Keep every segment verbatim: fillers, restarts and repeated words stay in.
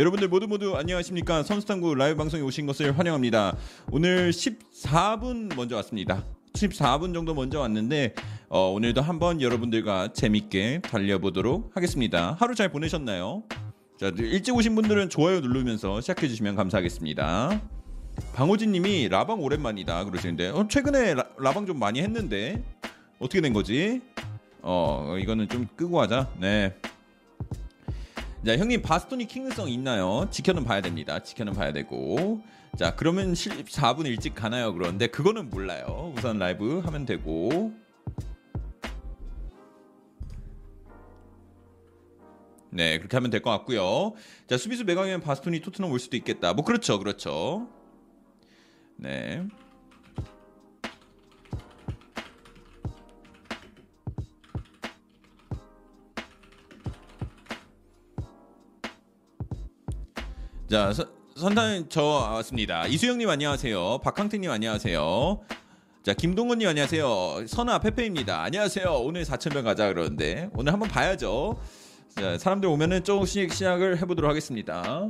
여러분들 모두 모두 안녕하십니까. 선수탐구 라이브 방송에 오신 것을 환영합니다. 오늘 십사 분 먼저 왔습니다. 십사 분 정도 먼저 왔는데 어, 오늘도 한번 여러분들과 재밌게 달려보도록 하겠습니다. 하루 잘 보내셨나요? 자, 일찍 오신 분들은 좋아요 누르면서 시작해 주시면 감사하겠습니다. 방호진님이 라방 오랜만이다 그러시는데 어, 최근에 라, 라방 좀 많이 했는데 어떻게 된 거지? 어 이거는 좀 끄고 하자. 네. 자 형님 바스토니 킹성 있나요? 지켜는 봐야 됩니다. 지켜는 봐야 되고. 자 그러면 십사 분 일찍 가나요? 그런데 그거는 몰라요. 우선 라이브 하면 되고. 네 그렇게 하면 될 것 같고요. 자 수비수 매각이면 바스토니 토트넘 올 수도 있겠다. 뭐 그렇죠 그렇죠. 네. 자 서, 선탄 저 왔습니다. 이수영님 안녕하세요. 박항택님 안녕하세요. 자 김동건님 안녕하세요. 선아 페페입니다. 안녕하세요. 오늘 사천 명 가자 그러는데 오늘 한번 봐야죠. 자 사람들 오면은 조금씩 시작을 해보도록 하겠습니다.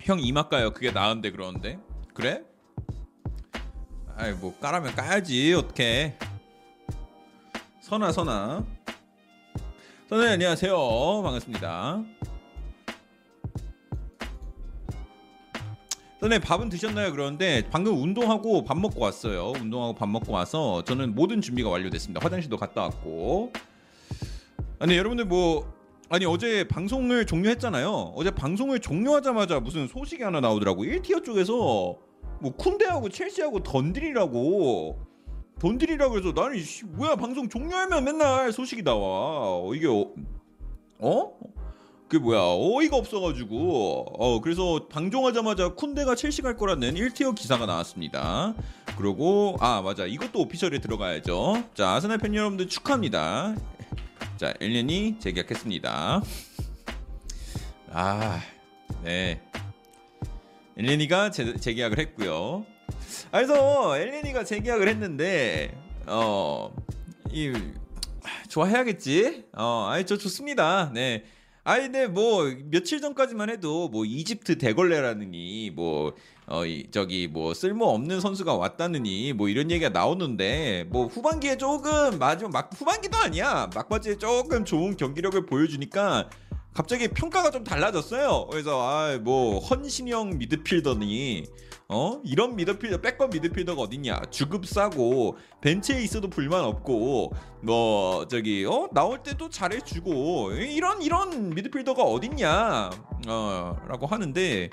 형 이마 까요. 그게 나은데 그러는데 그래? 아이 뭐 까라면 까야지 어떡해. 선아 선아 선아 안녕하세요. 반갑습니다. 전에 밥은 드셨나요? 그러는데 방금 운동하고 밥 먹고 왔어요. 운동하고 밥 먹고 와서 저는 모든 준비가 완료됐습니다. 화장실도 갔다 왔고. 아니 여러분들 뭐 아니 어제 방송을 종료했잖아요. 어제 방송을 종료하자마자 무슨 소식이 하나 나오더라고. 일 티어 쪽에서 뭐 쿤데하고 첼시하고 던드리라고 던드리라고 해서 나는 씨, 뭐야 방송 종료하면 맨날 소식이 나와. 이게 어? 어? 그게 뭐야 어이가 없어가지고 어 그래서 방종하자마자 쿤데가 첼시 갈 거라는 일 티어 기사가 나왔습니다. 그러고 아 맞아 이것도 오피셜에 들어가야죠. 자 아스날 팬 여러분들 축하합니다. 자 일 년이 재계약했습니다. 아 네 엘레니가 재계약을 했고요. 아, 그래서 엘레니가 재계약을 했는데 어 이 좋아해야겠지. 어 아이 저 좋습니다. 네. 아 근데 뭐 며칠 전까지만 해도 뭐 이집트 대걸레라느니 뭐 어 저기 뭐 쓸모 없는 선수가 왔다느니 뭐 이런 얘기가 나오는데 뭐 후반기에 조금 마지막 막 후반기도 아니야 막바지에 조금 좋은 경기력을 보여주니까 갑자기 평가가 좀 달라졌어요. 그래서 아 뭐 헌신형 미드필더니 어 이런 미드필더 백업 미드필더가 어딨냐 주급 싸고 벤치에 있어도 불만 없고 뭐 저기 어 나올 때도 잘해주고 이런 이런 미드필더가 어딨냐 어 라고 하는데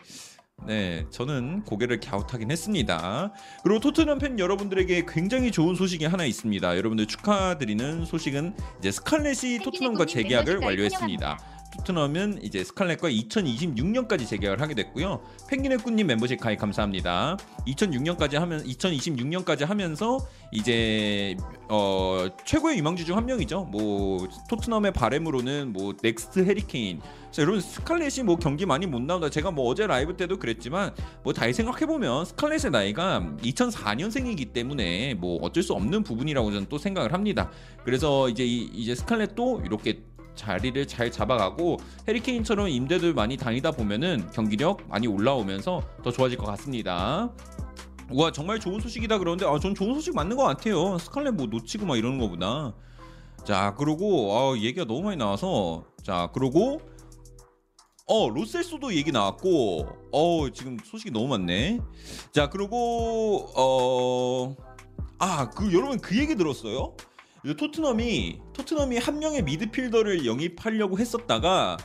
네 저는 고개를 갸웃하긴 했습니다. 그리고 토트넘 팬 여러분들에게 굉장히 좋은 소식이 하나 있습니다. 여러분들 축하드리는 소식은 이제 스칼렛이 토트넘과 재계약을 완료했습니다. 토트넘은 이제 스칼렛과 이천이십육 년까지 재계약을 하게 됐고요. 펭귄의 꾸님 멤버십 가입 감사합니다. 이천육 년까지 하면 이천이십육 년까지 하면서 이제 어, 최고의 유망주 중 한 명이죠. 뭐 토트넘의 바램으로는 뭐 넥스트 해리케인. 자, 여러분 스칼렛이 뭐 경기 많이 못 나온다. 제가 뭐 어제 라이브 때도 그랬지만 뭐 다시 생각해 보면 스칼렛의 나이가 이천사 년생이기 때문에 뭐 어쩔 수 없는 부분이라고 저는 또 생각을 합니다. 그래서 이제 이, 이제 스칼렛도 이렇게 자리를 잘 잡아가고 해리케인처럼 임대들 많이 다니다 보면은 경기력 많이 올라오면서 더 좋아질 것 같습니다. 우와 정말 좋은 소식이다 그러는데 아 전 좋은 소식 맞는 것 같아요. 스칼렛 뭐 놓치고 막 이러는 거구나. 자 그러고 아 얘기가 너무 많이 나와서 자 그러고 어 로셀소도 얘기 나왔고 어 지금 소식이 너무 많네. 자 그러고 어 아 그 여러분 그 얘기 들었어요? 토트넘이 토트넘이 한 명의 미드필더를 영입하려고 했었다가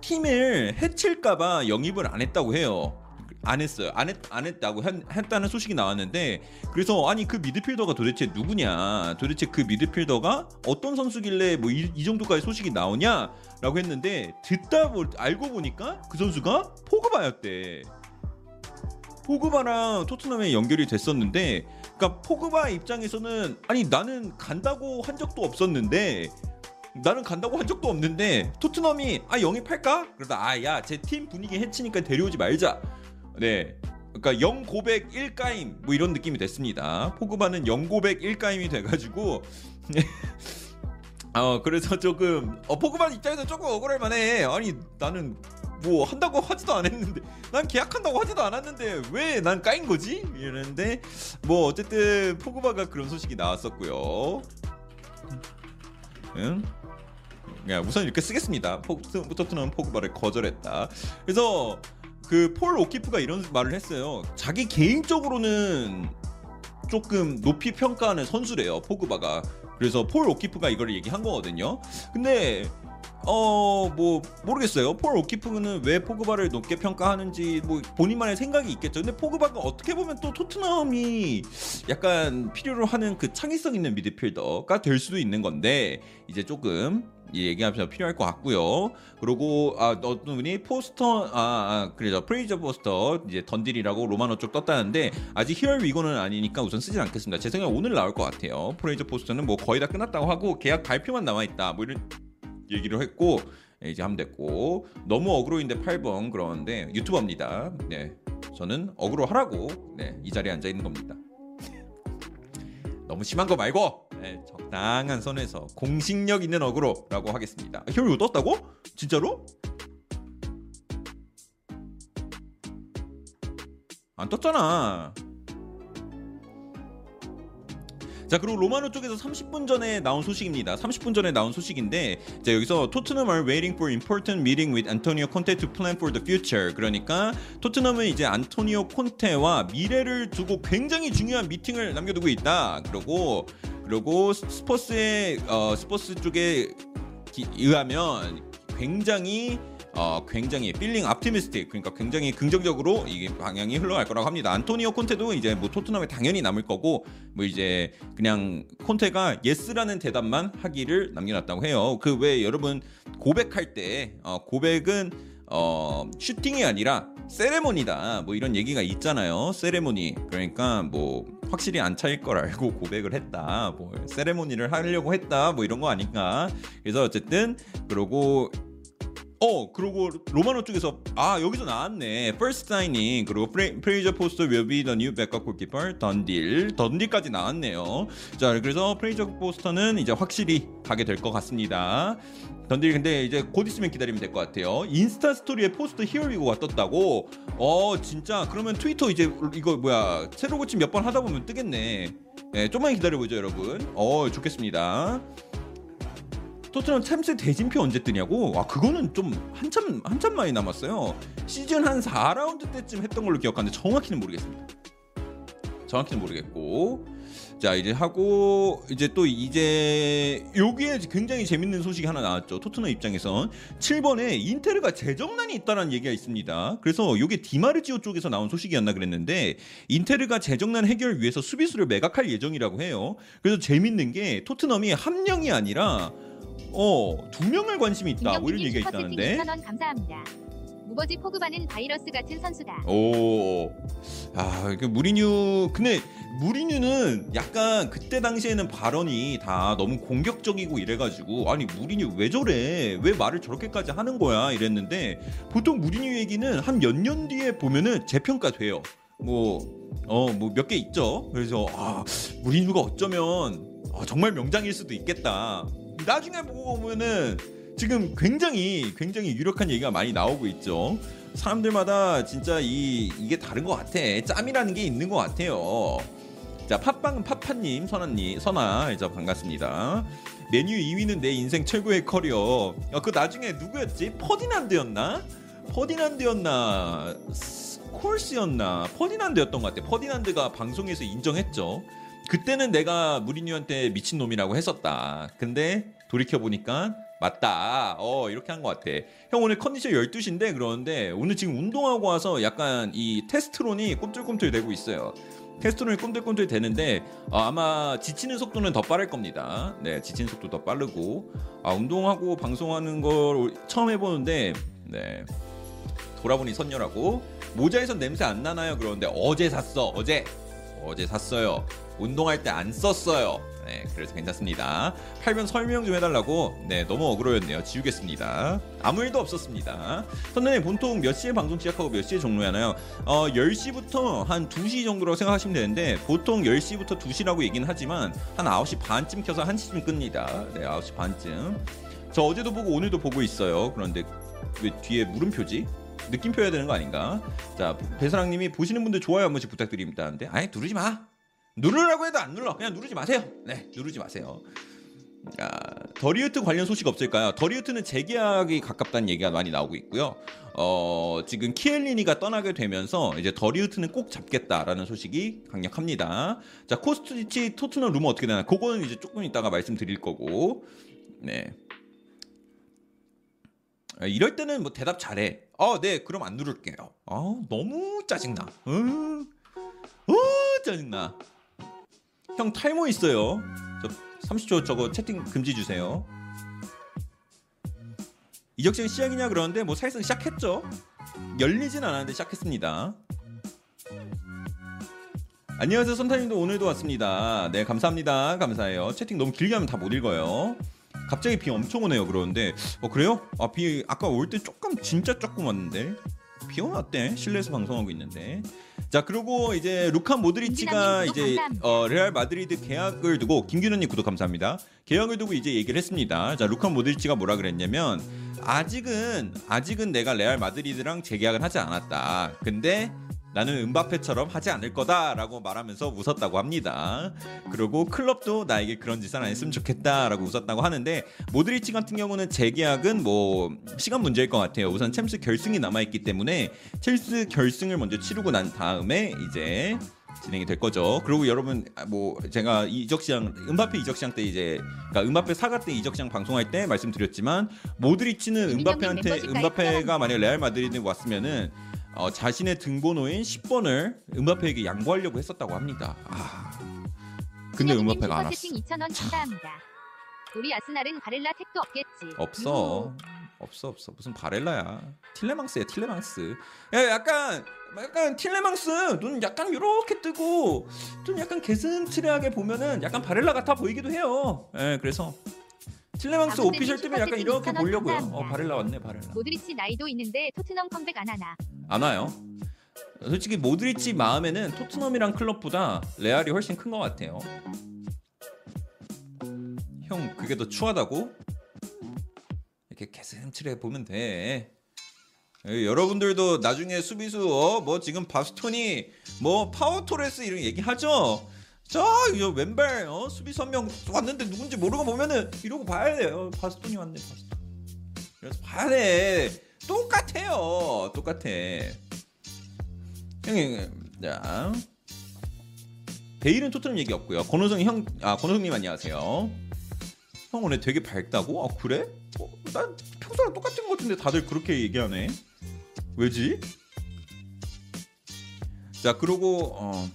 팀을 해칠까봐 영입을 안 했다고 해요. 안 했어요. 안, 했, 안 했다고 했, 했다는 소식이 나왔는데 그래서 아니 그 미드필더가 도대체 누구냐 도대체 그 미드필더가 어떤 선수길래 뭐 이, 이 정도까지 소식이 나오냐라고 했는데 듣다 보, 알고 보니까 그 선수가 포그바였대. 포그바랑 토트넘에 연결이 됐었는데 그러니까 포그바 입장에서는 아니 나는 간다고 한 적도 없었는데 나는 간다고 한 적도 없는데 토트넘이 아 영입할까? 그러다 아 야 제 팀 분위기 해치니까 데려오지 말자. 네 그러니까 영 고백 일 까임 뭐 이런 느낌이 됐습니다. 포그바는 영 고백 일 까임이 돼가지고 어 그래서 조금 어 포그바 입장에서 조금 억울할만해. 아니 나는 뭐 한다고 하지도 않았는데, 난 계약한다고 하지도 않았는데 왜 난 까인 거지? 이러는데 뭐 어쨌든 포그바가 그런 소식이 나왔었고요. 응? 야, 우선 이렇게 쓰겠습니다. 토트넘은 포그바를 거절했다. 그래서 그 폴 오키프가 이런 말을 했어요. 자기 개인적으로는 조금 높이 평가하는 선수래요, 포그바가. 그래서 폴 오키프가 이걸 얘기한 거거든요. 근데 어 뭐 모르겠어요. 폴 오키프는 왜 포그바를 높게 평가하는지 뭐 본인만의 생각이 있겠죠. 근데 포그바가 어떻게 보면 또 토트넘이 약간 필요로 하는 그 창의성 있는 미드필더가 될 수도 있는 건데 이제 조금 얘기하면서 필요할 것 같고요. 그리고 아 어떤 분이 포스터 아, 아 그래죠 프레이저 포스터 이제 던딜이라고 로마노 쪽 떴다는데 아직 히얼 위고는 아니니까 우선 쓰진 않겠습니다. 제 생각에 오늘 나올 것 같아요. 프레이저 포스터는 뭐 거의 다 끝났다고 하고 계약 발표만 남아 있다 뭐 이런 얘기를 했고 이제 하면 됐고. 너무 어그로인데 팔 번 그러는데 유튜버입니다. 네, 저는 어그로 하라고 네, 이 자리에 앉아 있는 겁니다. 너무 심한 거 말고 네, 적당한 선에서 공식력 있는 어그로라고 하겠습니다. 히어로 떴다고? 진짜로? 안 떴잖아. 자 그리고 로마노 쪽에서 삼십 분 전에 나온 소식입니다. 삼십 분 전에 나온 소식인데 자 여기서 토트넘 are waiting for important meeting with 안토니오 콘테 to plan for the future. 그러니까 토트넘은 이제 안토니오 콘테와 미래를 두고 굉장히 중요한 미팅을 남겨두고 있다. 그러고 그리고 스포츠의 어, 스포츠 쪽에 기, 의하면 굉장히 어 굉장히 필링 옵티미스틱 그러니까 굉장히 긍정적으로 이게 방향이 흘러갈 거라고 합니다. 안토니오 콘테도 이제 뭐 토트넘에 당연히 남을 거고 뭐 이제 그냥 콘테가 예스라는 대답만 하기를 남겨놨다고 해요. 그 왜 여러분 고백할 때 어 고백은 어 슈팅이 아니라 세레모니다 뭐 이런 얘기가 있잖아요. 세레모니 그러니까 뭐 확실히 안 차일 걸 알고 고백을 했다 뭐 세레모니를 하려고 했다 뭐 이런 거 아닌가. 그래서 어쨌든 그러고 어 그리고 로마노 쪽에서 아 여기서 나왔네. First signing 그리고 프레이저 포스터 will be the new backup goalkeeper 던딜 던딜까지 나왔네요. 자 그래서 프레이저 포스터는 이제 확실히 가게 될 것 같습니다. 던딜 근데 이제 곧 있으면 기다리면 될 것 같아요. 인스타 스토리에 포스터 히어 위고가 떴다고. 어 진짜 그러면 트위터 이제 이거 뭐야 새로 고침 몇 번 하다 보면 뜨겠네. 네, 좀만 기다려보죠 여러분. 어 좋겠습니다. 토트넘 챔스 대진표 언제 뜨냐고? 아 그거는 좀 한참 한참 많이 남았어요. 시즌 한 사 라운드 때쯤 했던 걸로 기억하는데 정확히는 모르겠습니다. 정확히는 모르겠고 자 이제 하고 이제 또 이제 여기에 굉장히 재밌는 소식이 하나 나왔죠. 토트넘 입장에선 칠 번에 인테르가 재정난이 있다는 얘기가 있습니다. 그래서 이게 디마르지오 쪽에서 나온 소식이었나 그랬는데 인테르가 재정난 해결을 위해서 수비수를 매각할 예정이라고 해요. 그래서 재밌는 게 토트넘이 한 명이 아니라 어, 두 명을 관심이 있다. 뭐 이런 얘기가 있다는데. 감사합니다. 무버지 포그바는 바이러스 같은 선수다. 오, 아, 그 무리뉴. 근데 무리뉴는 약간 그때 당시에는 발언이 다 너무 공격적이고 이래가지고 아니 무리뉴 왜 저래? 왜 말을 저렇게까지 하는 거야? 이랬는데 보통 무리뉴 얘기는 한 몇 년 뒤에 보면은 재평가 돼요. 뭐, 어, 뭐 몇 개 있죠. 그래서 아, 무리뉴가 어쩌면 아, 정말 명장일 수도 있겠다. 나중에 보고 보면은 지금 굉장히 굉장히 유력한 얘기가 많이 나오고 있죠. 사람들마다 진짜 이 이게 다른 것 같아. 짬이라는 게 있는 것 같아요. 자 팟빵은 팟팟님 선아님 선아 이제 반갑습니다. 메뉴 이 위는 내 인생 최고의 커리어. 야, 그 나중에 누구였지? 퍼디난드였나? 퍼디난드였나? 스콜스였나? 퍼디난드였던 것 같아. 퍼디난드가 방송에서 인정했죠. 그때는 내가 무리뉴한테 미친놈이라고 했었다. 근데 돌이켜보니까 맞다. 어 이렇게 한 것 같아. 형 오늘 컨디션 열두 시인데 그러는데 오늘 지금 운동하고 와서 약간 이 테스트론이 꿈틀꿈틀 되고 있어요. 테스트론이 꿈틀꿈틀 되는데 어, 아마 지치는 속도는 더 빠를 겁니다. 네 지치는 속도 더 빠르고 아 운동하고 방송하는 걸 처음 해보는데 네 돌아보니 선녀라고. 모자에선 냄새 안 나나요? 그러는데 어제 샀어. 어제 어제 샀어요. 운동할 때 안 썼어요. 네, 그래서 괜찮습니다. 팔면 설명 좀 해달라고. 네, 너무 어그로였네요. 지우겠습니다. 아무 일도 없었습니다. 선생님, 보통 몇 시에 방송 시작하고 몇 시에 종료하나요? 어, 열 시부터 한 두 시 정도라고 생각하시면 되는데, 보통 열 시부터 두 시라고 얘기는 하지만 한 아홉 시 반쯤 켜서 한 시쯤 끕니다. 네, 아홉 시 반쯤. 저 어제도 보고 오늘도 보고 있어요. 그런데 왜 뒤에 물음표지? 느낌표 해야 되는 거 아닌가? 자, 배사랑님이 보시는 분들 좋아요 한 번씩 부탁드립니다 하는데, 아니 누르지 마. 누르라고 해도 안 눌러. 그냥 누르지 마세요. 네, 누르지 마세요. 자, 더리우트 관련 소식 없을까요? 더리우트는 재계약이 가깝다는 얘기가 많이 나오고 있고요. 어, 지금 키엘리니가 떠나게 되면서 이제 더리우트는 꼭 잡겠다라는 소식이 강력합니다. 자, 코스티치 토트넘 루머 어떻게 되나? 그거는 이제 조금 이따가 말씀드릴 거고. 네. 이럴 때는 뭐 대답 잘해. 어, 네, 그럼 안 누를게요. 어, 너무 짜증나. 음, 어, 짜증나. 형 탈모 있어요. 저 삼십 초 저거 채팅 금지 주세요. 이적생 시작이냐 그러는데 뭐 사실상 시작했죠. 열리진 않았는데 시작했습니다. 안녕하세요, 선타님도 오늘도 왔습니다. 네, 감사합니다. 감사해요. 채팅 너무 길게 하면 다 못 읽어요. 갑자기 비 엄청 오네요 그러는데, 어 그래요? 아, 비 아까 올 때 조금 진짜 조금 왔는데. 비 오면 어때? 실내에서 방송하고 있는데. 자, 그리고 이제 루카 모드리치가 이제 어, 레알 마드리드 계약을 두고, 김균현님 구독 감사합니다. 계약을 두고 이제 얘기를 했습니다. 자, 루카 모드리치가 뭐라 그랬냐면, 아직은 아직은 내가 레알 마드리드랑 재계약을 하지 않았다. 근데 나는 음바페처럼 하지 않을 거다라고 말하면서 웃었다고 합니다. 그리고 클럽도 나에게 그런 짓을 안 했으면 좋겠다라고 웃었다고 하는데, 모드리치 같은 경우는 재계약은 뭐 시간 문제일 것 같아요. 우선 챔스 결승이 남아있기 때문에 챔스 결승을 먼저 치르고 난 다음에 이제 진행이 될 거죠. 그리고 여러분, 뭐 제가 이적 시장, 음바페 이적 시장 때 이제, 그러니까 음바페 사가 때 이적 시장 방송할 때 말씀드렸지만, 모드리치는 음바페한테 음바페가 만약 레알 마드리드에 왔으면은 어, 자신의 등번호인 십 번을 음바페에게 양보하려고 했었다고 합니다. 아, 근데 음바페가 안 왔어. 우리 아스날은 바렐라 택도 없겠지. 없어. 없어 없어. 무슨 바렐라야. 틸레망스야, 틸레망스. 야, 약간 약간 틸레망스 눈 약간 요렇게 뜨고 좀 약간 개슴츠레하게 보면은 약간 바렐라 같아 보이기도 해요. 예, 그래서 틸레망스 오피셜 때문에 약간 이렇게 보려고요. 어, 바렐라 왔네, 바렐라. 모드리치 나이도 있는데 토트넘 컴백 안 하나? 안 와요. 솔직히 모드리치 마음에는 토트넘이랑 클럽보다 레알이 훨씬 큰 것 같아요. 형, 그게 더 추하다고? 이렇게 개슴츠레 보면 돼. 여러분들도 나중에 수비수 어, 뭐 지금 바스토니 뭐 파워토레스 이런 얘기하죠? 자, 이거 왼발 어, 수비수 한 명 왔는데 누군지 모르고 보면은 이러고 봐야 돼요. 바스토니 왔네, 바스토니. 그래서 봐야 돼. 똑같아요, 똑같아. 형님, 자, 베일은 토트넘 얘기 없고요. 권호성 형, 아 권호성님 안녕하세요. 형 오늘 되게 밝다고? 아 그래? 어, 난 평소랑 똑같은 것 같은데 다들 그렇게 얘기하네. 왜지? 자, 그리고 어.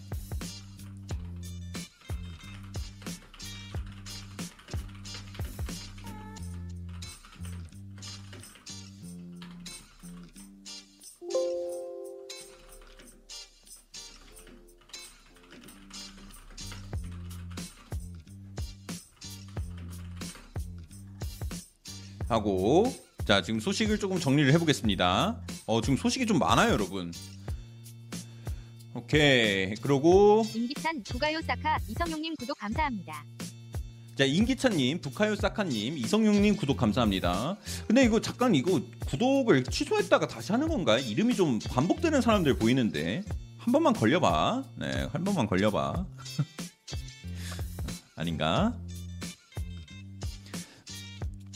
하고, 자, 지금 소식을 조금 정리를 해보겠습니다. 어, 지금 소식이 좀 많아요, 여러분. 오케이. 그러고 임기찬, 부카요 사카, 이성용님 구독 감사합니다. 자, 임기찬님, 부카요 사카님, 이성용님 구독 감사합니다. 근데 이거 잠깐 이거 구독을 취소했다가 다시 하는 건가요? 이름이 좀 반복되는 사람들 보이는데 한 번만 걸려봐. 네, 한 번만 걸려봐. 아닌가?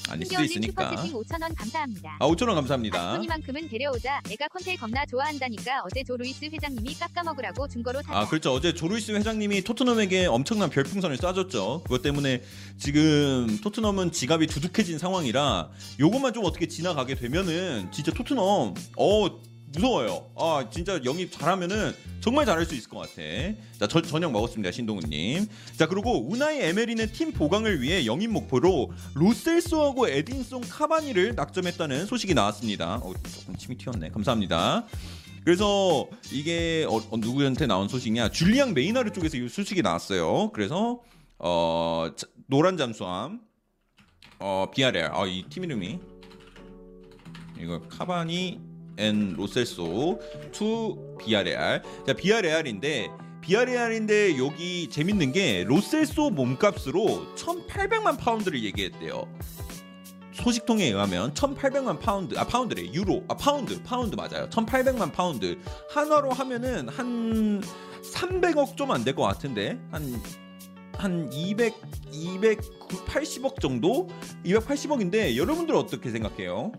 아닐 수도 있으니까. 오천 원 감사합니다. 아, 오천 원 감사합니다. 토니만큼은 데려오자. 애가 콘테 겁나 좋아한다니까. 어제 조루이스 회장님이 깎아먹으라고 중고로 사. 아, 그렇죠. 어제 조루이스 회장님이 토트넘에게 엄청난 별풍선을 쏴줬죠. 그것 때문에 지금 토트넘은 지갑이 두둑해진 상황이라, 요것만 좀 어떻게 지나가게 되면은 진짜 토트넘 어 무서워요. 아, 진짜 영입 잘하면은 정말 잘할 수 있을 것 같아. 자, 저, 저녁 먹었습니다, 신동훈님. 자, 그리고 우나이 에메리는 팀 보강을 위해 영입 목표로 로셀소하고 에딘송 카바니를 낙점했다는 소식이 나왔습니다. 어, 조금 침이 튀었네. 감사합니다. 그래서 이게 어, 어, 누구한테 나온 소식이냐? 줄리앙 메이나르 쪽에서 이 소식이 나왔어요. 그래서 어, 노란 잠수함, 어, 비아레알, 아, 이 팀 이름이 이거 카바니 앤 로셀소 투 비아레알. 자, 비아레알인데 비아레알인데 여기 재밌는 게 로셀소 몸값으로 천팔백만 파운드를 얘기했대요. 소식통에 의하면 천팔백만 파운드, 아 파운드래 유로, 아 파운드, 파운드 맞아요. 천팔백만 파운드 한화로 하면은 한 삼백억 좀 안 될 것 같은데 한 한 이백, 이백팔십억 정도, 이백팔십억인데 여러분들 어떻게 생각해요?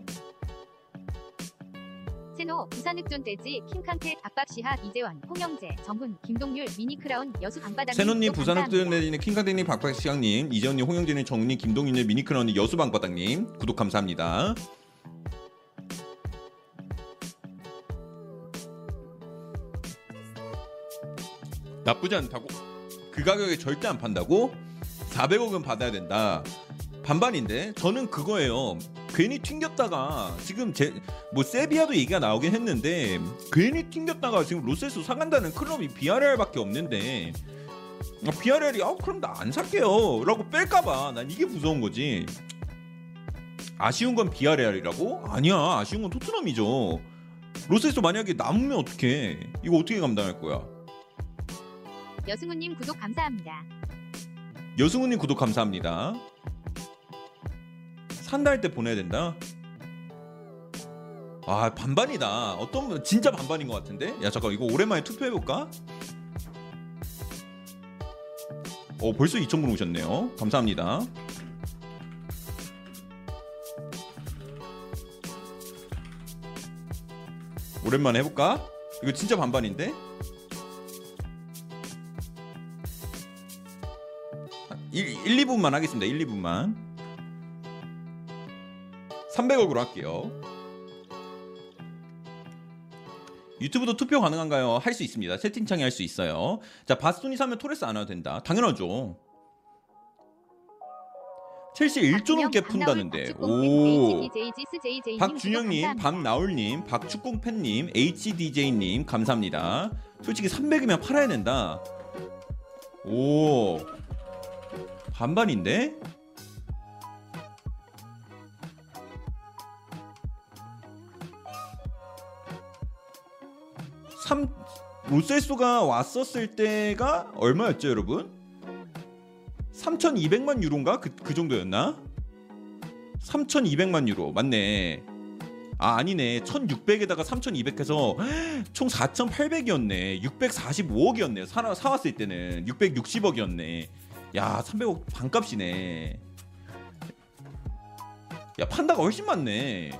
세노, 부산흑존 돼지, 킹캉테, 박밥시합, 이재원, 홍영재, 정훈, 김동률, 미니크라운, 여수 방바닥님. 세노님, 부산흑존 돼지님, 킹캉테님, 박밥시합님, 이재원님, 홍영재님, 정훈님, 김동률님, 미니크라운님, 여수 방바닥님 구독 감사합니다. 나쁘지 않다고? 그 가격에 절대 안 판다고? 사백억은 받아야 된다. 반반인데 저는 그거예요. 괜히 튕겼다가 지금 제 뭐 세비야도 얘기가 나오긴 했는데 괜히 튕겼다가 지금 로셀소 상한다는 클럽이 비아레알밖에 없는데 비아레알이 아 그럼 나 안 살게요 라고 뺄까봐 난 이게 무서운 거지. 아쉬운 건 비아레알이라고? 아니야, 아쉬운 건 토트넘이죠. 로셀소 만약에 남으면 어떡해. 이거 어떻게 감당할 거야. 여승우님 구독 감사합니다. 여승우님 구독 감사합니다. 산다 할 때 보내야 된다. 아 반반이다. 어떤 분 진짜 반반인 것 같은데? 야 잠깐 이거 오랜만에 투표해 볼까? 어 벌써 이천 분 오셨네요. 감사합니다. 오랜만에 해볼까? 이거 진짜 반반인데? 일, 이 분만 하겠습니다. 일, 이 분만. 삼백억으로 할게요. 유튜브도 투표 가능한가요? 할 수 있습니다. 채팅창에 할 수 있어요. 자, 바스토니 사면 토레스 안 와도 된다. 당연하죠. 첼시 일 조 넘게 푼다는데. 오. 박준영님, 박나울님, 박축공팬님, 에이치디제이님 감사합니다. 솔직히 삼백이면 팔아야 된다. 오. 반반인데? 삼 로셀소가 왔었을 때가 얼마였죠, 여러분? 삼천이백만 유로인가? 그, 그 정도였나? 삼천이백만 유로. 맞네. 아, 아니네. 천육백에다가 삼천이백 해서 총 사천팔백이었네. 육백사십오억이었네. 사, 사왔을 때는 육백육십억이었네. 야, 삼백억 반값이네. 야, 판다가 훨씬 많네.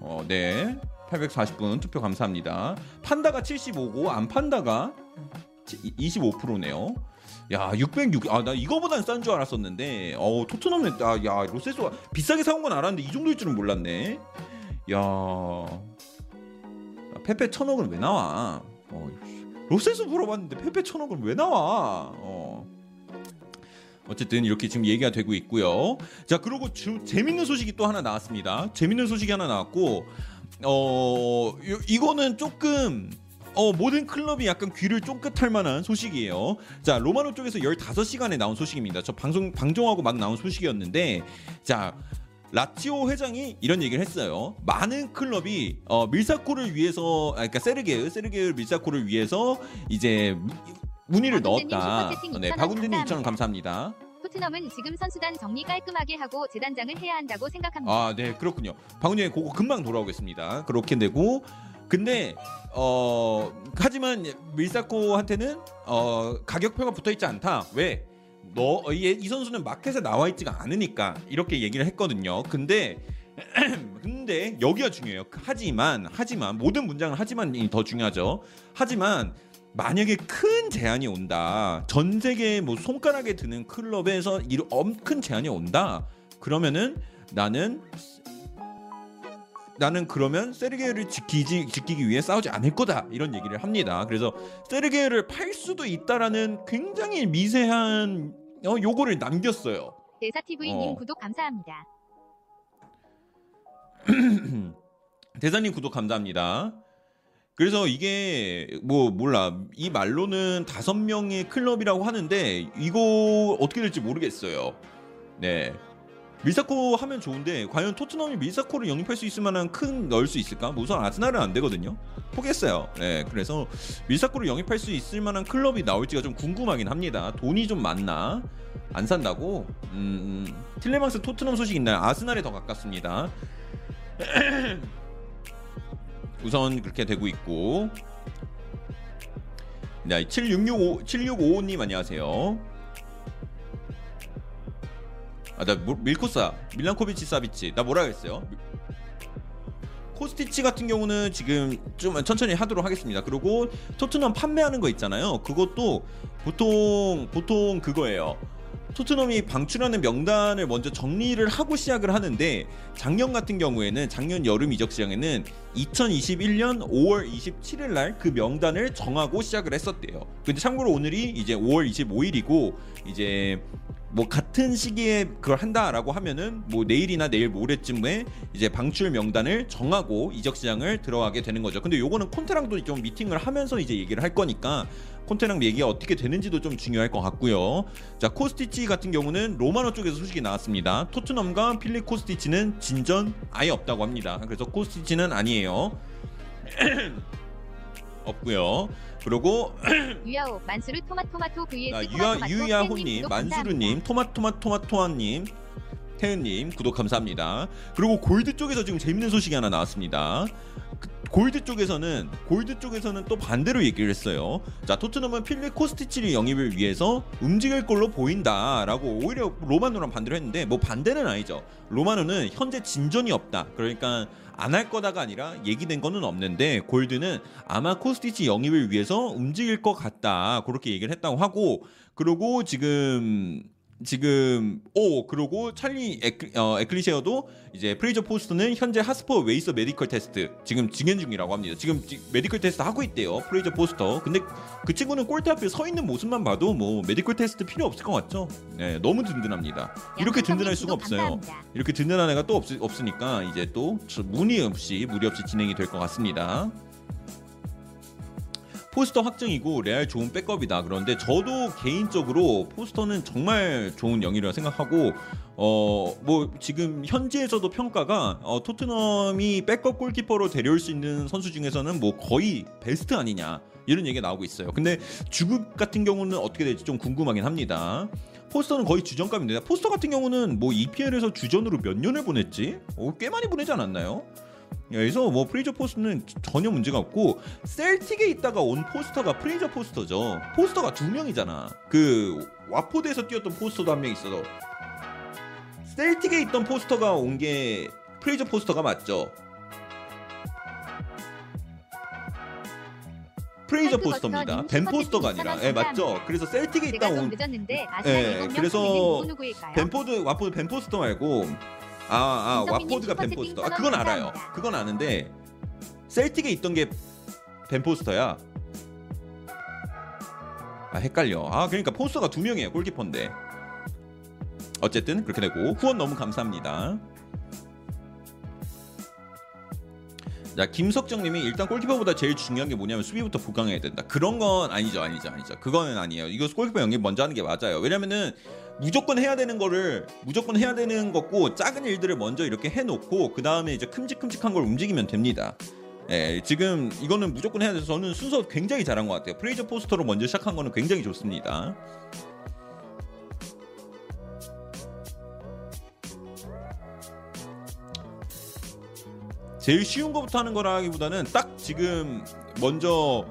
어, 네. 팔백사십 분 투표 감사합니다. 판다가 칠십오고 안 판다가 이십오 퍼센트네요. 야, 육백육. 아, 나 이거보단 싼 줄 알았었는데. 어, 토트넘에 아, 야, 로셀소 비싸게 사온 건 알았는데 이 정도일 줄은 몰랐네. 야. 페페 천억은 왜 나와? 어. 로셀소 물어봤는데 페페 천억은 왜 나와? 어. 어쨌든 이렇게 지금 얘기가 되고 있고요. 자, 그리고 주, 재밌는 소식이 또 하나 나왔습니다. 재밌는 소식이 하나 나왔고 어 요, 이거는 조금 어 모든 클럽이 약간 귀를 쫑긋할 만한 소식이에요. 자, 로마노 쪽에서 열다섯 시간에 나온 소식입니다. 저 방송 방종하고 막 나온 소식이었는데 자, 라치오 회장이 이런 얘기를 했어요. 많은 클럽이 어 밀사코를 위해서 아 그러니까 세르게유 세르게유 밀사코를 위해서 이제 문의를 넣었다. 네, 박운진님 이천 원 감사합니다. 토트넘은 지금 선수단 정리 깔끔하게 하고 재단장을 해야 한다고 생각합니다. 아, 네, 그렇군요. 방금 그거 금방 돌아오겠습니다. 그렇게 되고 근데 어 하지만 밀사코한테는 어 가격표가 붙어 있지 않다. 왜? 너 이 선수는 마켓에 나와 있지가 않으니까 이렇게 얘기를 했거든요. 근데 근데 여기가 중요해요. 하지만 하지만 모든 문장은 하지만이 더 중요하죠. 하지만 만약에 큰 제안이 온다. 전 세계 뭐 손가락에 드는 클럽에서 이 엄큰 제안이 온다. 그러면은 나는 나는 그러면 세르게유를 지키지 지키기 위해 싸우지 않을 거다. 이런 얘기를 합니다. 그래서 세르게유를 팔 수도 있다라는 굉장히 미세한 어, 요거를 남겼어요. 대사티브이님 어. 구독 감사합니다. 대사님 구독 감사합니다. 그래서 이게 뭐 몰라, 이 말로는 다섯 명의 클럽이라고 하는데 이거 어떻게 될지 모르겠어요. 네, 밀사코 하면 좋은데 과연 토트넘이 밀사코를 영입할 수 있을 만한 큰 넣을 수 있을까? 우선 아스날은 안 되거든요. 포기했어요. 네, 그래서 밀사코를 영입할 수 있을 만한 클럽이 나올지가 좀 궁금하긴 합니다. 돈이 좀 많나? 안 산다고? 음, 틸레망스 토트넘 소식 있나요? 아스날에 더 가깝습니다. 우선 그렇게 되고 있고. 네, 칠육육오 칠육오오님 안녕하세요. 아, 나 밀코사 밀란코비치 사비치 나 뭐라 그랬어요? 코스티치 같은 경우는 지금 좀 천천히 하도록 하겠습니다. 그리고 토트넘 판매하는 거 있잖아요. 그것도 보통 보통 그거예요. 토트넘이 방출하는 명단을 먼저 정리를 하고 시작을 하는데, 작년 같은 경우에는 작년 여름 이적 시장에는 이천이십일년 오월 이십칠일 날 그 명단을 정하고 시작을 했었대요. 근데 참고로 오늘이 이제 오월 이십오일이고 이제 뭐 같은 시기에 그걸 한다라고 하면은 뭐 내일이나 내일 모레쯤에 이제 방출 명단을 정하고 이적 시장을 들어가게 되는 거죠. 근데 요거는 콘테랑도 좀 미팅을 하면서 이제 얘기를 할 거니까 콘테랑 얘기가 어떻게 되는지도 좀 중요할 것 같고요. 자, 코스티치 같은 경우는 로마노 쪽에서 소식이 나왔습니다. 토트넘과 필립 코스티치는 진전 아예 없다고 합니다. 그래서 코스티치는 아니에요. 없고요. 그리고 유야호 만수르 토마토마토 vs 아, 토마토마토 유야호님, 만수르님, 토마토마토마토아님, 태은님 구독 감사합니다. 그리고 골드 쪽에서 지금 재밌는 소식이 하나 나왔습니다. 그, 골드 쪽에서는 골드 쪽에서는 또 반대로 얘기를 했어요. 자, 토트넘은 필립 코스티치를 영입을 위해서 움직일 걸로 보인다라고 오히려 로마노랑 반대로 했는데, 뭐 반대는 아니죠. 로마노는 현재 진전이 없다. 그러니까 안 할 거다가 아니라 얘기된 거는 없는데, 골드는 아마 코스티치 영입을 위해서 움직일 것 같다 그렇게 얘기를 했다고 하고, 그리고 지금 지금 오 그리고 찰리 에클, 어, 에클리셰어도 이제 프레이저 포스터는 현재 하스퍼 웨이서 메디컬 테스트 지금 진행 중이라고 합니다. 지금 지, 메디컬 테스트 하고 있대요, 프레이저 포스터. 근데 그 친구는 골대 앞에 서 있는 모습만 봐도 뭐 메디컬 테스트 필요 없을 것 같죠? 네, 너무 든든합니다. 이렇게 든든할 수가 없어요. 이렇게 든든한 애가 또 없, 없으니까 이제 또 무리 없이 무리 없이 진행이 될 것 같습니다. 포스터 확정이고 레알 좋은 백업이다. 그런데 저도 개인적으로 포스터는 정말 좋은 영입이라 생각하고, 어 뭐 지금 현지에서도 평가가 어, 토트넘이 백업 골키퍼로 데려올 수 있는 선수 중에서는 뭐 거의 베스트 아니냐 이런 얘기가 나오고 있어요. 근데 주급 같은 경우는 어떻게 될지 좀 궁금하긴 합니다. 포스터는 거의 주전감인데, 포스터 같은 경우는 뭐 이피엘에서 주전으로 몇 년을 보냈지? 어, 꽤 많이 보내지 않았나요? 그래서 뭐 프레이저 포스터는 전혀 문제가 없고, 셀틱에 있다가 온 포스터가 프레이저 포스터죠. 포스터가 두 명이잖아. 그 와포드에서 뛰었던 포스터도 한 명 있어서 셀틱에 있던 포스터가 온 게 프레이저 포스터가 맞죠. 프레이저 포스터입니다. 벤 포스터가 아니라, 예, 네, 맞죠. 그래서 셀틱에 있다 온, 예, 그래서 벤포드 와포드 벤 포스터 말고. 아, 아 와포드가 벤 포스터. 아, 그건 알아요. 그건 아는데 셀틱에 있던 게 벤 포스터야. 아, 헷갈려. 아, 그러니까 포스터가 두 명이에요. 골키퍼인데. 어쨌든 그렇게 되고, 후원 너무 감사합니다. 자, 김석정님이 일단 골키퍼보다 제일 중요한 게 뭐냐면 수비부터 보강해야 된다. 그런 건 아니죠, 아니죠, 아니죠. 그거는 아니에요. 이거 골키퍼 영입 먼저 하는 게 맞아요. 왜냐면은 무조건 해야 되는 거를 무조건 해야 되는 거고, 작은 일들을 먼저 이렇게 해놓고 그 다음에 이제 큼직큼직한 걸 움직이면 됩니다. 예, 지금 이거는 무조건 해야 돼서 저는 순서 굉장히 잘한 것 같아요. 프레이저 포스터로 먼저 시작한 거는 굉장히 좋습니다. 제일 쉬운 것부터 하는 거라기보다는 딱 지금 먼저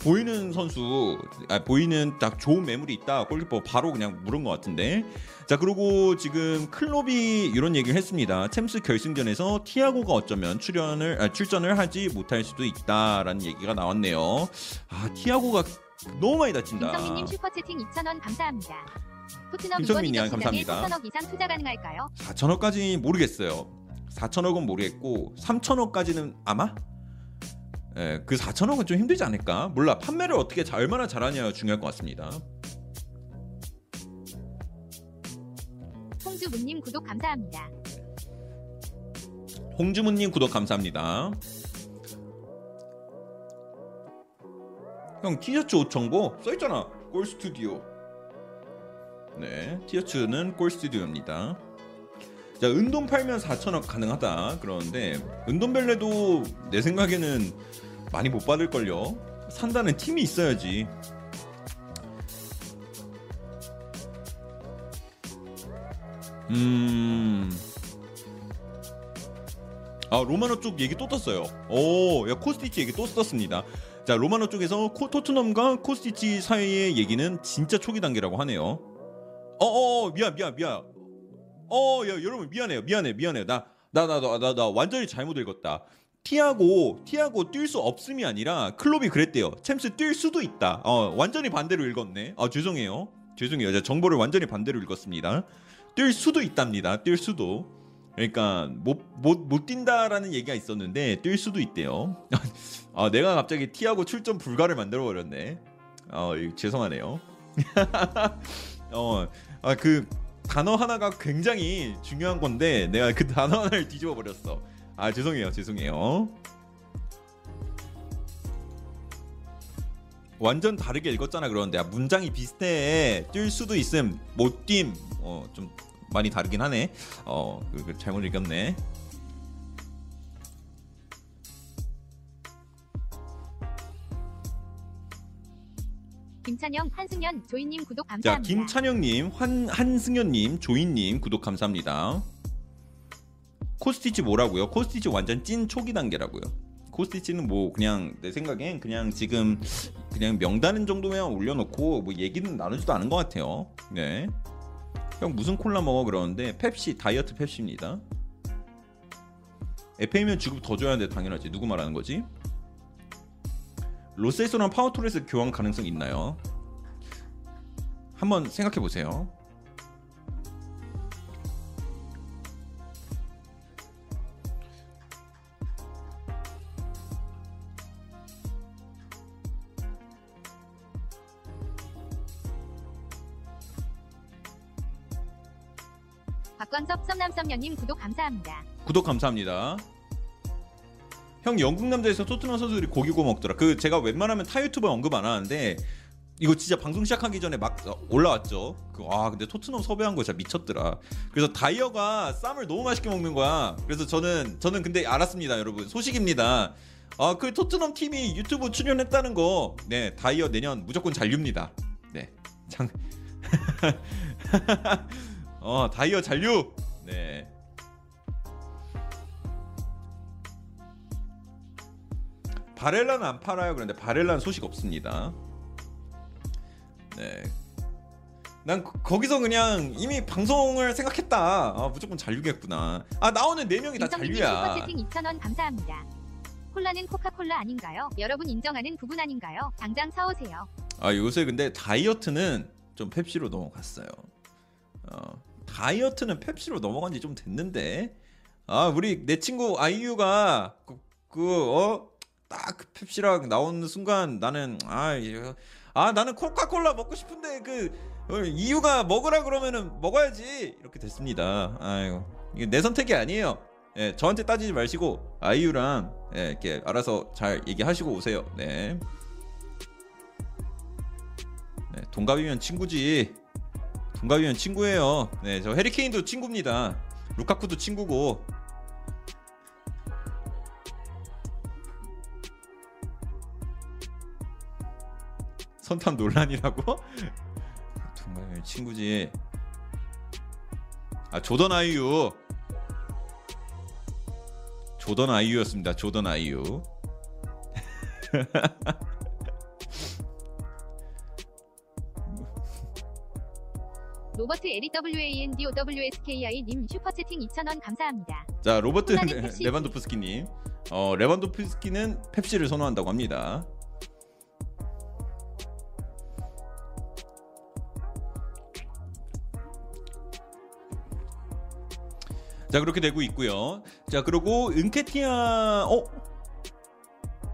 보이는 선수, 아, 보이는 딱 좋은 매물이 있다 골키퍼 바로 그냥 물은 것 같은데. 자, 그리고 지금 클롭이 이런 얘기를 했습니다. 챔스 결승전에서 티아고가 어쩌면 출연을 아, 출전을 하지 못할 수도 있다라는 얘기가 나왔네요. 아, 티아고가 너무 많이 다친다. 김성민님 슈퍼채팅 이천 원 감사합니다. 토트넘 김성민님 감사합니다. 사천억 이상 투자 가능할까요? 사천억까지 모르겠어요. 사천억은 모르겠고 삼천억까지는 아마? 예, 그 사천억은 좀 힘들지 않을까? 몰라. 판매를 어떻게 잘, 얼마나 잘하냐가 중요할 것 같습니다. 홍주문님 구독 감사합니다. 홍주문님 구독 감사합니다. 형 티셔츠 옷 정보 써있잖아. 꼴스튜디오. 네, 티셔츠는 꼴스튜디오입니다. 자, 은돈 팔면 사천 원 가능하다 그러는데 은돈별래도 내 생각에는 많이 못 받을걸요. 산다는 팀이 있어야지. 음... 아, 로마노 쪽 얘기 또 떴어요. 오, 야, 코스티치 얘기 또 떴습니다. 자, 로마노 쪽에서 코, 토트넘과 코스티치 사이의 얘기는 진짜 초기 단계라고 하네요. 어어, 미안 미안 미안. 어, 야, 여러분 미안해요 미안해 미안해요. 나 나 나 나 나 나 완전히 잘못 읽었다. 티아고 티아고 뛸 수 없음이 아니라 클롭이 그랬대요. 챔스 뛸 수도 있다. 어, 완전히 반대로 읽었네. 아, 죄송해요 죄송해요. 제가 정보를 완전히 반대로 읽었습니다. 뛸 수도 있답니다. 뛸 수도. 그러니까 못 못 못 뛴다라는 얘기가 있었는데 뛸 수도 있대요. 아, 내가 갑자기 티아고 출전 불가를 만들어 버렸네. 아, 죄송하네요. 어, 아, 그 단어 하나가 굉장히 중요한 건데 내가 그 단어 하나를 뒤집어 버렸어. 아, 죄송해요 죄송해요. 완전 다르게 읽었잖아. 그런데 아, 문장이 비슷해. 뛸 수도 있음, 못 뛴. 어, 좀 많이 다르긴 하네. 어, 그, 그, 잘못 읽었네. 김찬영, 한승연, 조인님 구독 감사합니다. 자, 김찬영님, 한 한승연님, 조인님 구독 감사합니다. 코스티치 뭐라고요? 코스티치 완전 찐 초기 단계라고요. 코스티치는 뭐 그냥 내 생각엔 그냥 지금 그냥 명단은 정도면 올려놓고 뭐 얘기는 나누지도 않은 것 같아요. 네. 형 무슨 콜라 먹어 그러는데 펩시, 다이어트 펩시입니다. 에프에이면 지급 더 줘야 돼. 당연하지. 누구 말하는 거지? 로세소랑 파워토레스 교환 가능성 있나요? 한번 생각해 보세요. 박광섭, 썸남썸녀님 구독 감사합니다. 구독 감사합니다. 형, 영국 남자에서 토트넘 선수들이 고기 구워 먹더라. 그 제가 웬만하면 타 유튜버 언급 안 하는데 이거 진짜 방송 시작하기 전에 막 올라왔죠. 그, 아, 근데 토트넘 섭외한 거 진짜 미쳤더라. 그래서 다이어가 쌈을 너무 맛있게 먹는 거야. 그래서 저는 저는 근데 알았습니다, 여러분. 소식입니다. 아, 그 토트넘 팀이 유튜브 출연했다는 거. 네, 다이어 내년 무조건 잔류입니다. 네, 장. 어, 다이어 잔류! 네. 바렐라는 안 팔아요. 그런데 바렐라는 소식 없습니다. 네. 난 거기서 그냥 이미 방송을 생각했다. 아, 무조건 잔류겠구나. 아, 나오는 네 명이 다 잔류야. 슈퍼채팅 이천 원 감사합니다. 콜라는 코카콜라 아닌가요? 여러분 인정하는 부분 아닌가요? 당장 사오세요. 아, 요새 근데 다이어트는 좀 펩시로 넘어갔어요. 어. 다이어트는 펩시로 넘어간 지 좀 됐는데, 아, 우리 내 친구 아이유가 그, 그 어? 딱 그 펩시랑 나오는 순간 나는 아, 아 나는 코카콜라 먹고 싶은데 그 이유가 먹으라 그러면은 먹어야지 이렇게 됐습니다. 아이고, 이게 내 선택이 아니에요. 예, 저한테 따지지 마시고 아이유랑, 예, 이렇게 알아서 잘 얘기하시고 오세요. 네. 네, 동갑이면 친구지. 동갑이면 친구예요. 네, 저 해리케인도 친구입니다. 루카쿠도 친구고. 선탐 논란이라고? 동갑이면 친구지. 아, 조던 아이유. 조던 아이유였습니다. 조던 아이유. 로버트 LEWANDOWSKI님 슈퍼채팅 이천 원 감사합니다. 자, 로버트 레반도프스키님, 어, 레반도프스키는 펩시를 선호한다고 합니다. 자, 그렇게 되고 있고요. 자, 그리고 은케티아, 어,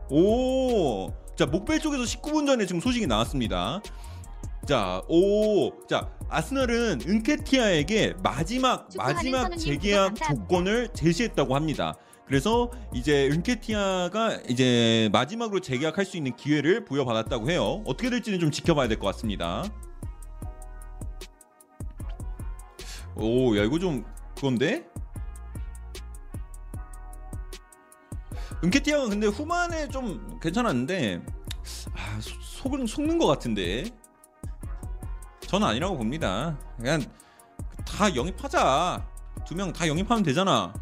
오, 자, 목벨 쪽에서 십구 분 전에 지금 소식이 나왔습니다. 자, 오, 자, 아스널은 은케티아에게 마지막 마지막 재계약 조건을 제시했다고 합니다. 그래서 이제 은케티아가 이제 마지막으로 재계약할 수 있는 기회를 부여받았다고 해요. 어떻게 될지는 좀 지켜봐야 될 것 같습니다. 오, 야 이거 좀 그건데? 은케티아가 근데 후반에 좀 괜찮았는데 아, 속은 속는 것 같은데 저는 아니라고 봅니다. 그냥 다 영입하자. 두 명 다 영입하면 되잖아.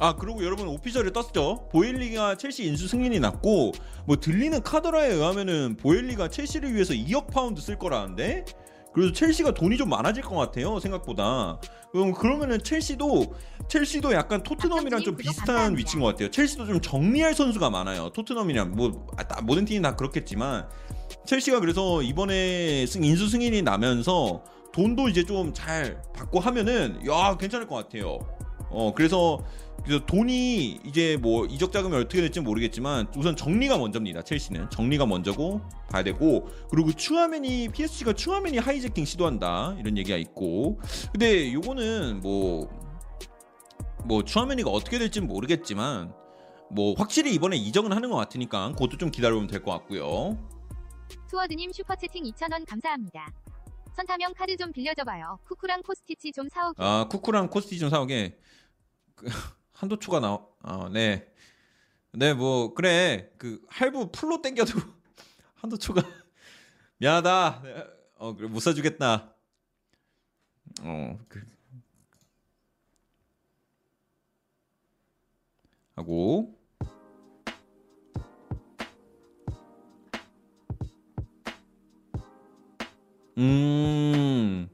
아 그리고 여러분 오피셜을 떴죠. 보일리가 첼시 인수 승인이 났고 뭐 들리는 카더라에 의하면은 보일리가 첼시를 위해서 이억 파운드 쓸 거라는데 그래서 첼시가 돈이 좀 많아질 것 같아요 생각보다. 그럼 그러면은 첼시도 첼시도 약간 토트넘이랑 좀 비슷한 위치인 것 같아요. 첼시도 좀 정리할 선수가 많아요. 토트넘이랑 뭐 모든 팀이 다 그렇겠지만 첼시가 그래서 이번에 인수 승인이 나면서 돈도 이제 좀 잘 받고 하면은 야 괜찮을 것 같아요. 어 그래서 그래서 돈이 이제 뭐 이적 자금이 어떻게 될지 모르겠지만 우선 정리가 먼저입니다. 첼시는 정리가 먼저고 봐야 되고 그리고 추아맨이 피에스지가 추아맨이 하이제킹 시도한다 이런 얘기가 있고 근데 요거는 뭐 뭐 추아맨이가 어떻게 될지는 모르겠지만 뭐 확실히 이번에 이적은 하는 것 같으니까 그것도 좀 기다려보면 될 것 같고요. 투어드님 슈퍼채팅 이천 원 감사합니다. 선타명 카드 좀 빌려줘봐요. 쿠쿠랑 코스티치 좀 사오게. 아 쿠쿠랑 코스티치 좀 사오게. 한도초가 나와. 아, 네. 네, 뭐 그래. 그 할부 풀로 땡겨도 한도초가 미안하다. 어, 그래 못 사주겠다. 어, 그 하고. 음.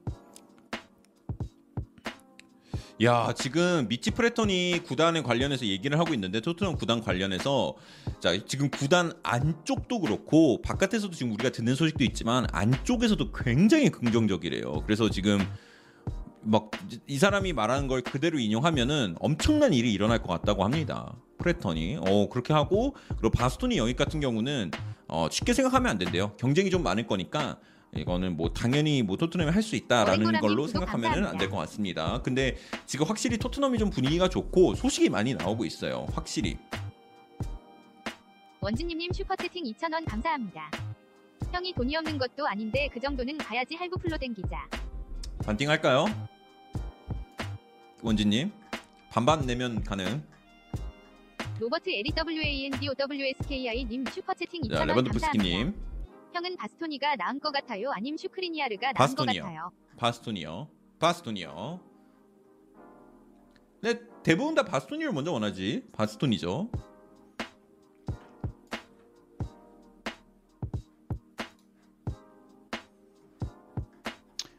야 지금 미치 프레턴이 구단에 관련해서 얘기를 하고 있는데 토트넘 구단 관련해서 자 지금 구단 안쪽도 그렇고 바깥에서도 지금 우리가 듣는 소식도 있지만 안쪽에서도 굉장히 긍정적이래요. 그래서 지금 막 이 사람이 말하는 걸 그대로 인용하면은 엄청난 일이 일어날 것 같다고 합니다. 프레턴이 어 그렇게 하고 그리고 바스토니 영입 같은 경우는 어, 쉽게 생각하면 안 된대요. 경쟁이 좀 많을 거니까. 이거는 뭐 당연히 뭐 토트넘이 할 수 있다라는 걸로 생각하면은 안 될 것 같습니다. 근데 지금 확실히 토트넘이 좀 분위기가 좋고 소식이 많이 나오고 있어요. 확실히. 원진님님 슈퍼채팅 이천 원 감사합니다. 형이 돈이 없는 것도 아닌데 그 정도는 가야지 할부 풀로 댕기자. 반띵 할까요? 원진님 반반 내면 가능. 로버트 LEWANDOWSKI님 슈퍼채팅 이천 원 감사합니다. 레반도프스키님. 형은 바스토니가 나은 것 같아요. 아님 슈크리니아르가 나은 것 같아요. 바스토니요. 바스토니요. 근데 대부분 다 바스토니를 먼저 원하지. 바스토니죠.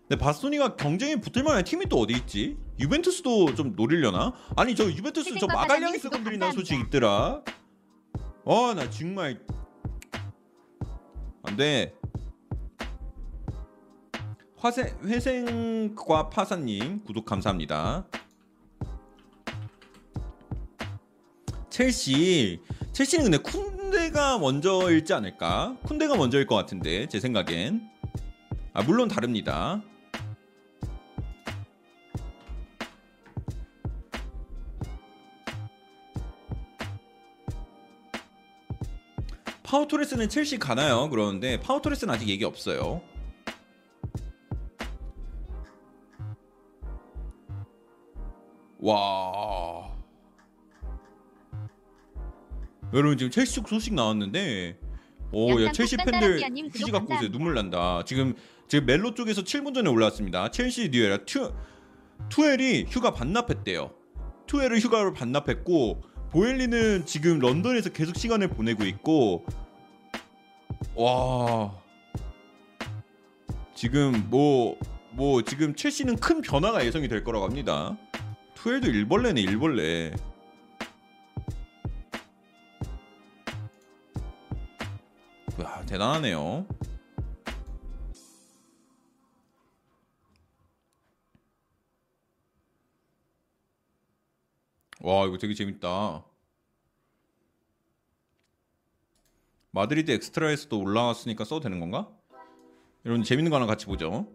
근데 바스토니가 경쟁에 붙을만한 팀이 또 어디 있지? 유벤투스도 좀 노리려나? 아니 저 유벤투스 저 마갈량이 쓰고 들린다는 소식 있더라. 어, 나 정말. 안돼. 화생 회생과 파산님 구독 감사합니다. 첼시 첼시는 근데 쿤데가 먼저일지 않을까? 쿤데가 먼저일 것 같은데 제 생각엔. 아 물론 다릅니다. 파우토레스는 첼시 가나요? 그러는데 파우토레스는 아직 얘기 없어요. 와 여러분 지금 첼시 소식 나왔는데 오, 야 첼시 팬들 휴지 갖고 오세요. 눈물 난다. 지금 지금 멜로 쪽에서 칠 분 전에 올라왔습니다. 첼시 뉴에라 투, 투엘이 휴가 반납했대요. 투엘을 휴가를 반납했고 보엘리는 지금 런던에서 계속 시간을 보내고 있고 와 지금 뭐뭐 뭐 지금 첼시는 큰 변화가 예상이 될 거라고 합니다. 투엘도 일벌레네 일벌레. 와 대단하네요. 와 이거 되게 재밌다. 마드리드 엑스트라에서도 올라왔으니까 써도 되는 건가? 여러분 재밌는 거 하나 같이 보죠.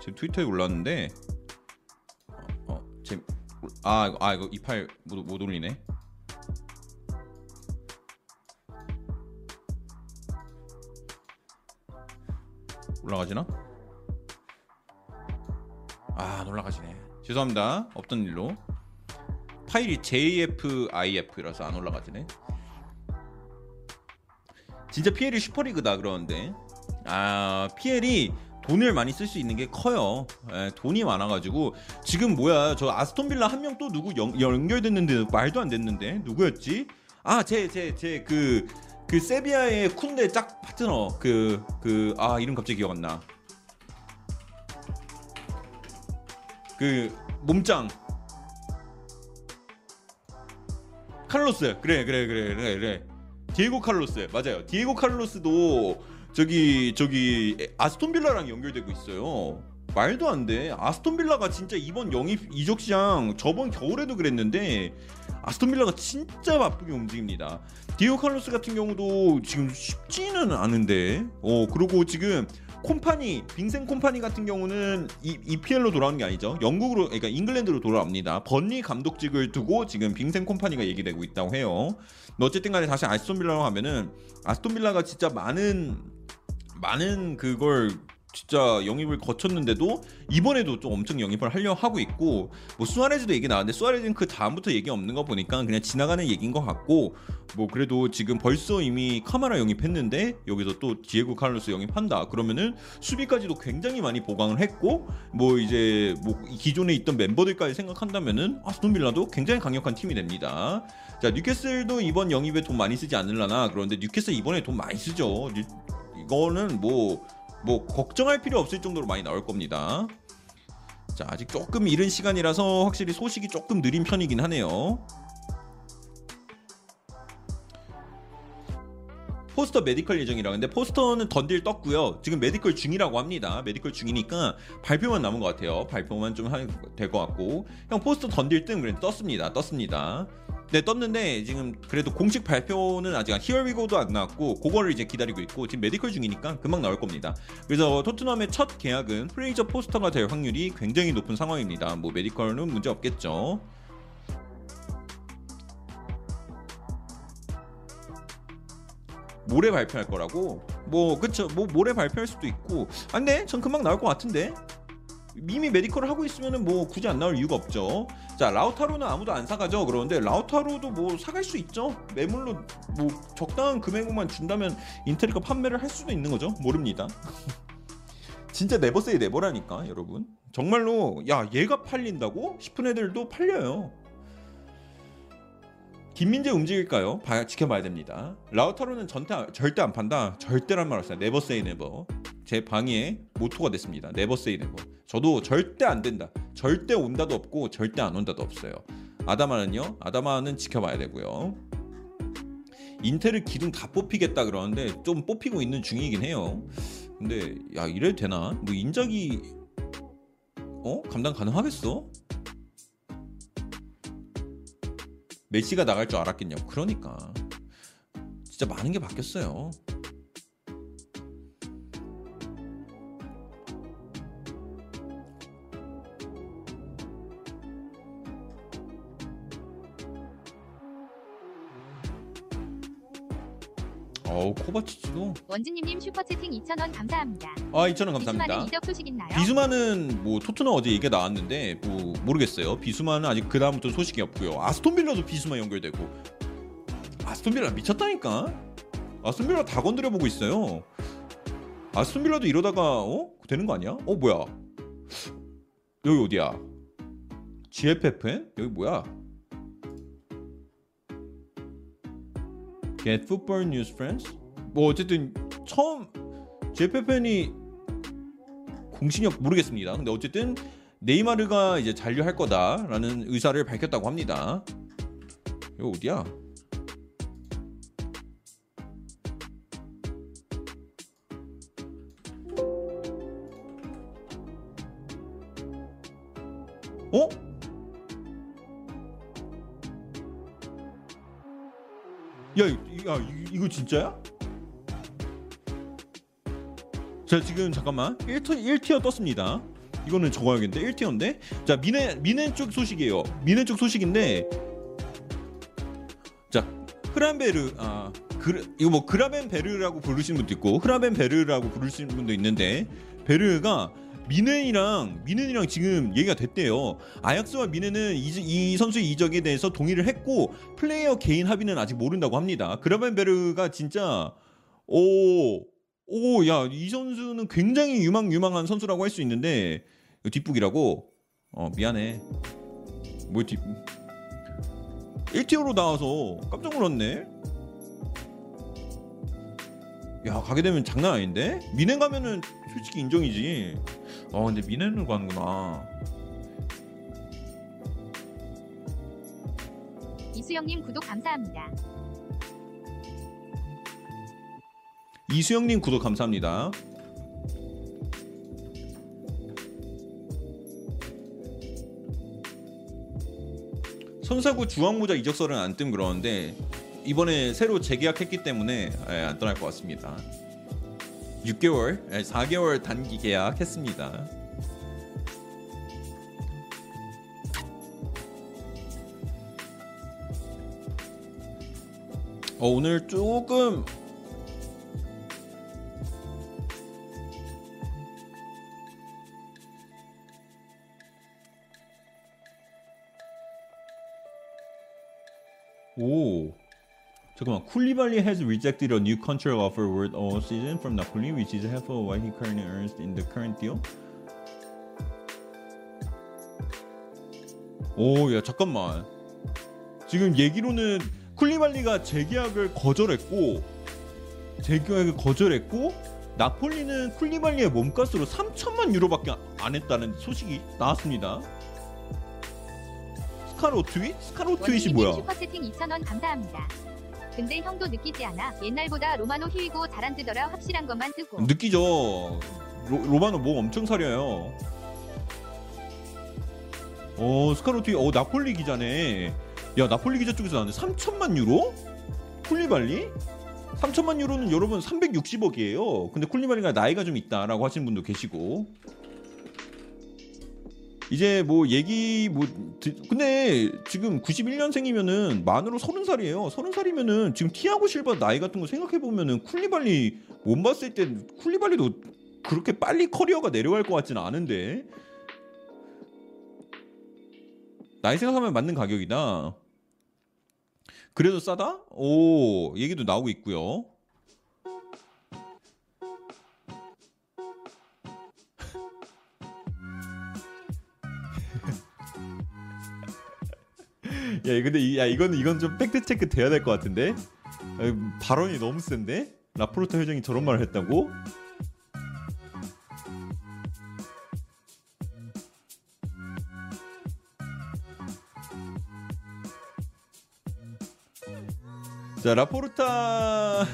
지금 트위터에 올라왔는데 어, 어, 재미... 아, 이거, 아, 이거 이팔 못, 못 올리네. 올라가지나? 아, 올라가지네. 죄송합니다. 없던 일로. 파일이 제이에프아이에프라서 안 올라가지네. 진짜 피엘이 슈퍼리그다 그러는데, 아, 피엘이 돈을 많이 쓸 수 있는 게 커요. 에, 돈이 많아가지고. 지금 뭐야, 저 아스톤빌라 한 명 또 누구 연, 연결됐는데, 말도 안 됐는데 누구였지? 아, 제 제 제 그 그 세비야의 쿤데 짝 파트너 그 그 아 이름 갑자기 기억 안 나. 그 몸짱 칼로스. 그래 그래 그래 그래 그래 디에고 칼로스 맞아요. 디에고 칼로스도 저기 저기 아스톤빌라랑 연결되고 있어요. 말도 안 돼. 아스톤빌라가 진짜 이번 영입 이적 시장, 저번 겨울에도 그랬는데 아스톤빌라가 진짜 바쁘게 움직입니다. 디에고 칼로스 같은 경우도 지금 쉽지는 않은데. 어, 그리고 지금 콤파니, 빙센 콤파니 같은 경우는 이피엘로 돌아오는 게 아니죠. 영국으로, 그러니까 잉글랜드로 돌아옵니다. 번리 감독직을 두고 지금 빙센 콤파니가 얘기되고 있다고 해요. 어쨌든 간에 다시 아스톤빌라로 가면은 아스톤빌라가 진짜 많은 많은 그걸 진짜 영입을 거쳤는데도 이번에도 좀 엄청 영입을 하려 하고 있고, 뭐 수아레즈도 얘기 나왔는데 수아레즈는 그 다음부터 얘기 없는 거 보니까 그냥 지나가는 얘기인 것 같고, 뭐 그래도 지금 벌써 이미 카마라 영입했는데 여기서 또 디에고 칼로스 영입한다 그러면은 수비까지도 굉장히 많이 보강을 했고, 뭐 이제 뭐 기존에 있던 멤버들까지 생각한다면은 아스톤빌라도 굉장히 강력한 팀이 됩니다. 자, 뉴캐슬도 이번 영입에 돈 많이 쓰지 않으려나. 그런데 뉴캐슬 이번에 돈 많이 쓰죠. 뉴, 이거는 뭐 뭐 걱정할 필요 없을 정도로 많이 나올 겁니다. 자, 아직 조금 이른 시간이라서 확실히 소식이 조금 느린 편이긴 하네요. 포스터 메디컬 예정이라. 근데 포스터는 던딜 떴고요. 지금 메디컬 중이라고 합니다. 메디컬 중이니까 발표만 남은 것 같아요. 발표만 좀 하면 될 것 같고. 형 포스터 던딜 뜸 그래 떴습니다. 떴습니다. 네, 떴는데 지금 그래도 공식 발표는 아직 Here We Go도 안 나왔고, 그거를 이제 기다리고 있고, 지금 메디컬 중이니까 금방 나올 겁니다. 그래서 토트넘의 첫 계약은 프레이저 포스터가 될 확률이 굉장히 높은 상황입니다. 뭐 메디컬은 문제 없겠죠. 모레 발표할 거라고? 뭐 그쵸, 뭐 모레 발표할 수도 있고. 안돼, 전 금방 나올 것 같은데. 이미 메디컬을 하고 있으면은 뭐 굳이 안 나올 이유가 없죠. 자, 라우타로는 아무도 안 사가죠. 그런데 라우타로도 뭐 사갈 수 있죠. 매물로 뭐 적당한 금액만 준다면 인테리가 판매를 할 수도 있는 거죠. 모릅니다. 진짜 네버세이 네버라니까 여러분. 정말로 야 얘가 팔린다고 싶은 애들도 팔려요. 김민재 움직일까요? 봐, 지켜봐야 됩니다. 라우타로는 전태, 절대 안 판다. 절대란 말 없어요. 네버세이 네버. 제 방의 모토가 됐습니다. 네버세이 네버. 저도 절대 안 된다. 절대 온다도 없고 절대 안 온다도 없어요. 아다마는요? 아다마는 지켜봐야 되고요. 인텔을 기둥 다 뽑히겠다 그러는데 좀 뽑히고 있는 중이긴 해요. 근데 야 이래도 되나? 뭐 인작이 어? 감당 가능하겠어? 메시가 나갈 줄 알았겠냐고. 그러니까 진짜 많은 게 바뀌었어요. 어우, 코바치치도. 원진님님 슈퍼채팅 이천 원 감사합니다. 아, 이천 원 감사합니다. 비수만은 이적 소식 있나요? 비수만은 뭐 토트넘 어제 얘기가 나왔는데 뭐 모르겠어요. 비수만은 아직 그 다음부터 소식이 없고요. 아스톤빌라도 비수만 연결되고. 아스톤빌라 미쳤다니까. 아스톤빌라 다 건드려 보고 있어요. 아스톤빌라도 이러다가 어 되는 거 아니야? 어 뭐야? 여기 어디야? 지에프에프엔? 여기 뭐야? Get Football News Friends? 뭐 어쨌든 처음 제페펜이 공신력 모르겠습니다. 근데 어쨌든 네이마르가 이제 잔류할 거다라는 의사를 밝혔다고 합니다. 이거 어디야? 어? 야, 야, 이거 진짜야? 자, 지금 잠깐만 일, 일 티어 떴습니다. 이거는 적어야겠는데 일 티어인데? 자, 미네, 미네 쪽 소식이에요. 미네 쪽 소식인데, 자, 흐란베르, 아, 그, 이거 뭐 그라벤베르라고 부르시는 분도 있고 흐라벤베르라고 부르시는 분도 있는데, 베르가 미넨이랑 미넨이랑 지금 얘기가 됐대요. 아약스와 미넨은 이, 이 선수의 이적에 대해서 동의를 했고 플레이어 개인 합의는 아직 모른다고 합니다. 그라벤베르가 진짜 오, 오, 야, 이 선수는 굉장히 유망 유망한 선수라고 할 수 있는데 뒷북이라고. 어, 미안해. 뭐 뒷 일 티어로 나와서 깜짝 놀랐네. 야, 가게 되면 장난 아닌데? 미넨 가면은 솔직히 인정이지. 아, 근데 미넨으로 가는구나. 이수영님 구독 감사합니다. 이수영님 구독 감사합니다. 선사구 주황모자 이적설은 안 뜸 그러는데 이번에 새로 재계약했기 때문에 안 떠날 것 같습니다. 육 개월, 사 개월 단기 계약했습니다. 어, 오늘 조금 오. 잠깐만, Koulibaly has rejected a new contract offer worth all season from Napoli, which is half of what he currently earns in the current deal. 오, 야, 잠깐만. 지금 얘기로는 쿨리발리가 재계약을 거절했고, 재계약을 거절했고, 나폴리는 쿨리발리의 몸값으로 삼천만 유로밖에 안 했다는 소식이 나왔습니다. 스카로 트윗? 스카로 트윗이 뭐야? 슈퍼채팅 이천 원 감사합니다. 근데 형도 느끼지 않아? 옛날보다 로마노 휘고 잘 안 뜨더라. 확실한 것만 뜨고. 느끼죠. 로, 로마노 몸 엄청 사려요. 어, 스카로티, 어, 나폴리 기자네. 야, 나폴리 기자 쪽에서 나왔네. 삼천만 유로? 쿨리발리? 삼천만 유로는 여러분 삼백육십억이에요. 근데 쿨리발리가 나이가 좀 있다라고 하시는 분도 계시고. 이제 뭐 얘기 뭐 근데 지금 구십일 년생이면은 만으로 서른 살이에요. 서른 살이면은 지금 티아고 실바 나이 같은 거 생각해 보면은 쿨리발리 못 봤을 때 쿨리발리도 그렇게 빨리 커리어가 내려갈 것 같지는 않은데 나이 생각하면 맞는 가격이다. 그래도 싸다? 오, 얘기도 나오고 있고요. 야, 근데 야, 이건 이건 좀 팩트 체크 돼야 될 것 같은데. 발언이 너무 센데? 라포르타 회장이 저런 말을 했다고? 자, 라포르타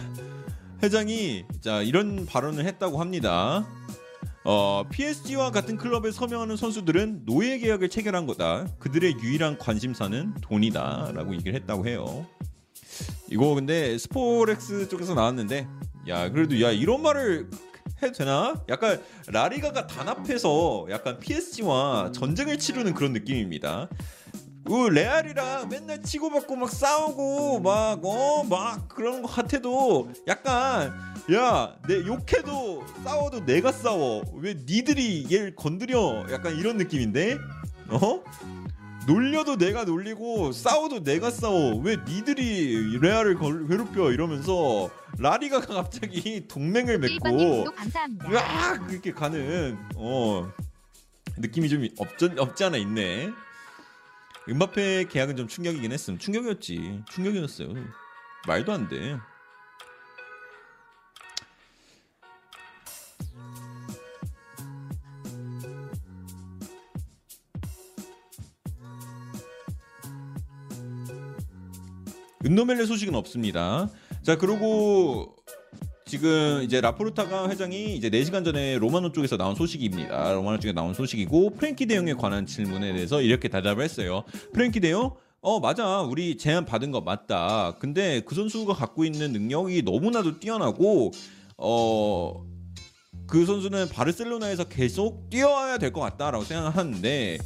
회장이 자, 이런 발언을 했다고 합니다. 어, 피에스지와 같은 클럽에 서명하는 선수들은 노예 계약을 체결한 거다. 그들의 유일한 관심사는 돈이다. 라고 얘기를 했다고 해요. 이거 근데 스포렉스 쪽에서 나왔는데, 야, 그래도 야, 이런 말을 해도 되나? 약간 라리가가 단합해서 약간 피에스지와 전쟁을 치르는 그런 느낌입니다. 그 레알이랑 맨날 치고받고 막 싸우고 막 어 막 그런 것 같아도 약간 야, 내 욕해도 싸워도 내가 싸워. 왜 니들이 얘를 건드려? 약간 이런 느낌인데? 어? 놀려도 내가 놀리고 싸워도 내가 싸워. 왜 니들이 레알을 괴롭혀? 이러면서 라리가 갑자기 동맹을 맺고 막 그렇게 가는 어 느낌이 좀 없지, 없지 않아 있네. 음바페 계약은 좀 충격이긴 했음. 충격이었지. 충격이었어요. 말도 안 돼. 은노멜레 소식은 없습니다. 자, 그리고 지금 이제 라포르타가 회장이 이제 네 시간 전에 로마노 쪽에서 나온 소식입니다. 로마노 쪽에 나온 소식이고 프랭키 대용에 관한 질문에 대해서 이렇게 대답을 했어요. 프랭키 대용? 어, 맞아. 우리 제안 받은 거 맞다. 근데 그 선수가 갖고 있는 능력이 너무나도 뛰어나고 어 그 선수는 바르셀로나에서 계속 뛰어와야 될 것 같다라고 생각하는데,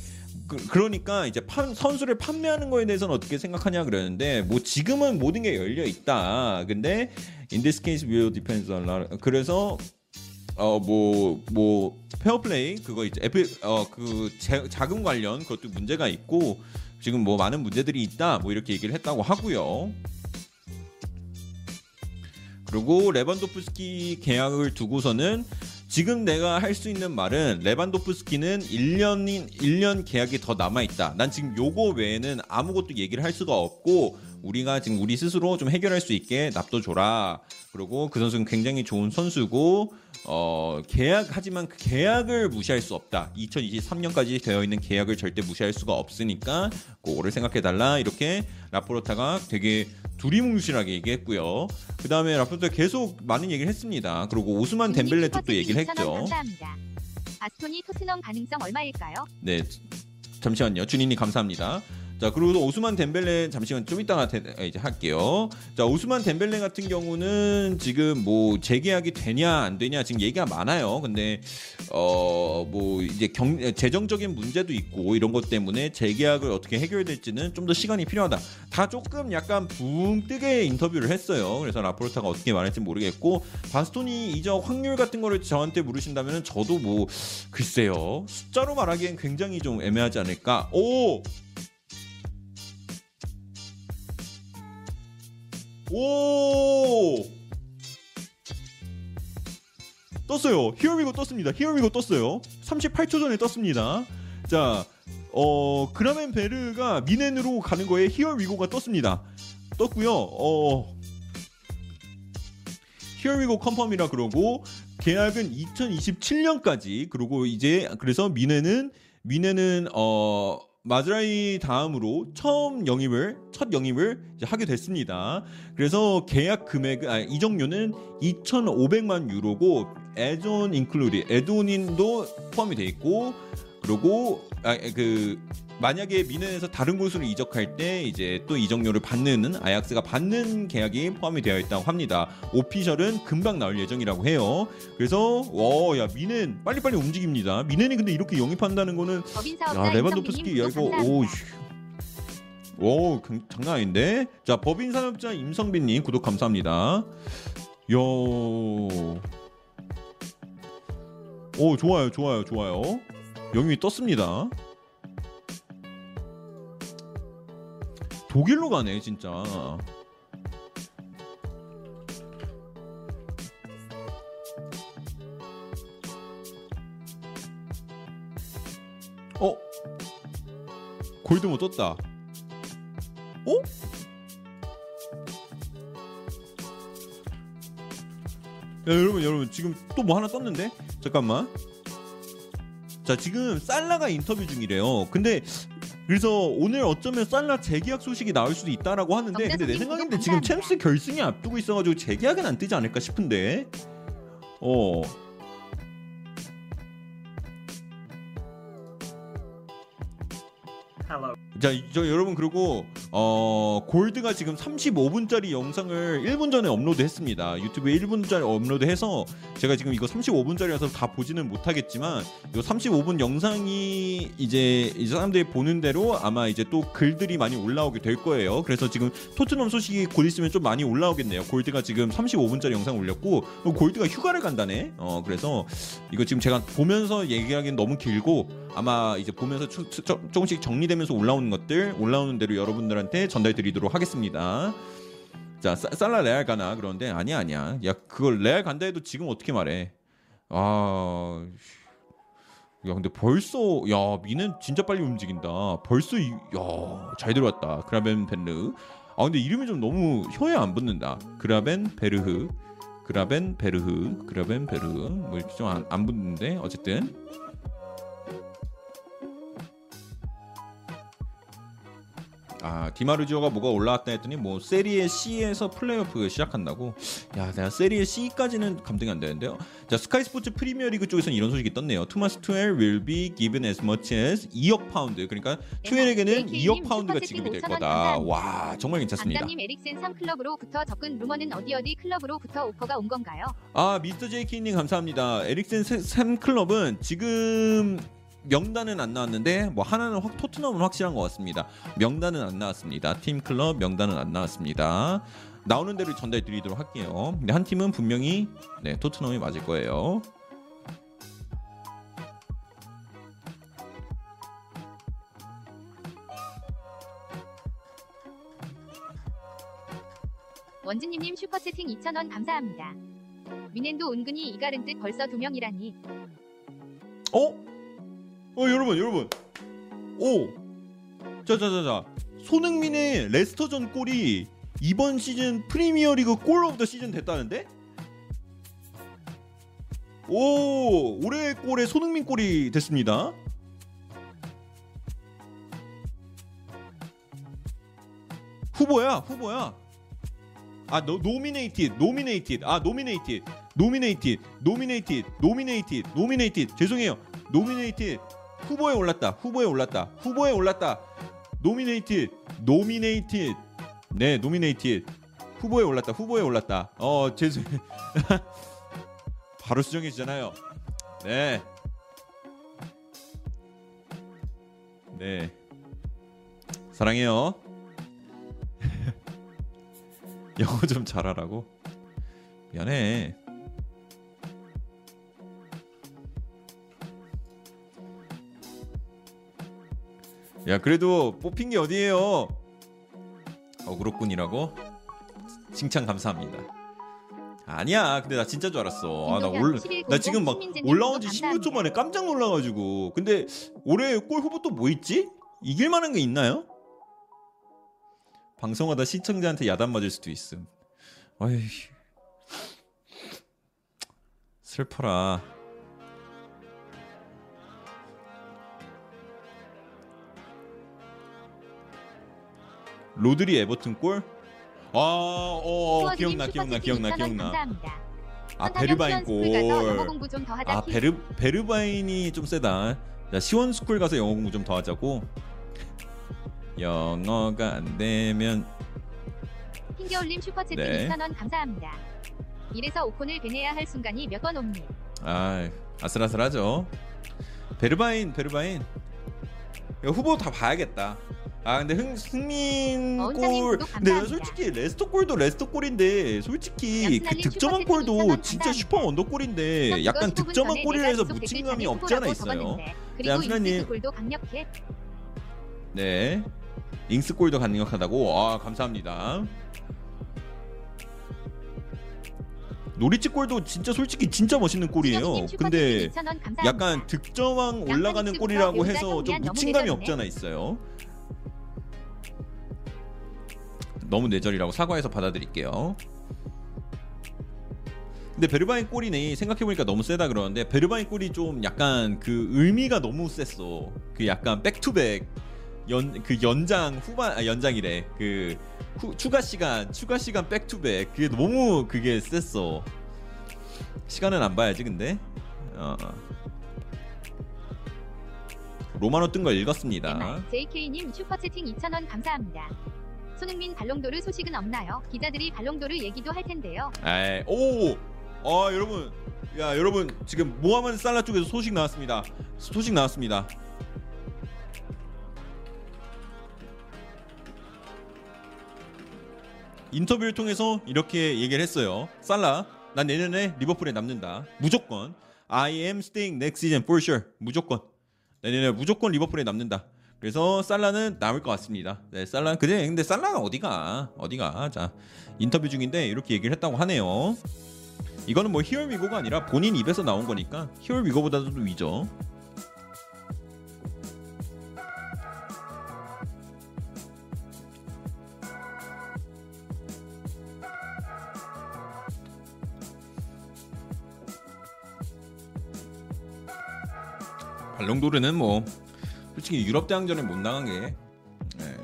그, 그러니까 이제 판, 선수를 판매하는 거에 대해서는 어떻게 생각하냐 그러는데, 뭐 지금은 모든 게 열려 있다. 근데 in this case will depends on lot. 그래서 어 뭐 뭐 페어플레이 그거 이제 어 그 자금 관련 그것도 문제가 있고 지금 뭐 많은 문제들이 있다. 뭐 이렇게 얘기를 했다고 하고요. 그리고 레반도프스키 계약을 두고서는 지금 내가 할 수 있는 말은 레반도프스키는 일 년인 일 년 계약이 더 남아 있다. 난 지금 요거 외에는 아무것도 얘기를 할 수가 없고 우리가 지금 우리 스스로 좀 해결할 수 있게 납둬 줘라. 그리고 그 선수는 굉장히 좋은 선수고 어 계약 하지만 그 계약을 무시할 수 없다. 이천이십삼 년까지 되어 있는 계약을 절대 무시할 수가 없으니까 그거를 생각해 달라. 이렇게 라포르타가 되게 두리뭉실하게 얘기했고요. 그 다음에 라포르타 계속 많은 얘기를 했습니다. 그리고 오스만 덴벨레 쪽도 얘기를 했죠. 감사합니다. 아스톤이 토트넘 가능성 얼마일까요? 네, 잠시만요. 준인이 감사합니다. 자, 그리고 오스만 덴벨레 잠시만 좀 이따가 이제 할게요. 자, 오스만 덴벨레 같은 경우는 지금 뭐 재계약이 되냐 안 되냐 지금 얘기가 많아요. 근데 어 뭐 이제 경 재정적인 문제도 있고 이런 것 때문에 재계약을 어떻게 해결될지는 좀 더 시간이 필요하다. 다 조금 약간 붕 뜨게 인터뷰를 했어요. 그래서 라포르타가 어떻게 말할지 모르겠고, 바스토니 이적 확률 같은 거를 저한테 물으신다면 저도 뭐 글쎄요, 숫자로 말하기엔 굉장히 좀 애매하지 않을까. 오. 오! 떴어요. Here we go 떴습니다. Here we go 떴어요. 삼십팔 초 전에 떴습니다. 자, 어, 그라멘 베르가 미넨으로 가는 거에 Here we go가 떴습니다. 떴고요. 어, Here we go 컨펌이라 그러고, 계약은 이천이십칠 년까지. 그리고 이제 그래서 미넨은 미넨은 어. 마즈라이 다음으로 처음 영입을 첫 영입을 이제 하게 됐습니다. 그래서 계약 금액 아, 이적료는 이천오백만 유로고 에존 인클루디 에드온인도 포함이 돼 있고, 그리고 아, 그 만약에 미넨에서 다른 곳으로 이적할 때 이제 또 이적료를 받는 아약스가 받는 계약이 포함이 되어 있다고 합니다. 오피셜은 금방 나올 예정이라고 해요. 그래서 와, 야 미넨 빨리빨리 움직입니다. 미넨이 근데 이렇게 영입한다는 거는 야 레반도프스키 야 이거 오, 오 장난 아닌데. 자, 법인 사업자 임성빈님 구독 감사합니다. 요, 오 좋아요 좋아요 좋아요. 영입이 떴습니다. 독일로 가네 진짜. 어? 골드모 떴다. 어? 야, 여러분 여러분 지금 또 뭐 하나 떴는데? 잠깐만. 자, 지금 살라가 인터뷰 중이래요. 근데 그래서 오늘 어쩌면 살라 재계약 소식이 나올 수도 있다라고 하는데, 근데 내 생각인데 지금 챔스 결승이 앞두고 있어가지고 재계약은 안 뜨지 않을까 싶은데. 어. Hello. 자, 저 여러분 그리고 어 골드가 지금 삼십오 분짜리 영상을 일 분 전에 업로드했습니다. 유튜브에 일 분짜리 업로드해서 제가 지금 이거 삼십오 분짜리라서 다 보지는 못하겠지만 이 삼십오 분 영상이 이제 이 사람들이 보는 대로 아마 이제 또 글들이 많이 올라오게 될 거예요. 그래서 지금 토트넘 소식이 곧 있으면 좀 많이 올라오겠네요. 골드가 지금 삼십오 분짜리 영상 올렸고 골드가 휴가를 간다네. 어 그래서 이거 지금 제가 보면서 얘기하기엔 너무 길고 아마 이제 보면서 추, 추, 조금씩 정리되면서 올라오는 것들 올라오는 대로 여러분들한테 전달드리도록 하겠습니다. 자, 사, 살라 레알 가나 그런데 아니야 아니야. 야 그걸 레알 간다 해도 지금 어떻게 말해? 아, 야 근데 벌써 야 미는 진짜 빨리 움직인다. 벌써 야 잘 들어왔다. 그라벤 베르흐. 아 근데 이름이 좀 너무 혀에 안 붙는다. 그라벤 베르흐, 그라벤 베르흐, 그라벤 베르흐. 뭐 이렇게 좀 안 안 붙는데 어쨌든. 아 디마르지오가 뭐가 올라왔다 했더니 뭐 세리에 C에서 플레이오프 시작한다고. 야 내가 세리에 C까지는 감당이 안 되는데요. 자 스카이 스포츠 프리미어리그 쪽에서는 이런 소식이 떴네요. 투마스 투엘 will be given as much as 이억 파운드. 그러니까 투엘에게는 이억 파운드가 지급이 될 거다. 와 정말 괜찮습니다. 안다님 에릭센 삼 클럽으로부터 접근 루머는 어디 어디 클럽으로부터 오퍼가 온 건가요? 아 미스터 제이케이님 감사합니다. 에릭센 삼 클럽은 지금 명단은 안 나왔는데 뭐 하나는 확 토트넘은 확실한 것 같습니다. 명단은 안 나왔습니다. 팀 클럽 명단은 안 나왔습니다. 나오는 대로 전달해 드리도록 할게요. 근데 한 팀은 분명히 네 토트넘이 맞을 거예요. 원진님님 슈퍼채팅 이천 원 감사합니다. 미넨도 은근히 이가른 듯 벌써 두 명이라니. 어? 어 여러분 여러분 오 자자자자 손흥민의 레스터전 골이 이번 시즌 프리미어리그 골 오브 더 시즌 됐다는데? 오 올해의 골에 손흥민 골이 됐습니다. 후보야 후보야. 아 노 노미네이티드 노미네이티드 아 노미네이티드 노미네이티드 노미네이티드 노미네이티드 노미네이티드 죄송해요. 노미네이티드 후보에 올랐다. 후보에 올랐다. 후보에 올랐다. 노미네이티드. 노미네이티드. 네, 노미네이티드. 후보에 올랐다. 후보에 올랐다. 어, 죄송. 바로 수정해 주잖아요. 네. 네. 사랑해요. 영어 좀 잘하라고. 미안해. 야 그래도 뽑힌 게 어디예요? 어그로꾼이라고? 칭찬 감사합니다. 아니야 근데 나 진짜인 줄 알았어. 아, 나, 올라, 나 지금 막 올라온 지 십몇 초 만에 깜짝 놀라가지고. 근데 올해 골 후보 또 뭐 있지? 이길 만한 게 있나요? 방송하다 시청자한테 야단 맞을 수도 있음. 어휴 슬퍼라. 로드리 에버튼 골? 아, 어, 어 기억나, 기억나, 기억나, 기억나. 아, 베르바인 골. 아, 베르 베르바인이 좀 세다. 자, 시원 스쿨 가서 영어 공부 좀 더 하자고. 영어가 안 되면. 핑계올림 슈퍼챗 네. 이천 원 감사합니다. 이래서 오콘을 배내야 할 순간이 몇 번 옵니? 아, 아슬아슬하죠. 베르바인, 베르바인. 야, 후보 다 봐야겠다. 아 근데 흥, 흥민 골 근데 솔직히 레스터 골도 레스터 골인데 솔직히 그 득점한 골도 진짜 슈퍼 원더 골인데 약간 득점한 골이라 해서 무책임감이 없잖아 있어요. 네 암스라님 네 잉스 골도 강력하다고. 아 감사합니다. 노리치 골도 진짜 솔직히 진짜 멋있는 골이에요. 근데 약간 득점왕 올라가는 골이라고 해서 좀 무책임감이 없잖아 있어요. 너무 뇌절이라고 사과해서 받아들일게요. 근데 베르바인 골이네. 생각해보니까 너무 세다 그러는데 베르바인 골이 좀 약간 그 의미가 너무 셌어. 그 약간 백투백 연 그 연장 후반 아 연장이래. 그 후, 추가 시간 추가 시간 백투백 그게 너무 그게 셌어. 시간은 안 봐야지 근데. 어. 로마노 뜬 걸 읽었습니다. 제이케이님 슈퍼채팅 이천 원 감사합니다. 손흥민 발롱도르 소식은 없나요? 기자들이 발롱도르 얘기도 할 텐데요. 에이, 오, 아 여러분, 야 여러분 지금 모하메드 살라 쪽에서 소식 나왔습니다. 소식 나왔습니다. 인터뷰를 통해서 이렇게 얘기를 했어요. 살라, 난 내년에 리버풀에 남는다. 무조건. I am staying next season for sure. 무조건. 내년에 무조건 리버풀에 남는다. 그래서 살라는 남을 것 같습니다. 네, 살라 근데 근데 살라가 어디가 어디가 자 인터뷰 중인데 이렇게 얘기를 했다고 하네요. 이거는 뭐 히얼 위고가 아니라 본인 입에서 나온 거니까 히얼 위고보다도 위죠. 발롱도르는 뭐. 솔직히 유럽 대항전에 못 나간 게 네.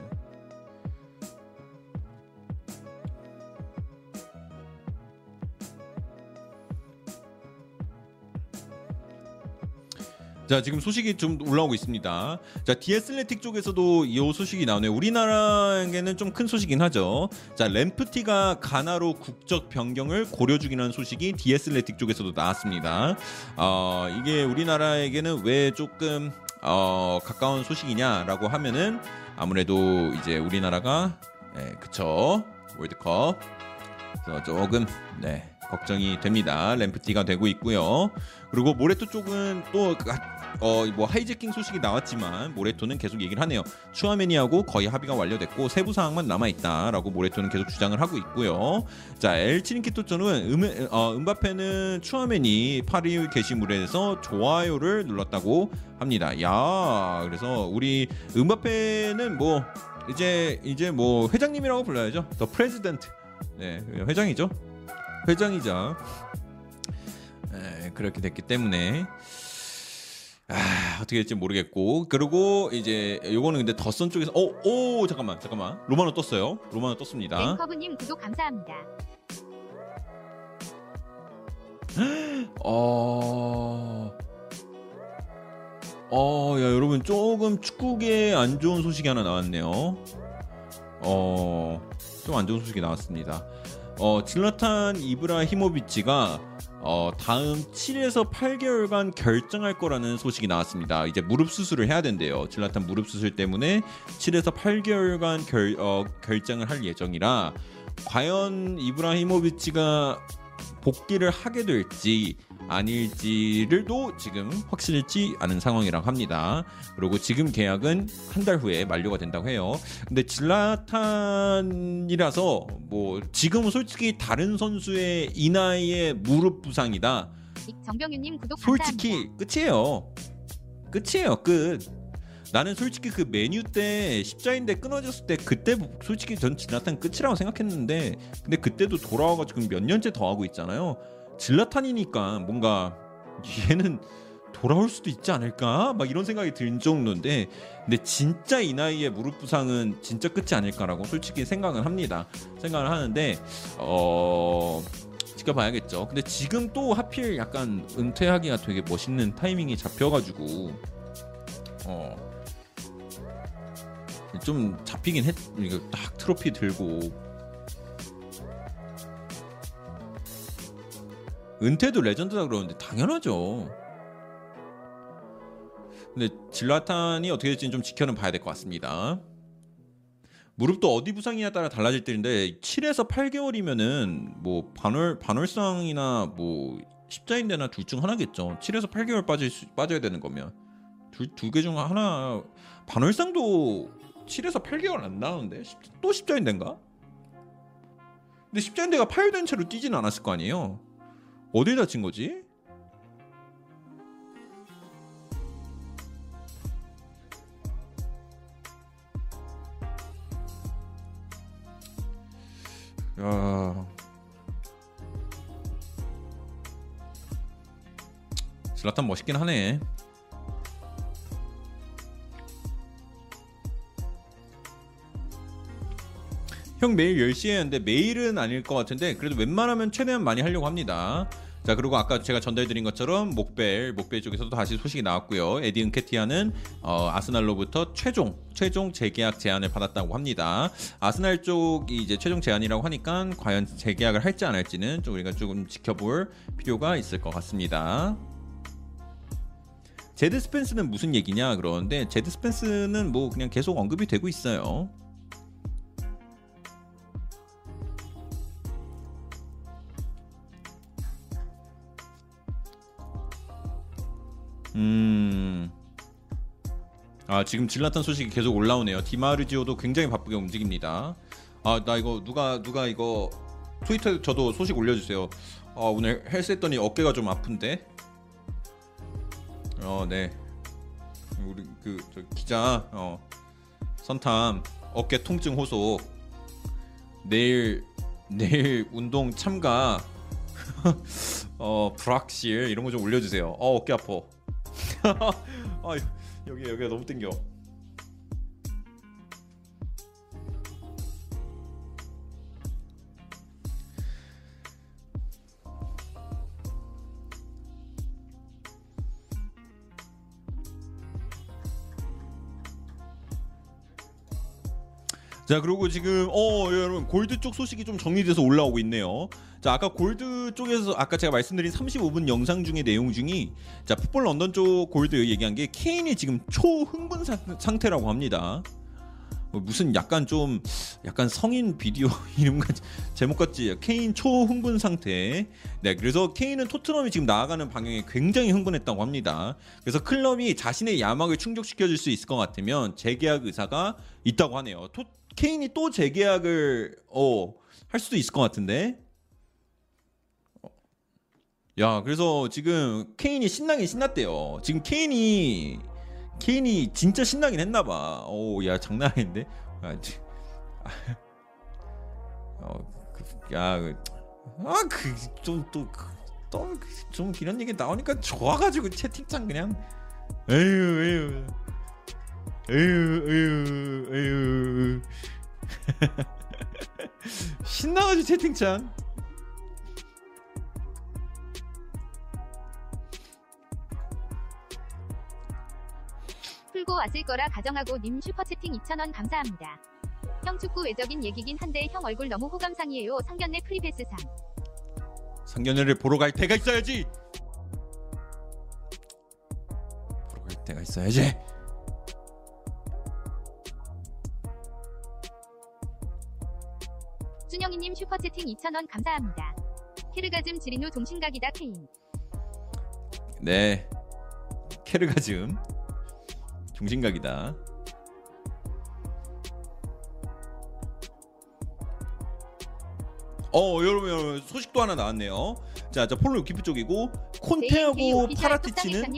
자, 지금 소식이 좀 올라오고 있습니다. 자, 디애슬레틱 쪽에서도 이 소식이 나오네요. 우리나라에게는 좀 큰 소식이긴 하죠. 자, 램프티가 가나로 국적 변경을 고려 중이라는 소식이 디애슬레틱 쪽에서도 나왔습니다. 어, 이게 우리나라에게는 왜 조금 어, 가까운 소식이냐라고 하면은 아무래도 이제 우리나라가 네, 그쵸 월드컵 그래서 조금 네 걱정이 됩니다. 램프티가 되고 있고요. 그리고 모레토 쪽은 또 어 뭐 하이제킹 소식이 나왔지만 모레토는 계속 얘기를 하네요. 추아메니하고 거의 합의가 완료됐고 세부 사항만 남아 있다라고 모레토는 계속 주장을 하고 있고요. 자, 엘치린키토토는 음, 어, 음바페는 추아메니 파리 게시물에서 좋아요를 눌렀다고 합니다. 야, 그래서 우리 음바페는 뭐 이제 이제 뭐 회장님이라고 불러야죠. 더 프레지던트. 네, 회장이죠. 회장이자 에, 그렇게 됐기 때문에 아, 어떻게 될지 모르겠고. 그리고 이제 요거는 근데 더선 쪽에서 오오 잠깐만 잠깐만 로마노 떴어요. 로마노 떴습니다. 랭커브님 구독 감사합니다. 어... 어, 야, 여러분 조금 축구계 안 좋은 소식이 하나 나왔네요. 어, 좀 안 좋은 소식이 나왔습니다. 어, 질라탄 이브라히모비치가 어, 다음 칠에서 팔 개월간 결정할 거라는 소식이 나왔습니다. 이제 무릎 수술을 해야 된대요. 질라탄 무릎 수술 때문에 칠에서 팔 개월간 결, 어, 결정을 할 예정이라 과연 이브라히모비치가 복귀를 하게 될지 아닐지를 또 지금 확실치 않은 상황이라고 합니다. 그리고 지금 계약은 한 달 후에 만료가 된다고 해요. 근데 질라탄이라서 뭐 지금 솔직히 다른 선수의 이 나이에 무릎 부상이다. 정병윤님 구독 솔직히 감사합니다. 끝이에요. 끝이에요. 끝. 나는 솔직히 그 메뉴 때 십자인대 끊어졌을 때 그때 솔직히 전 질라탄 끝이라고 생각했는데 근데 그때도 돌아와가지고 몇 년째 더 하고 있잖아요. 질라탄이니까 뭔가 얘는 돌아올 수도 있지 않을까 막 이런 생각이 들 정도인데 근데 진짜 이 나이에 무릎 부상은 진짜 끝이 아닐까라고 솔직히 생각은 합니다. 생각을 하는데 어... 지켜봐야겠죠. 근데 지금 또 하필 약간 은퇴하기가 되게 멋있는 타이밍이 잡혀가지고 어... 좀 잡히긴 했. 이거 딱 트로피 들고 은퇴도 레전드다 그러는데 당연하죠. 근데 질라탄이 어떻게 될지는 좀 지켜는 봐야 될 것 같습니다. 무릎도 어디 부상이냐에 따라 달라질 텐데 칠에서 팔 개월이면은 뭐 반월 반월상이나 뭐 십자인대나 둘 중 하나겠죠. 칠에서 팔 개월 빠질 수, 빠져야 되는 거면 둘 두 개 중 하나 반월상도 칠에서 팔 개월 안 나오는데 또 십자인대인가? 근데 십자인대가 파열된 채로 뛰진 않았을 거 아니에요. 어딜 다친 거지? 야, 질라탄 멋있긴 하네. 형 매일 열 시에 하는데 매일은 아닐 것 같은데 그래도 웬만하면 최대한 많이 하려고 합니다. 자, 그리고 아까 제가 전달드린 것처럼 목벨, 목벨 쪽에서도 다시 소식이 나왔고요. 에디 은케티아는 어, 아스날로부터 최종, 최종 재계약 제안을 받았다고 합니다. 아스날 쪽이 이제 최종 제안이라고 하니까 과연 재계약을 할지 안 할지는 좀 우리가 조금 지켜볼 필요가 있을 것 같습니다. 제드 스펜스는 무슨 얘기냐 그러는데 제드 스펜스는 뭐 그냥 계속 언급이 되고 있어요. 음... 아, 지금 질라탄 소식이 계속 올라오네요. 디마르지오도 굉장히 바쁘게 움직입니다. 아, 나 이거 누가 누가 이거 트위터에 저도 소식 올려주세요. 아, 오늘 헬스 했더니 어깨가 좀 아픈데. 어, 네. 우리 그 저 기자 어 선탐 어깨 통증 호소. 내일 내일 운동 참가. 어 불확실 이런 거 좀 올려주세요. 어 어깨 아파. 아, 여기 여기가 너무 땡겨. 자, 그리고 지금 어 여러분 골드 쪽 소식이 좀 정리돼서 올라오고 있네요. 자, 아까 골드 쪽에서 아까 제가 말씀드린 삼십오 분 영상 중에 내용 중이 자 풋볼 런던 쪽 골드 얘기한 게 케인이 지금 초흥분 사, 상태라고 합니다. 무슨 약간 좀 약간 성인 비디오 이름 같이 제목 같지. 케인 초흥분 상태. 네, 그래서 케인은 토트넘이 지금 나아가는 방향에 굉장히 흥분했다고 합니다. 그래서 클럽이 자신의 야망을 충족시켜줄 수 있을 것 같으면 재계약 의사가 있다고 하네요. 토, 케인이 또 재계약을 어, 할 수도 있을 것 같은데. 야, 그래서 지금 케인이 신나긴 신났대요. 지금 케인이 케인이 진짜 신나긴 했나봐. 오, 야, 장난 아닌데? 야그좀또좀 이런 얘기 나오니까 좋아가지고 채팅창 그냥 에휴 에휴 에휴 에휴 에휴 신나가지고 채팅창. 풀고 왔을 거라 가정하고 님 슈퍼채팅 이천 원 감사합니다. 형 축구 외적인 얘기긴 한데 형 얼굴 너무 호감상이에요. 상견례 크리베스 상. 상견례를 보러 갈 때가 있어야지. 보러 갈 때가 있어야지. 준영이님 슈퍼채팅 이천 원 감사합니다. 케르가즘 지린 후 종신각이다 케인. 네. 케르가즘. 중심각이다. 어 여러분, 여러분 소식도 하나 나왔네요. 자, 자 폴로 유키프 쪽이고 콘테하고 파라티치는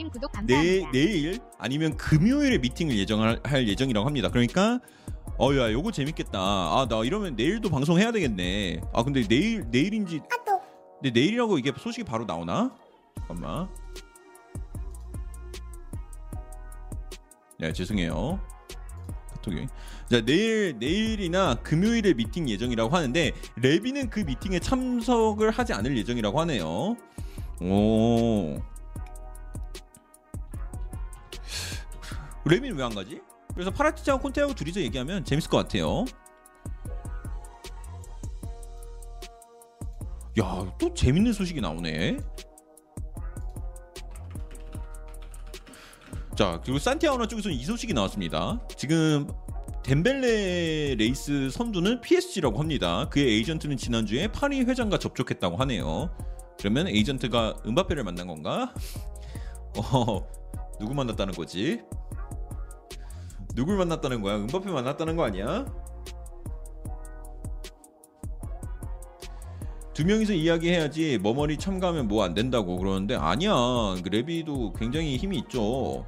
내, 내일 아니면 금요일에 미팅을 예정할 할 예정이라고 합니다. 그러니까 어 야 요거 재밌겠다. 아 나 이러면 내일도 방송해야 되겠네. 아 근데 내일 내일인지 근데 내일이라고 이게 소식이 바로 나오나? 잠깐만. 네, 죄송해요. 카톡이. 자, 내일 내일이나 금요일에 미팅 예정이라고 하는데 레비는 그 미팅에 참석을 하지 않을 예정이라고 하네요. 오. 레비는 왜 안 가지? 그래서 파라티치하고 콘테하고 둘이서 얘기하면 재밌을 것 같아요. 야, 또 재밌는 소식이 나오네. 자, 그리고 산티아고나 쪽에서는 이 소식이 나왔습니다. 지금 덴벨레 레이스 선두는 피에스지라고 합니다. 그의 에이전트는 지난주에 파리 회장과 접촉했다고 하네요. 그러면 에이전트가 음바페를 만난 건가? 어, 누구 만났다는 거지? 누굴 만났다는 거야? 음바페 만났다는 거 아니야? 두 명이서 이야기해야지 머머리 참가하면 뭐 안 된다고 그러는데 아니야. 레비도 굉장히 힘이 있죠.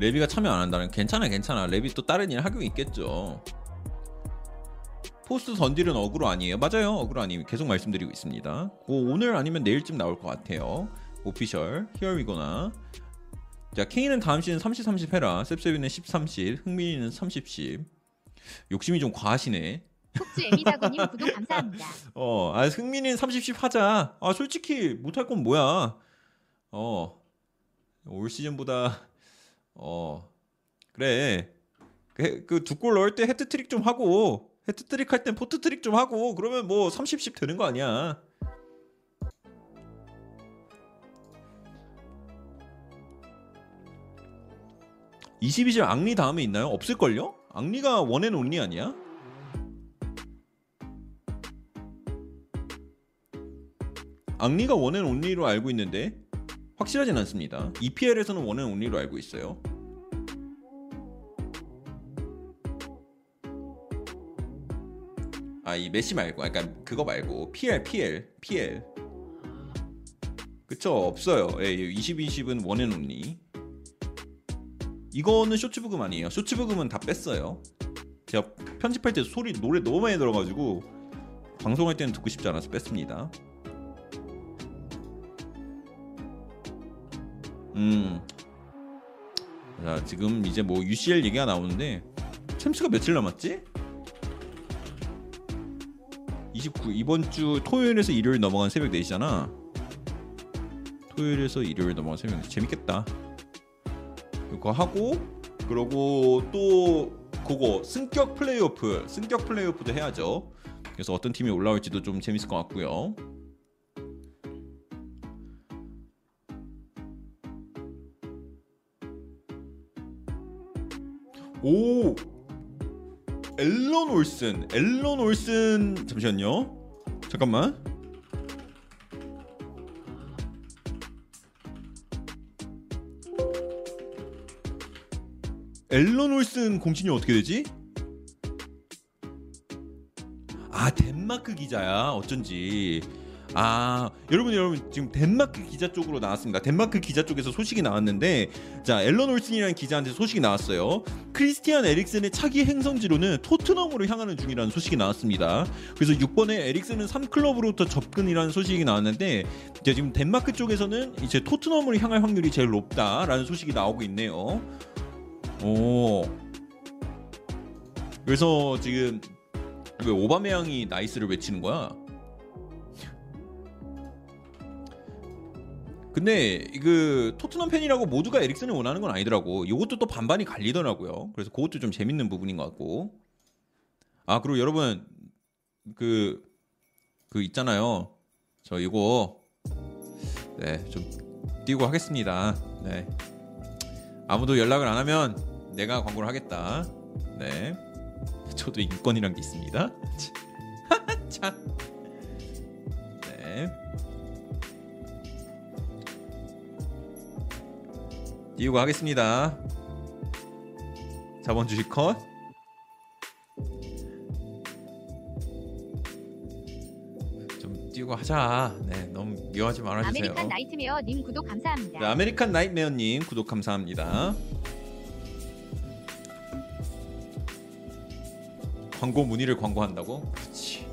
레비가 참여 안 한다는 괜찮아 괜찮아. 레비 또 다른 일 하고 있겠죠. 포스트 던딜은 어그로 아니에요. 맞아요, 어그로 아니에요. 계속 말씀드리고 있습니다. 뭐 오늘 아니면 내일쯤 나올 것 같아요. 오피셜 히어위고나. 자, 케인은 다음 시즌 삼십 삼십 해라. 셉셉이는 십 삼십, 흥민이는 삼십 십. 욕심이 좀 과하시네. 폭주 에미다고님 구독 감사합니다. 어, 아 승민이는 삼십 십 하자. 아 솔직히 못할 건 뭐야. 어, 올 시즌보다 어 그래 그 두 골 넣을 때 헤트트릭 좀 하고 헤트트릭 할 땐 포트트릭 좀 하고 그러면 뭐 삼십 십 되는 거 아니야. 이십이 점 앙리 다음에 있나요? 없을걸요? 앙리가 원앤온리 아니야? 앙리가 원앤온리로 알고 있는데 확실하진 않습니다. 이피엘에서는 원앤온리로 알고 있어요. 아, 이 메시 말고, 그러니까 그거 말고 피엘, 피엘, 피엘. 그쵸, 없어요. 예, 이십, 이십은 원앤온리. 이거는 쇼츠부금 아니에요. 쇼츠부금은 다 뺐어요. 제가 편집할 때 소리 노래 너무 많이 들어가지고 방송할 때는 듣고 싶지 않아서 뺐습니다. 음, 자 지금 이제 뭐 유씨엘 얘기가 나오는데 챔스가 며칠 남았지? 이십구 이번 주 토요일에서 일요일 넘어간 새벽 네 시잖아. 토요일에서 일요일 넘어간 새벽 네 시 재밌겠다. 그거 하고 그러고 또 그거 승격 플레이오프, 승격 플레이오프도 해야죠. 그래서 어떤 팀이 올라올지도 좀 재밌을 것 같고요. 오! 앨런 올슨, 앨런 올슨 잠시만요. 잠깐만. 앨런 올슨 공신이 어떻게 되지? 아, 덴마크 기자야. 어쩐지. 아, 여러분 여러분 지금 덴마크 기자 쪽으로 나왔습니다. 덴마크 기자 쪽에서 소식이 나왔는데, 자, 앨런 올슨이라는 기자한테 소식이 나왔어요. 크리스티안 에릭센의 차기 행성지로는 토트넘으로 향하는 중이라는 소식이 나왔습니다. 그래서 육 번에 에릭센은 삼 클럽으로부터 접근이라는 소식이 나왔는데, 이제 지금 덴마크 쪽에서는 이제 토트넘으로 향할 확률이 제일 높다라는 소식이 나오고 있네요. 오. 그래서 지금 왜 오바메양이 나이스를 외치는 거야? 근데 그 토트넘 팬이라고 모두가 에릭슨을 원하는 건 아니더라고. 이것도 또 반반이 갈리더라고요. 그래서 그것도 좀 재밌는 부분인 것 같고. 아, 그리고 여러분 그, 그 있잖아요. 저 이거 네, 좀 띄우고 하겠습니다. 네. 아무도 연락을 안 하면 내가 광고를 하겠다. 네. 저도 인권이란 게 있습니다. 참. 네. 띄우고 하겠습니다. 자본 주식 컷. 좀 띄우고 하자. 네, 너무 미워하지 말아주세요. 아메리칸 나이트메어 님 구독 감사합니다. 네, 아메리칸 나이트메어 님 구독 감사합니다. 광고 문의를 광고한다고? 그렇지.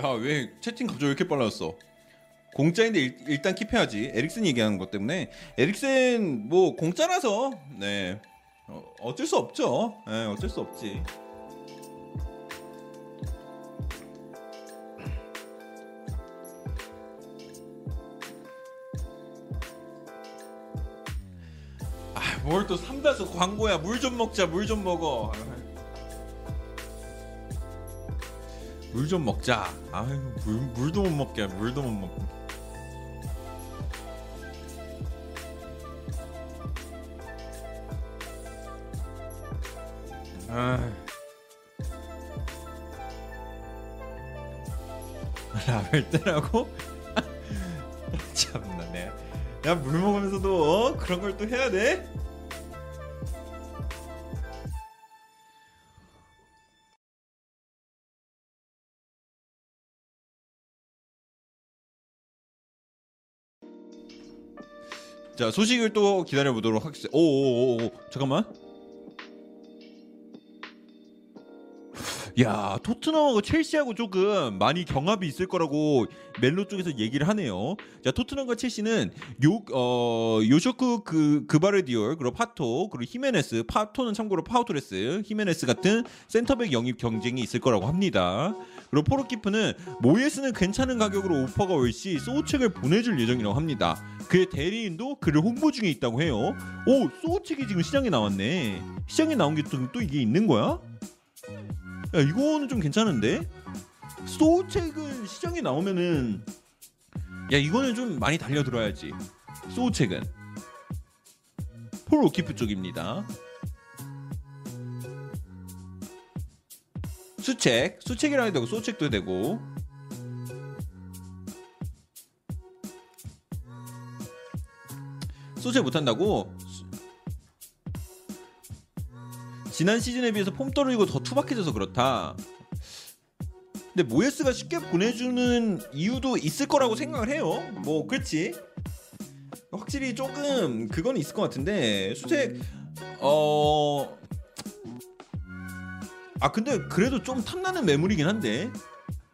야, 왜 채팅 갑자기 왜 이렇게 빨라졌어? 공짜인데 일, 일단 킵해야지. 에릭슨 얘기하는 것 때문에. 에릭슨 뭐 공짜라서 네, 어, 어쩔 수 없죠. 네, 어쩔 수 없지. 아, 뭘 또 삼다수 광고야. 물 좀 먹자. 물 좀 먹어. 물 좀 먹자. 아유, 물, 물도 못 먹게. 물도 못 먹게. 아, 라벨 때라고? 참나, 내. 야, 물 먹으면서도 어? 그런 걸 또 해야 돼? 자, 소식을 또 기다려보도록 하겠습니다. 오오오오, 잠깐만. 야, 토트넘하고 첼시하고 조금 많이 경합이 있을 거라고 멜로 쪽에서 얘기를 하네요. 자, 토트넘과 첼시는 요, 어, 요쇼크 그, 그바르디올, 그리고 파토, 그리고 히메네스, 파토는 참고로 파우토레스, 히메네스 같은 센터백 영입 경쟁이 있을 거라고 합니다. 그리고 포르키프는 모예스는 괜찮은 가격으로 오퍼가 올 시 소우책을 보내줄 예정이라고 합니다. 그의 대리인도 그를 홍보 중에 있다고 해요. 오, 소우책이 지금 시장에 나왔네. 시장에 나온 게 또 이게 있는 거야? 야, 이거는 좀 괜찮은데? 소우책은 시장에 나오면은, 야, 이거는 좀 많이 달려들어야지. 소우책은 폴 오키프 쪽입니다. 수책, 수책이라 해도 되고 소책도 되고. 소책 못한다고? 지난 시즌에 비해서 폼 떨어지고 더 투박해져서 그렇다. 근데 모예스가 쉽게 보내주는 이유도 있을 거라고 생각을 해요. 뭐 그렇지. 확실히 조금 그건 있을 것 같은데. 수책 어... 아, 근데 그래도 좀 탐나는 매물이긴 한데,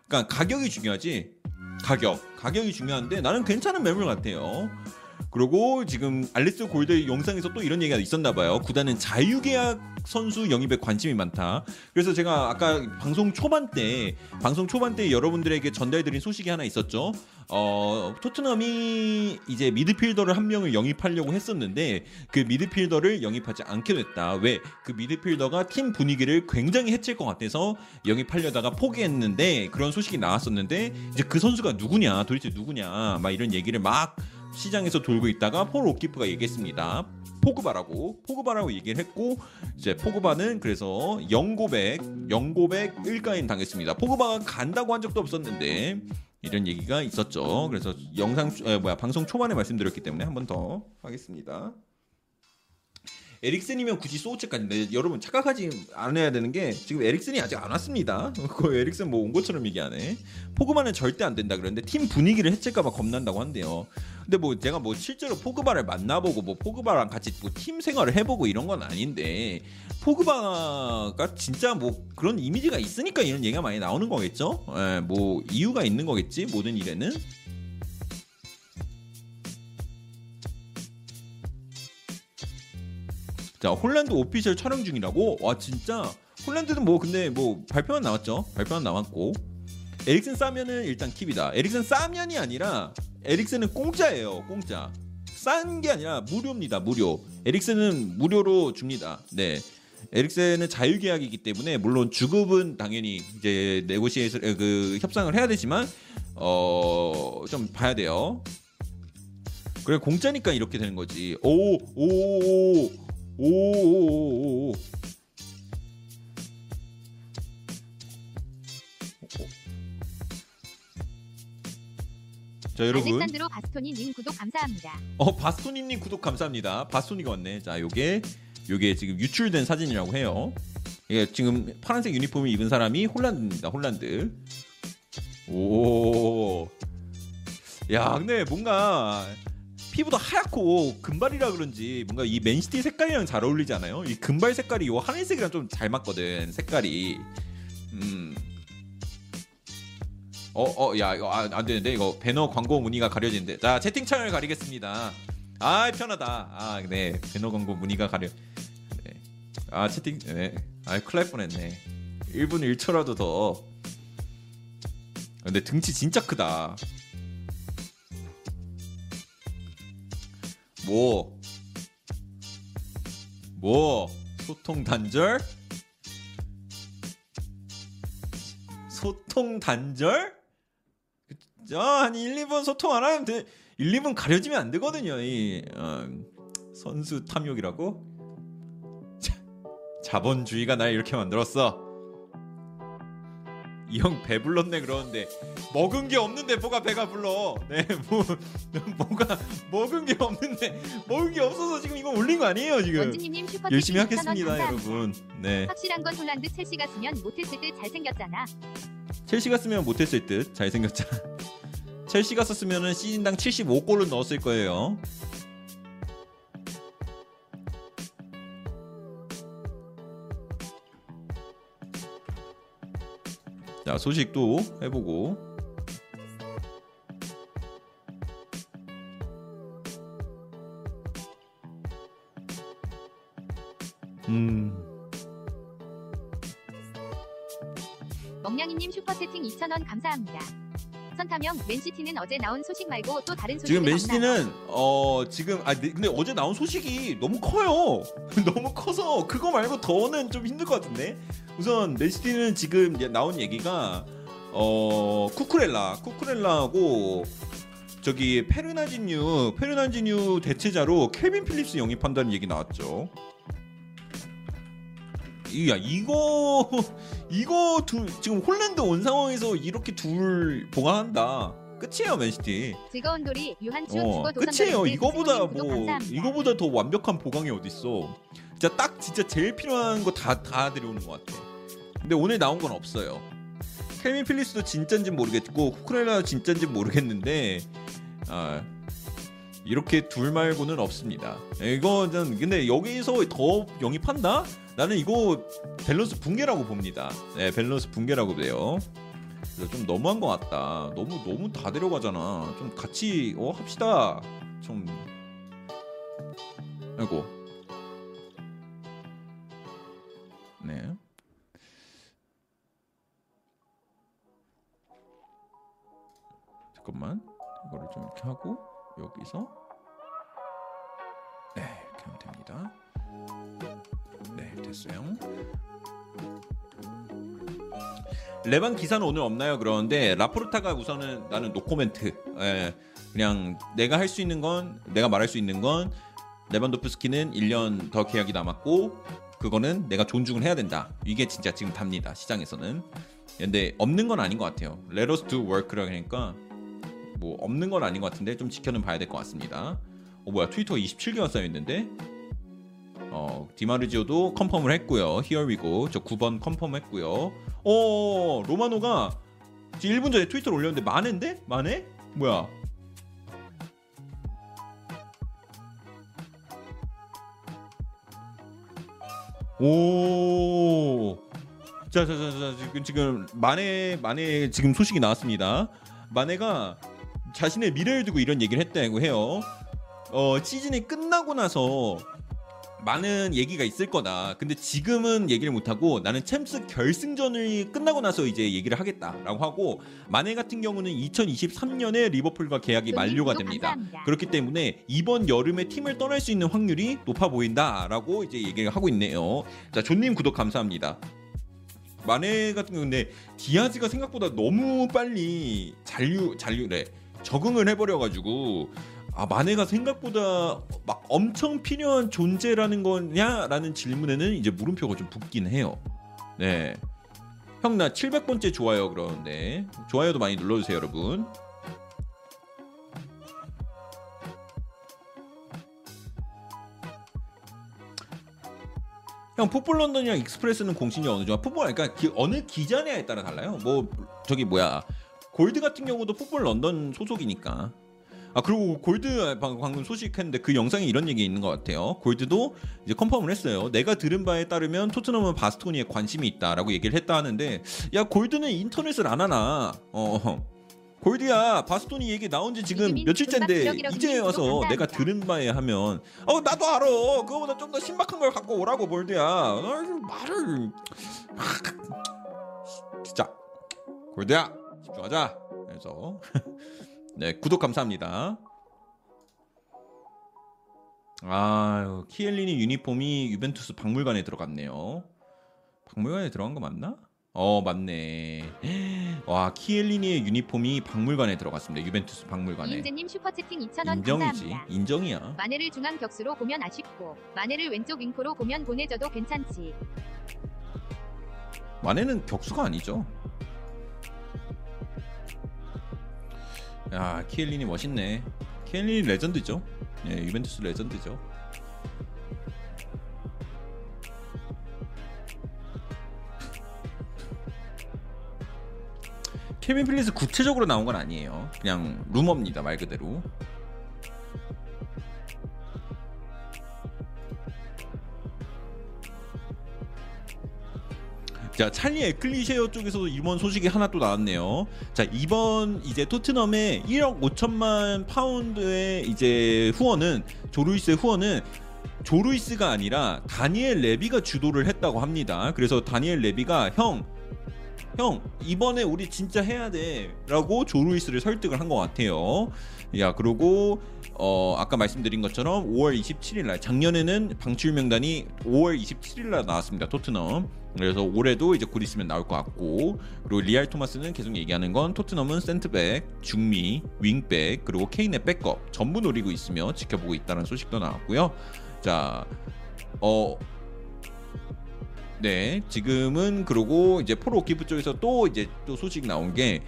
그러니까 가격이 중요하지. 가격 가격이 중요한데 나는 괜찮은 매물 같아요. 그리고 지금 알렉스 골드의 영상에서 또 이런 얘기가 있었나봐요. 구단은 자유계약 선수 영입에 관심이 많다. 그래서 제가 아까 방송 초반 때 방송 초반 때 여러분들에게 전달드린 소식이 하나 있었죠. 어, 토트넘이 이제 미드필더를 한 명을 영입하려고 했었는데 그 미드필더를 영입하지 않게 됐다. 왜? 그 미드필더가 팀 분위기를 굉장히 해칠 것 같아서 영입하려다가 포기했는데, 그런 소식이 나왔었는데 이제 그 선수가 누구냐, 도대체 누구냐 막 이런 얘기를 막 시장에서 돌고 있다가 폴 오키프가 얘기했습니다. 포그바라고 포그바라고 얘기를 했고, 이제 포그바는 그래서 영고백 영고백 일가임 당했습니다. 포그바가 간다고 한 적도 없었는데 이런 얘기가 있었죠. 그래서 영상 에, 뭐야 방송 초반에 말씀드렸기 때문에 한 번 더 하겠습니다. 에릭슨이면 굳이 소우체까지, 네, 여러분 착각하지 않아야 되는 게 지금 에릭슨이 아직 안 왔습니다. 그 에릭슨 뭐 온 것처럼 얘기하네. 포그바는 절대 안 된다 그러는데 팀 분위기를 해칠까봐 겁난다고 한대요. 근데 뭐 제가 뭐 실제로 포그바를 만나보고 뭐 포그바랑 같이 뭐 팀 생활을 해보고 이런 건 아닌데, 포그바가 진짜 뭐 그런 이미지가 있으니까 이런 얘기가 많이 나오는 거겠죠. 에, 뭐 이유가 있는 거겠지 모든 일에는. 자, 홀란드 오피셜 촬영 중이라고? 와 진짜 홀란드는 뭐 근데 뭐 발표만 나왔죠. 발표만 나왔고 에릭슨 싸면은 일단 킵이다. 에릭슨 싸면이 아니라 에릭슨은 공짜예요. 공짜. 싼 게 아니라 무료입니다. 무료. 에릭슨은 무료로 줍니다. 네. 에릭슨은 자유계약이기 때문에 물론 주급은 당연히 이제 네고시에이션 그 협상을 해야 되지만 어 좀 봐야 돼요. 그래 공짜니까 이렇게 되는 거지. 오 오 오 오오오오오 자 여러분, 알렉산드로 바스토니님 구독 감사합니다. 어 바스토니님 구독 감사합니다. 바스토니가 왔네. 자 요게 요게 지금 유출된 사진이라고 해요. 이게 지금 파란색 유니폼을 입은 사람이 홀란드입니다. 홀란드. 오 야 근데 뭔가 피부도 하얗고 금발이라 그런지 뭔가 이 맨시티 색깔이랑 잘 어울리지 않아요? 이 금발 색깔이 이 하늘색이랑 좀 잘 맞거든. 색깔이. 음. 어, 어, 야 이거 아, 안 되는데 이거 배너 광고 문의가 가려지는데. 자 채팅창을 가리겠습니다. 아 편하다. 아 네 배너 광고 문의가 가려. 네. 아 채팅. 네. 아 큰일 날 뻔했네. 일 분 일 초라도 더. 근데 등치 진짜 크다. 뭐? 뭐? 소통 단절? 소통 단절? 아, 한 일, 이 분 소통 안 하면 돼. 일, 이 분 가려지면 안 되거든요. 이 어, 선수 탐욕이라고? 자, 자본주의가 날 이렇게 만들었어. 이 형 배불렀네 그러는데 먹은 게 없는데 뭐가 배가 불러. 네, 뭐 뭐가 먹은 게 없는데 먹은 게 없어서 지금 이거 올린 거 아니에요 지금. 열심히 하겠습니다 여러분. 네. 확실한 건 홀란드 첼시가 쓰면 못했을 듯 잘생겼잖아. 첼시가 쓰면 못했을 듯 잘생겼잖아. 첼시가 썼으면은 시즌당 칠십오 골은 넣었을 거예요. 자 소식도 해보고. 음. 멍냥이님 슈퍼채팅 이천 원 감사합니다. 선타명 맨시티는 어제 나온 소식 말고 또 다른 소식 지금 맨시티는 없나요? 어 지금 아 근데 어제 나온 소식이 너무 커요. 너무 커서 그거 말고 더는 좀 힘들 것 같은데. 우선 맨시티는 지금 나온 얘기가 어 쿠쿠렐라 쿠쿠렐라하고 저기 페르나지뉴 페르나지뉴 대체자로 켈빈 필립스 영입한다는 얘기 나왔죠. 야 이거 이거 둘 지금 홀란드 온 상황에서 이렇게 둘 보강한다. 끝이에요 맨시티. 즐거운 돌이 유한준 주고 도전. 끝이에요. 이거보다 뭐 이거보다 더 완벽한 보강이 어디 있어? 진짜 딱 진짜 제일 필요한 거 다 다 들여오는 것 같아. 근데 오늘 나온 건 없어요. 켈빈 필립스도 진짠지 모르겠고 쿠쿠렐라도 진짠지 모르겠는데 아, 이렇게 둘 말고는 없습니다. 이거는 근데 여기서 더 영입한다? 나는 이거 밸런스 붕괴라고 봅니다. 네, 밸런스 붕괴라고 돼요. 그래서 좀 너무한 것 같다. 너무 너무 다 데려가잖아. 좀 같이 어 합시다. 좀 아이고. 네. 잠깐만. 이거를 좀 이렇게 하고 여기서 네, 이렇게 하면 됩니다. 네, 됐어요. 레반 기사는 오늘 없나요? 그러는데 라포르타가 우선은 나는 노코멘트. 예, 그냥 내가 할 수 있는 건, 내가 말할 수 있는 건 레반도프스키는 일 년 더 계약이 남았고 그거는 내가 존중을 해야 된다. 이게 진짜 지금 답니다. 시장에서는. 근데 없는 건 아닌 것 같아요. Let us do work라 그러니까 뭐 없는 건 아닌 것 같은데 좀 지켜는 봐야 될 것 같습니다. 어 뭐야, 트위터 이십칠 개가 쌓여있는데 어, 디마르지오도 컨펌을 했고요. Here we go. 저 구 번 컨펌했고요. 어, 로마노가 지금 일 분 전에 트위터를 올렸는데 만회인데? 만회? 뭐야? 오. 자, 자, 자, 자, 지금 지금 만회 만회 지금 소식이 나왔습니다. 만회가 자신의 미래를 두고 이런 얘기를 했다고 해요. 어, 시즌이 끝나고 나서 많은 얘기가 있을 거다. 근데 지금은 얘기를 못하고 나는 챔스 결승전이 끝나고 나서 이제 얘기를 하겠다라고 하고, 마네 같은 경우는 이천이십삼 년에 리버풀과 계약이 만료가 됩니다. 감사합니다. 그렇기 때문에 이번 여름에 팀을 떠날 수 있는 확률이 높아 보인다라고 이제 얘기를 하고 있네요. 자, 존님 구독 감사합니다. 마네 같은 경우는 디아즈가 생각보다 너무 빨리 잔류, 잔류래. 적응을 해버려가지고 아, 마네가 생각보다 막 엄청 필요한 존재라는 거냐라는 질문에는 이제 물음표가 좀 붙긴 해요. 네, 형 나 칠백 번째 좋아요 그러는데 좋아요도 많이 눌러주세요 여러분. 형 풋볼 런던이랑 익스프레스는 공신이 어느 정도? 풋볼 그러니까 기, 어느 기자냐에 따라 달라요. 뭐 저기 뭐야 골드 같은 경우도 풋볼 런던 소속이니까. 아, 그리고 골드 방금 소식했는데 그 영상에 이런 얘기 있는 것 같아요. 골드도 이제 컨펌을 했어요. 내가 들은 바에 따르면 토트넘은 바스토니에 관심이 있다라고 얘기를 했다 하는데, 야 골드는 인터넷을 안 하나? 어, 골드야 바스토니 얘기 나온 지 지금 며칠째인데 이제 와서 내가 들은 바에 하면, 어 나도 알아. 그거보다 좀 더 신박한 걸 갖고 오라고 골드야. 어, 말을 진짜 골드야 집중하자. 그래서. 네, 구독 감사합니다. 아유, 키엘리니 유니폼이 유벤투스 박물관에 들어갔네요. 박물관에 들어간 거 맞나? 어, 맞네. 와, 키엘리니의 유니폼이 박물관에 들어갔습니다. 유벤투스 박물관에. 인재님 슈퍼채팅 이천 원 인정이지. 감사합니다. 인정이야. 마네를 중앙 격수로 보면 아쉽고 마네를 왼쪽 윙포로 보면 보내줘도 괜찮지. 마네는 격수가 아니죠. 야, 키엘린이 멋있네. 키엘린이 레전드죠. 예, 유벤투스 레전드죠. 케빈 필리스 구체적으로 나온 건 아니에요. 그냥 루머입니다, 말 그대로. 자, 찰리 에클리셰어 쪽에서도 이번 소식이 하나 또 나왔네요. 자, 이번 이제 토트넘의 일억 오천만 파운드의 이제 후원은, 조루이스의 후원은 조루이스가 아니라 다니엘 레비가 주도를 했다고 합니다. 그래서 다니엘 레비가 형, 형 이번에 우리 진짜 해야 돼 라고 조루이스를 설득을 한 것 같아요. 야, 그리고 어, 아까 말씀드린 것처럼 오월 이십칠일날, 작년에는 방출 명단이 오월 이십칠일날 나왔습니다. 토트넘. 그래서 올해도 이제 곧 있으면 나올 것 같고, 그리고 리알 토마스는 계속 얘기하는 건 토트넘은 센트백, 중미, 윙백, 그리고 케인의 백업 전부 노리고 있으며 지켜보고 있다는 소식도 나왔고요. 자, 어, 네, 지금은 그러고 이제 포로 오키프 쪽에서 또 이제 또 소식 나온 게,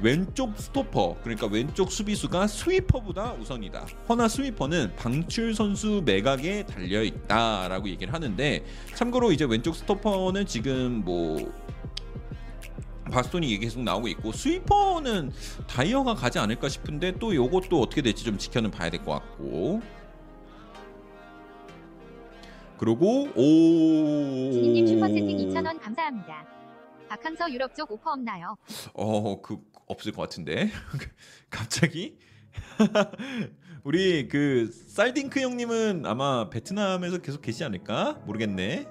왼쪽 스토퍼, 그러니까 왼쪽 수비수가 스위퍼보다 우선이다. 허나 스위퍼는 방출 선수 매각에 달려 있다라고 얘기를 하는데, 참고로 이제 왼쪽 스토퍼는 지금 뭐 바스토니 얘기 계속 나오고 있고, 스위퍼는 다이어가 가지 않을까 싶은데 또 요것도 어떻게 될지 좀 지켜는 봐야 될 것 같고. 그리고 오. 주인님 슈퍼채팅 이천 원 감사합니다. 박항서 유럽 쪽 오퍼 없나요? 어, 그 없을 것 같은데. 갑자기? 우리 그 쌀딩크 형님은 아마 베트남에서 계속 계시지 않을까? 모르겠네.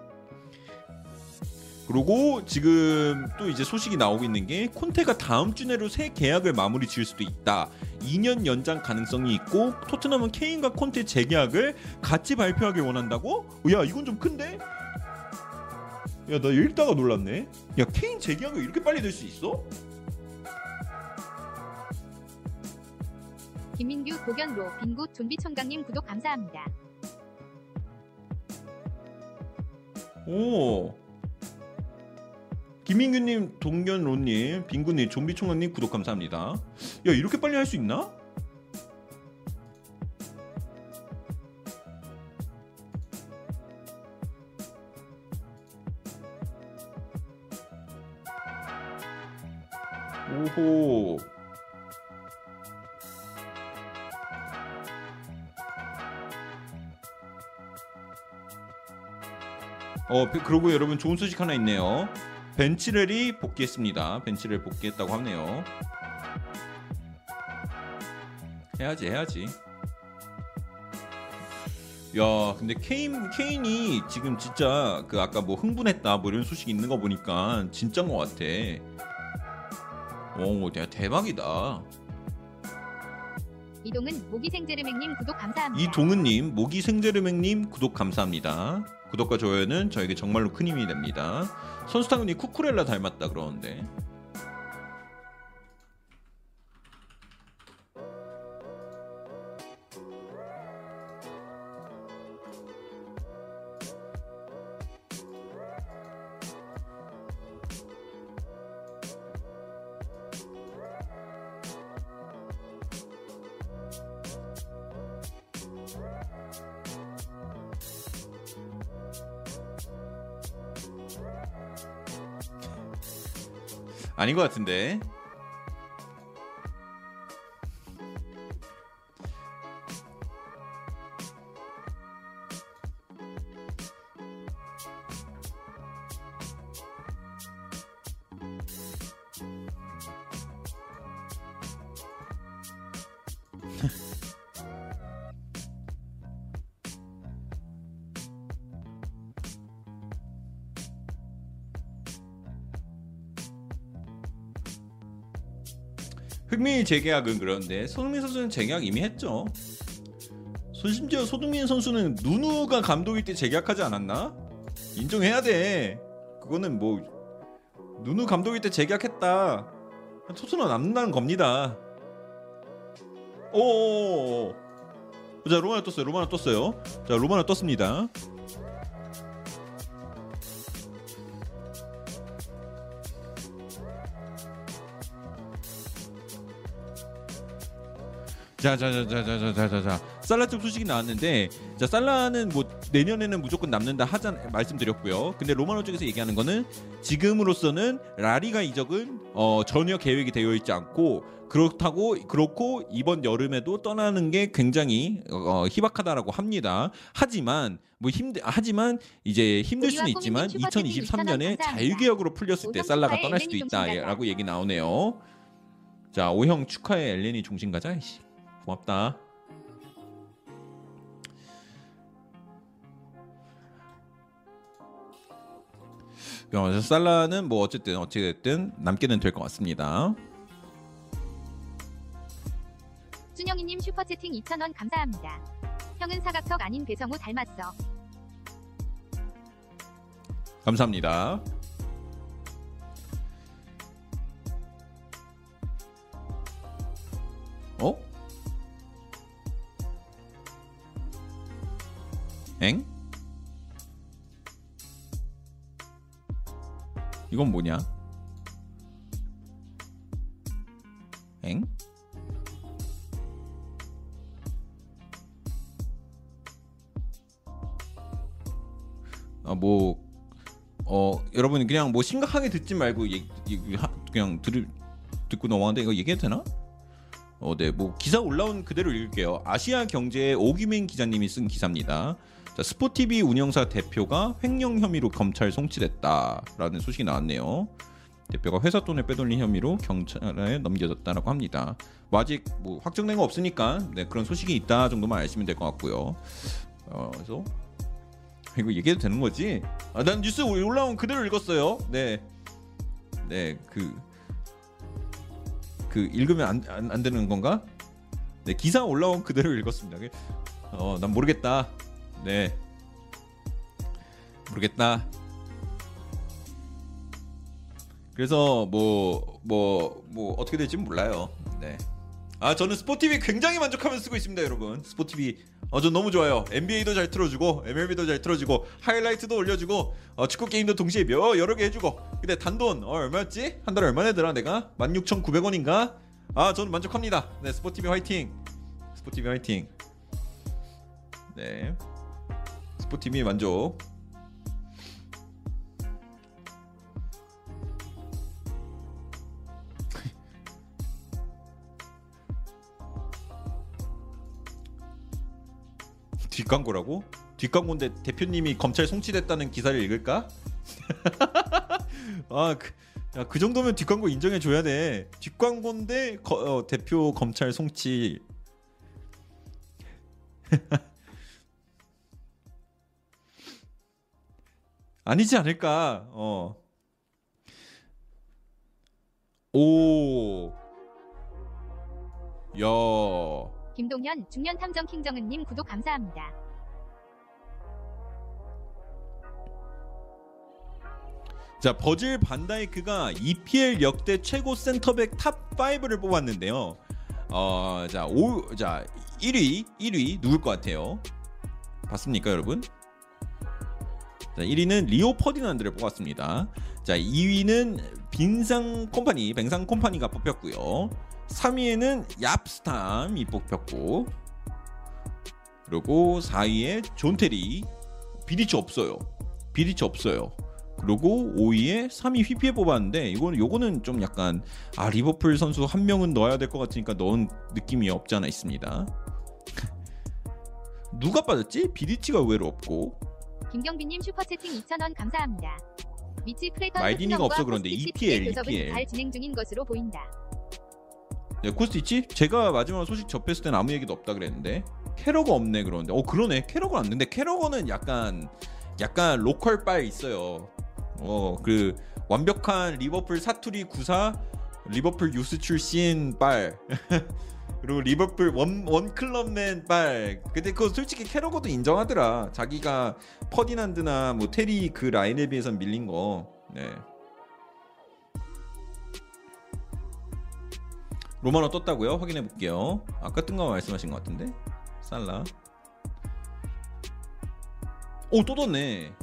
그리고 지금 또 이제 소식이 나오고 있는 게 콘테가 다음 주 내로 새 계약을 마무리 지을 수도 있다. 이 년 연장 가능성이 있고 토트넘은 케인과 콘테 재계약을 같이 발표하길 원한다고? 야 이건 좀 큰데? 야 나 읽다가 놀랐네. 야 케인 재계약이 이렇게 빨리 될 수 있어? 김민규 고견로 빙구 좀비 총각님 구독 감사합니다. 오 김민규님, 동견로님, 빙구님, 좀비총각님 구독 감사합니다. 야 이렇게 빨리 할 수 있나? 오호 어 그리고 여러분 좋은 소식 하나 있네요. 벤치렐이 복귀했습니다. 벤치렐 복귀했다고 하네요. 해야지 해야지. 야 근데 케인, 케인이 지금 진짜 그 아까 뭐 흥분했다 뭐 이런 소식 있는 거 보니까 진짜인 것 같아. 오 대박이다. 이동은 모기생제르맹님 구독 감사합니다. 이동은님 모기생제르맹님 구독 감사합니다. 구독과 좋아요는 저에게 정말로 큰 힘이 됩니다. 선수타군님 쿠쿠렐라 닮았다 그러는데. 아닌 것 같은데. 흥미 재계약은 그런데 손흥민 선수는 재계약 이미 했죠. 심지어 손흥민 선수는 누누가 감독일 때 재계약하지 않았나? 인정해야 돼. 그거는 뭐 누누 감독일 때 재계약했다. 토트넘 남는다는 겁니다. 오. 자 로마나 떴어요. 로마나 떴어요. 자 로마나 떴습니다. 자자자자자자자자 살라 쪽 소식이 나왔는데, 자 살라는 뭐 내년에는 무조건 남는다 하자 말씀드렸고요. 근데 로마노 쪽에서 얘기하는 거는 지금으로서는 라리가 이적은 어, 전혀 계획이 되어 있지 않고 그렇다고 그렇고 이번 여름에도 떠나는 게 굉장히 어, 희박하다라고 합니다. 하지만 뭐 힘들 하지만 이제 힘들 수는 있지만 이천이십삼 년에 자유계약으로 풀렸을 때 살라가 떠날 수도 있다라고 얘기 나오네요. 자 오형 축하해 엘렌이 종신가자. 고맙다. 야, 살라는 뭐 어쨌든 어찌됐든 남게는 될 것 같습니다. 준영이님 슈퍼채팅 이천 원 감사합니다. 형은 사각턱 아닌 배성우 닮았어. 감사합니다. 어? 엥? 이건 뭐냐? 엥? 아 뭐 어 여러분 그냥 뭐 심각하게 듣지 말고 얘기, 얘기, 하, 그냥 들, 듣고 넘어가는데 이거 얘기해도 되나? 어, 네, 뭐 기사 올라온 그대로 읽을게요. 아시아경제의 오규민 기자님이 쓴 기사입니다. 자, 스포티비 운영사 대표가 횡령 혐의로 검찰 송치됐다라는 소식이 나왔네요. 대표가 회사 돈을 빼돌린 혐의로 경찰에 넘겨졌다라고 합니다. 뭐 아직 뭐 확정된 거 없으니까 네, 그런 소식이 있다 정도만 아시면 될 것 같고요. 어, 그래서 이거 얘기해도 되는 거지? 아, 난 뉴스 올라온 그대로 읽었어요. 네, 네, 그, 그 읽으면 안, 안, 안 되는 건가? 네, 기사 올라온 그대로 읽었습니다. 어, 난 모르겠다. 네, 모르겠다. 그래서 뭐 뭐 뭐 어떻게 될지는 몰라요. 네. 아 저는 스포티비 굉장히 만족하면서 쓰고 있습니다, 여러분. 스포티비 어 전 너무 좋아요. 엔비에이도 잘 틀어주고, 엠엘비도 잘 틀어주고, 하이라이트도 올려주고, 어, 축구 게임도 동시에 여러 개 해주고. 근데 단돈 어, 얼마였지? 한 달에 얼마 내더라 내가? 만 육천구백 원인가? 아 저는 만족합니다. 네, 스포티비 화이팅. 스포티비 화이팅. 네. 스포티비 만족. 뒷광고라고? 뒷광고인데 대표님이 검찰 송치됐다는 기사를 읽을까? 아, 그, 야, 그 정도면 뒷광고 인정해줘야 돼. 뒷광고인데 거, 어, 대표 검찰 송치. 아니지 않을까? 어. 오. 야. 김동현, 중년 탐정 킹정은님 구독 감사합니다. 자, 버질 반다이크가 이피엘 역대 최고 센터백 탑 파이브를 뽑았는데요. 어, 자, 오, 자, 일 위, 일 위 누굴 것 같아요? 봤습니까, 여러분? 자, 일 위는 리오 퍼디난드를 뽑았습니다. 자, 이 위는 빈상 콤파니, 뱅상 콤파니가 뽑혔고요. 삼 위에는 얍스탐이 뽑혔고, 그리고 사 위에 존테리. 비리치 없어요. 비리치 없어요. 그리고 오 위에 삼 위 휘피에 뽑았는데 이거는 요거는 좀 약간 아 리버풀 선수 한 명은 넣어야 될 것 같으니까 넣은 느낌이 없지 않아 있습니다. 누가 빠졌지? 비리치가 의외로 없고. 김경빈님 슈퍼채팅 이천 원 감사합니다. 미치 프레터 마이디니가 없어. 그런데 이피엘 이피엘 잘 진행 중인 것으로 보인다. 네, 코스티치? 제가 마지막 소식 접했을 땐 아무 얘기도 없다 그랬는데 캐러가 없네. 그런데 어 그러네, 캐러가 없는데 캐러거는 약간 약간 로컬 빨 있어요. 어 그 완벽한 리버풀 사투리 구사, 리버풀 유스 출신 빨. 그리고 리버풀 원, 원 클럽맨 빨. 근데 그거 솔직히 캐러거도 인정하더라. 자기가 퍼디난드나 뭐 테리 그 라인에 비해선 밀린 거. 네. 로마노 떴다고요? 확인해 볼게요. 아까 뜬 거 말씀하신 것 같은데? 살라. 오, 또 떴네.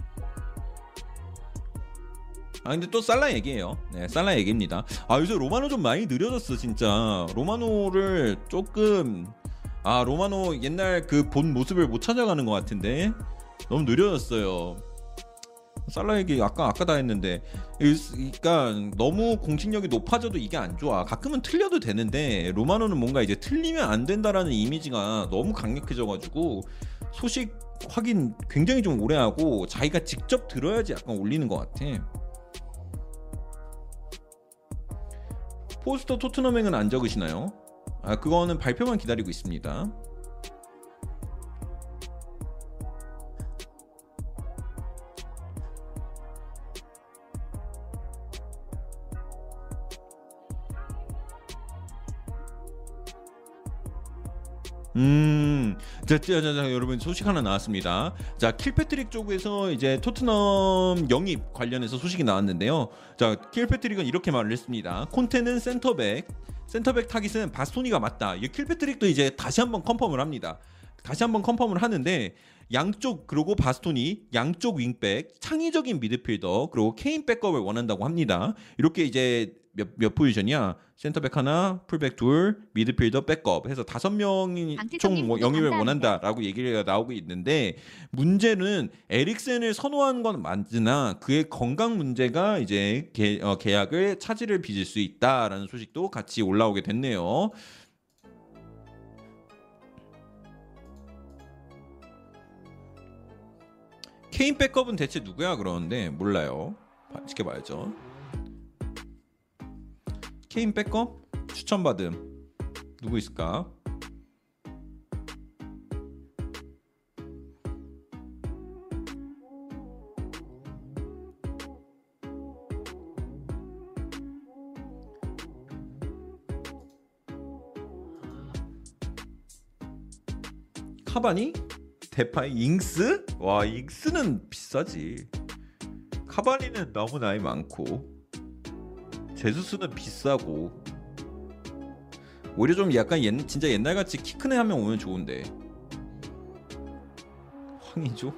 아 근데 또 살라 얘기예요. 네, 살라 얘기입니다. 아 요새 로마노 좀 많이 느려졌어 진짜. 로마노를 조금 아 로마노 옛날 그 본 모습을 못 찾아가는 것 같은데 너무 느려졌어요. 살라 얘기 아까 아까 다 했는데, 그러니까 너무 공식력이 높아져도 이게 안 좋아. 가끔은 틀려도 되는데 로마노는 뭔가 이제 틀리면 안 된다라는 이미지가 너무 강력해져가지고 소식 확인 굉장히 좀 오래 하고 자기가 직접 들어야지 약간 올리는 것 같아. 포스터 토트넘행은 안 적으시나요? 아 그거는 발표만 기다리고 있습니다. 음, 자, 자, 자, 자, 여러분 소식 하나 나왔습니다. 자, 킬패트릭 쪽에서 이제 토트넘 영입 관련해서 소식이 나왔는데요. 자, 킬패트릭은 이렇게 말을 했습니다. 콘테는 센터백, 센터백 타깃은 바스토니가 맞다. 이 킬패트릭도 이제 다시 한번 컨펌을 합니다. 다시 한번 컨펌을 하는데 양쪽, 그리고 바스토니 양쪽 윙백, 창의적인 미드필더, 그리고 케인 백업을 원한다고 합니다. 이렇게 이제 몇, 몇 포지션이야? 센터백 하나, 풀백 둘, 미드필더, 백업 해서 다섯 명이 총 영입을 원한다라고 얘기가 나오고 있는데, 문제는 에릭센을 선호한 건 맞으나 그의 건강 문제가 이제 개, 어, 계약을 차질을 빚을 수 있다라는 소식도 같이 올라오게 됐네요. 케인 백업은 대체 누구야? 그러는데 몰라요. 지켜봐야죠. 케인 백업 추천받음 누구 있을까? 카바니? 데파이? 잉스? 와, 잉스는 비싸지. 카바니는 너무 나이 많고 제수스는 비싸고 오히려 좀 약간 옛, 진짜 옛날같이 키 큰 애 하면 오면 좋은데. 황의조?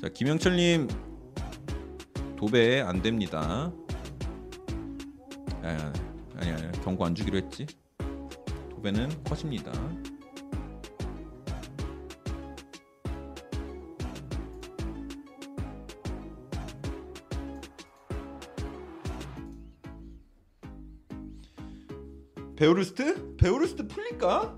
자, 김영철님 도배 안됩니다. 아니 아니 아니 경고 안주기로 했지. 도배는 컷입니다. 베오르스트? 베오르스트 풀릴까?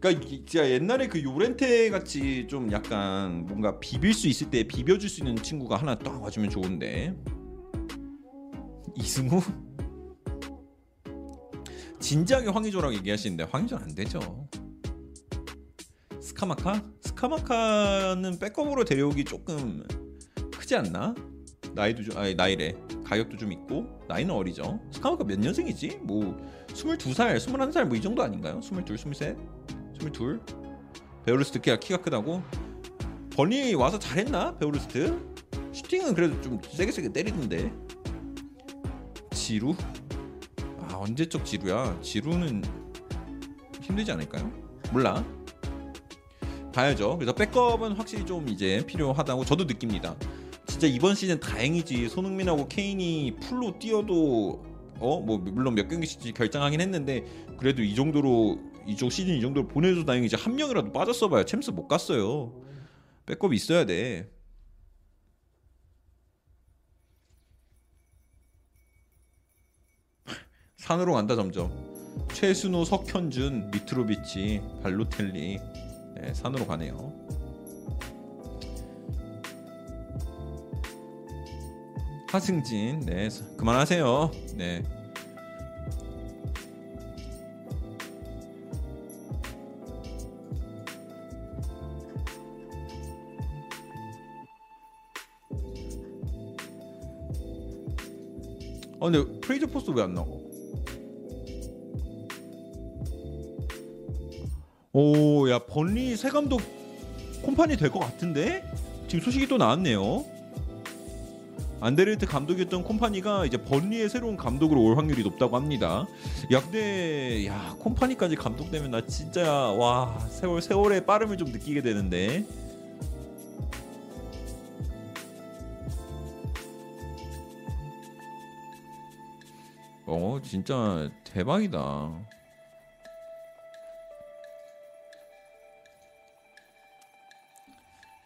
그니까 진짜 옛날에 그 요렌테 같이 좀 약간 뭔가 비빌 수 있을 때 비벼줄 수 있는 친구가 하나 딱 와주면 좋은데. 이승우? 진지하게 황의조라고 얘기하시는데 황의조는 안 되죠. 스카마카? 스카마카는 백업으로 데려오기 조금 크지 않나? 나이도 좀, 아니 나이래. 가격도 좀 있고 나이는 어리죠. 스카마카 몇 년생이지? 뭐 스물두 살, 스물한 살 뭐 이 정도 아닌가요? 스물둘, 스물셋, 스물둘. 베오르스트 키가, 키가 크다고? 버니 와서 잘했나? 베오르스트? 슈팅은 그래도 좀 세게 세게 때리던데. 지루? 아, 언제적 지루야? 지루는 힘들지 않을까요? 몰라. 봐야죠. 그래서 백업은 확실히 좀 이제 필요하다고 저도 느낍니다. 진짜 이번 시즌 다행이지. 손흥민하고 케인이 풀로 뛰어도 어? 뭐 물론 몇 경기씩 결정하긴 했는데 그래도 이 정도로 이쪽 시즌 이 정도로 보내줘서 다행이지. 한 명이라도 빠졌어 봐요. 챔스 못 갔어요. 백업이 있어야 돼. 산으로 간다 점점. 최순호, 석현준, 미트로비치, 발로텔리. 네, 산으로 가네요. 하승진, 네 그만하세요. 네. 아 근데 프레이저 포스트 왜 안 나오고? 오, 야 번리 새 감독 콤파니 될 것 같은데? 지금 소식이 또 나왔네요. 안데르트 감독이었던 콤파니가 이제 번리의 새로운 감독으로 올 확률이 높다고 합니다. 야 근데 야 콤파니까지 감독되면 나 진짜 와 세월 세월의 빠름을 좀 느끼게 되는데. 어 진짜 대박이다.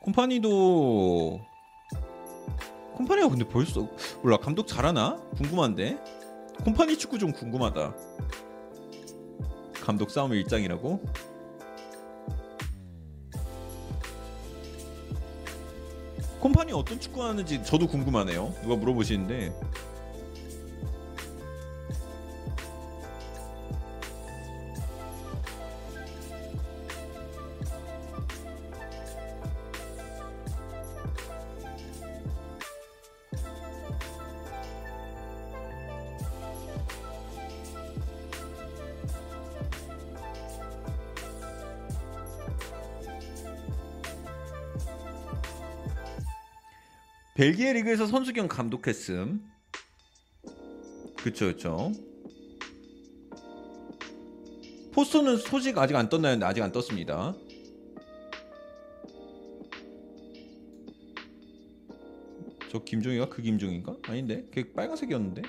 콤파니도. 콤파니가 근데 벌써 몰라 감독 잘하나? 궁금한데. 콤파니 축구 좀 궁금하다. 감독 싸움 일장이라고? 콤파니 어떤 축구 하는지 저도 궁금하네요. 누가 물어보시는데. 벨기에 리그에서 선수 겸 감독했음. 그쵸 그쵸. 포스터는 소식 아직 안 떴나요? 아직 안 떴습니다. 저 김종희가 그 김종인가? 아닌데? 걔 빨간색이었는데?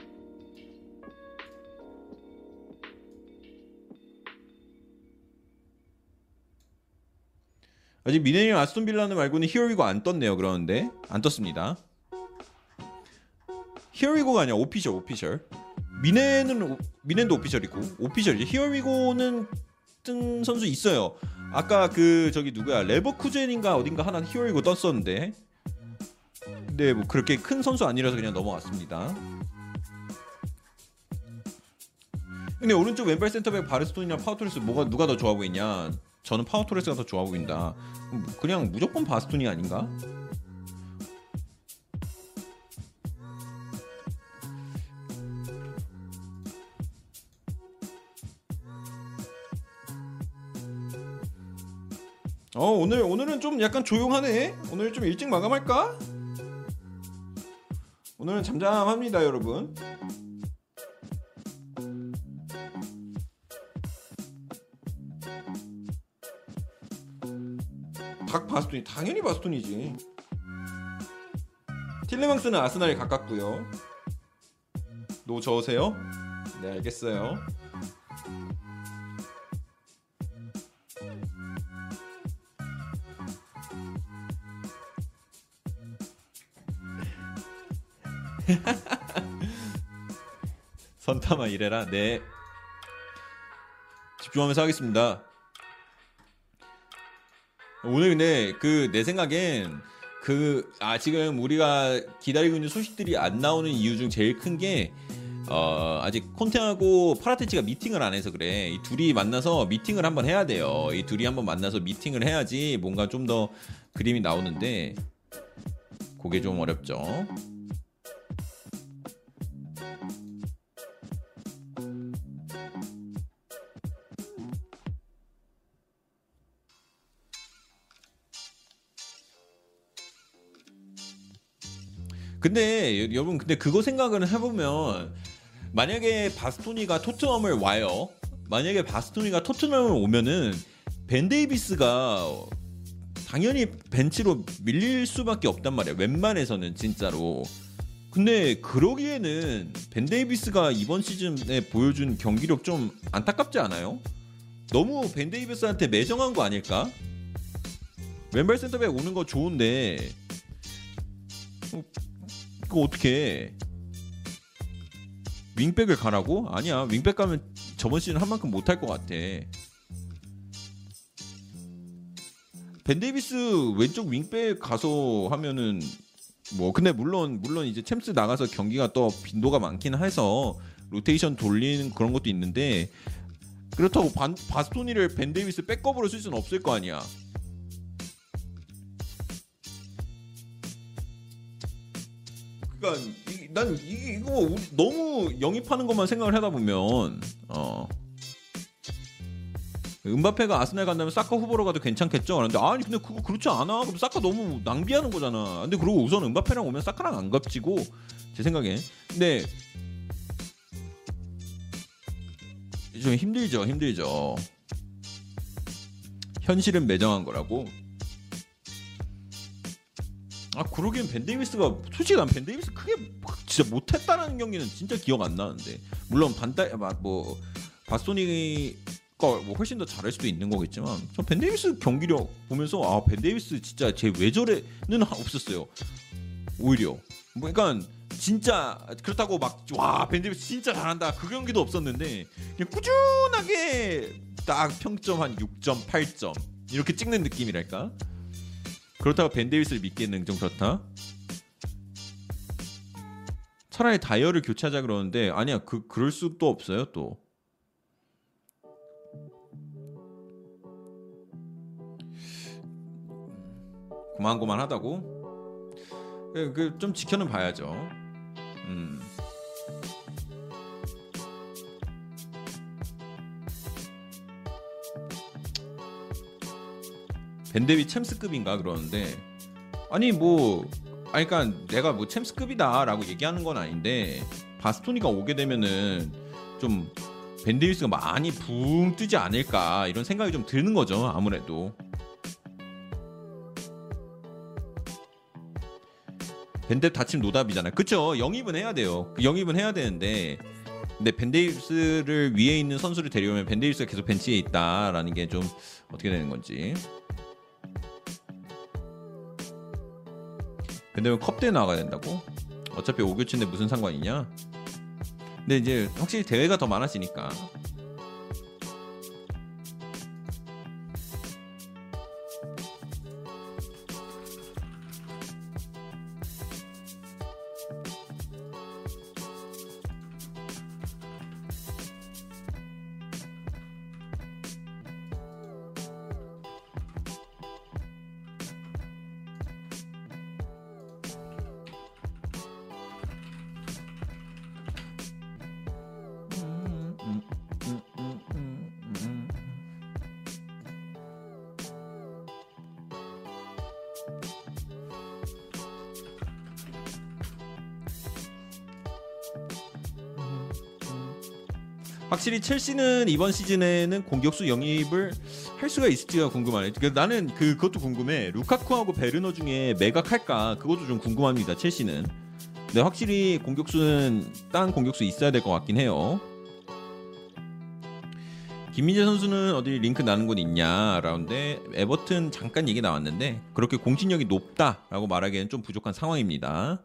아직 미네리랑 아스톤빌라는 말고는 히어리고 안 떴네요. 그러는데 안 떴습니다. 히어리고가 아니야. 오피셜 오피셜. 미네는 미네도 오피셜이고 오피셜이지. 히어리고는 뜬 선수 있어요. 아까 그 저기 누구야 레버쿠젠인가 어딘가 하나 히어리고 떴었는데 근데 뭐 그렇게 큰 선수 아니라서 그냥 넘어갔습니다. 근데 오른쪽 왼발 센터백 바르스톤이랑 파워토레스 뭐가 누가 더 좋아 보이냐? 저는 파워토레스가 더 좋아 보인다. 그냥 무조건 바스톤이 아닌가? 어 오늘 오늘은 좀 약간 조용하네. 오늘 좀 일찍 마감할까? 오늘은 잠잠합니다, 여러분. 닭 바스톤이 당연히 바스톤이지. 틸레망스는 아스날이 가깝고요. 노 저으세요? 네 알겠어요. 선타마 이래라. 네 집중하면서 하겠습니다. 오늘 근데 그 내 생각엔 그 아 지금 우리가 기다리고 있는 소식들이 안 나오는 이유 중 제일 큰 게 어 아직 콘테하고 파라테치가 미팅을 안 해서 그래. 이 둘이 만나서 미팅을 한번 해야 돼요. 이 둘이 한번 만나서 미팅을 해야지 뭔가 좀 더 그림이 나오는데 그게 좀 어렵죠. 근데 여러분 근데 그거 생각을 해보면 만약에 바스토니가 토트넘을 와요. 만약에 바스토니가 토트넘을 오면은 벤 데이비스가 당연히 벤치로 밀릴 수밖에 없단 말이야. 웬만해서는 진짜로. 근데 그러기에는 벤 데이비스가 이번 시즌에 보여준 경기력 좀 안타깝지 않아요? 너무 벤 데이비스한테 매정한 거 아닐까? 왼발 센터백 오는 거 좋은데 어떻게 윙백을 가라고? 아니야 윙백 가면 저번 시즌 한 만큼 못할 것 같아. 벤 데이비스 왼쪽 윙백 가서 하면은 뭐 근데 물론 물론 이제 챔스 나가서 경기가 또 빈도가 많긴 해서 로테이션 돌리는 그런 것도 있는데 그렇다고 반, 바스토니를 벤 데이비스 백업으로 쓸 수는 없을 거 아니야. 그러니까 이, 난 이, 이거 우리 너무 영입하는 것만 생각을 하다 보면 어 은바페가 아스날 간다면 사카 후보로 가도 괜찮겠죠? 그런데 아니 근데 그거 그렇지 않아. 그럼 사카 너무 낭비하는 거잖아. 근데 그리고 우선 은바페랑 오면 사카랑 안 겹치고 제 생각엔 근데 좀 힘들죠, 힘들죠. 현실은 매정한 거라고. 아 그러기엔 벤 데이비스가 솔직히 난 벤 데이비스 크게 진짜 못했다는 경기는 진짜 기억 안 나는데 물론 반달 뭐 바스토니가 뭐 훨씬 더 잘할 수도 있는 거겠지만 저 벤 데이비스 경기력 보면서 아 벤 데이비스 진짜 제 외절에는 없었어요. 오히려 뭐 그러니까 진짜 그렇다고 막 와 벤 데이비스 진짜 잘한다 그 경기도 없었는데 그냥 꾸준하게 딱 평점 한 육 점 팔 점 이렇게 찍는 느낌이랄까. 그렇다고 벤 데이비스를 믿기에는 좀 그렇다. 차라리 다이어를 교체하자 그러는데 아니야 그 그럴 수도 없어요 또. 고만고만하다고. 그 좀 지켜는 봐야죠. 음. 벤데비 챔스급인가 그러는데 아니 뭐 아니 그러니까 내가 뭐 챔스급이다 라고 얘기하는 건 아닌데 바스토니가 오게 되면은 좀 벤 데이비스가 많이 붕 뜨지 않을까 이런 생각이 좀 드는 거죠. 아무래도 벤 데이비스 다침 노답이잖아. 그쵸 영입은 해야 돼요. 영입은 해야 되는데 근데 벤 데이비스를 위에 있는 선수를 데려오면 벤 데이비스가 계속 벤치에 있다라는 게 좀 어떻게 되는 건지. 근데 왜 컵대회 나가야 된다고? 어차피 오 교체인데 무슨 상관이냐? 근데 이제 확실히 대회가 더 많아지니까. 확실히 첼시는 이번 시즌에는 공격수 영입을 할 수가 있을지가 궁금하네. 그러니까 나는 그, 그것도 궁금해. 루카쿠하고 베르너 중에 매각할까? 그것도 좀 궁금합니다. 첼시는. 근데 확실히 공격수는 딴 공격수 있어야 될 것 같긴 해요. 김민재 선수는 어디 링크 나는 곳 있냐 라는데 에버튼 잠깐 얘기 나왔는데 그렇게 공신력이 높다라고 말하기에는 좀 부족한 상황입니다.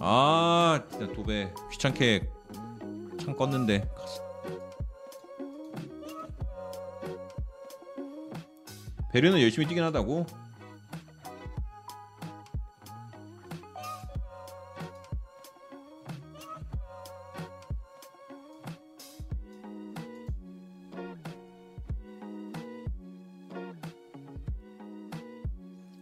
아 진짜 도배 귀찮게 창 껐는데. 베르는 열심히 뛰긴 하다고.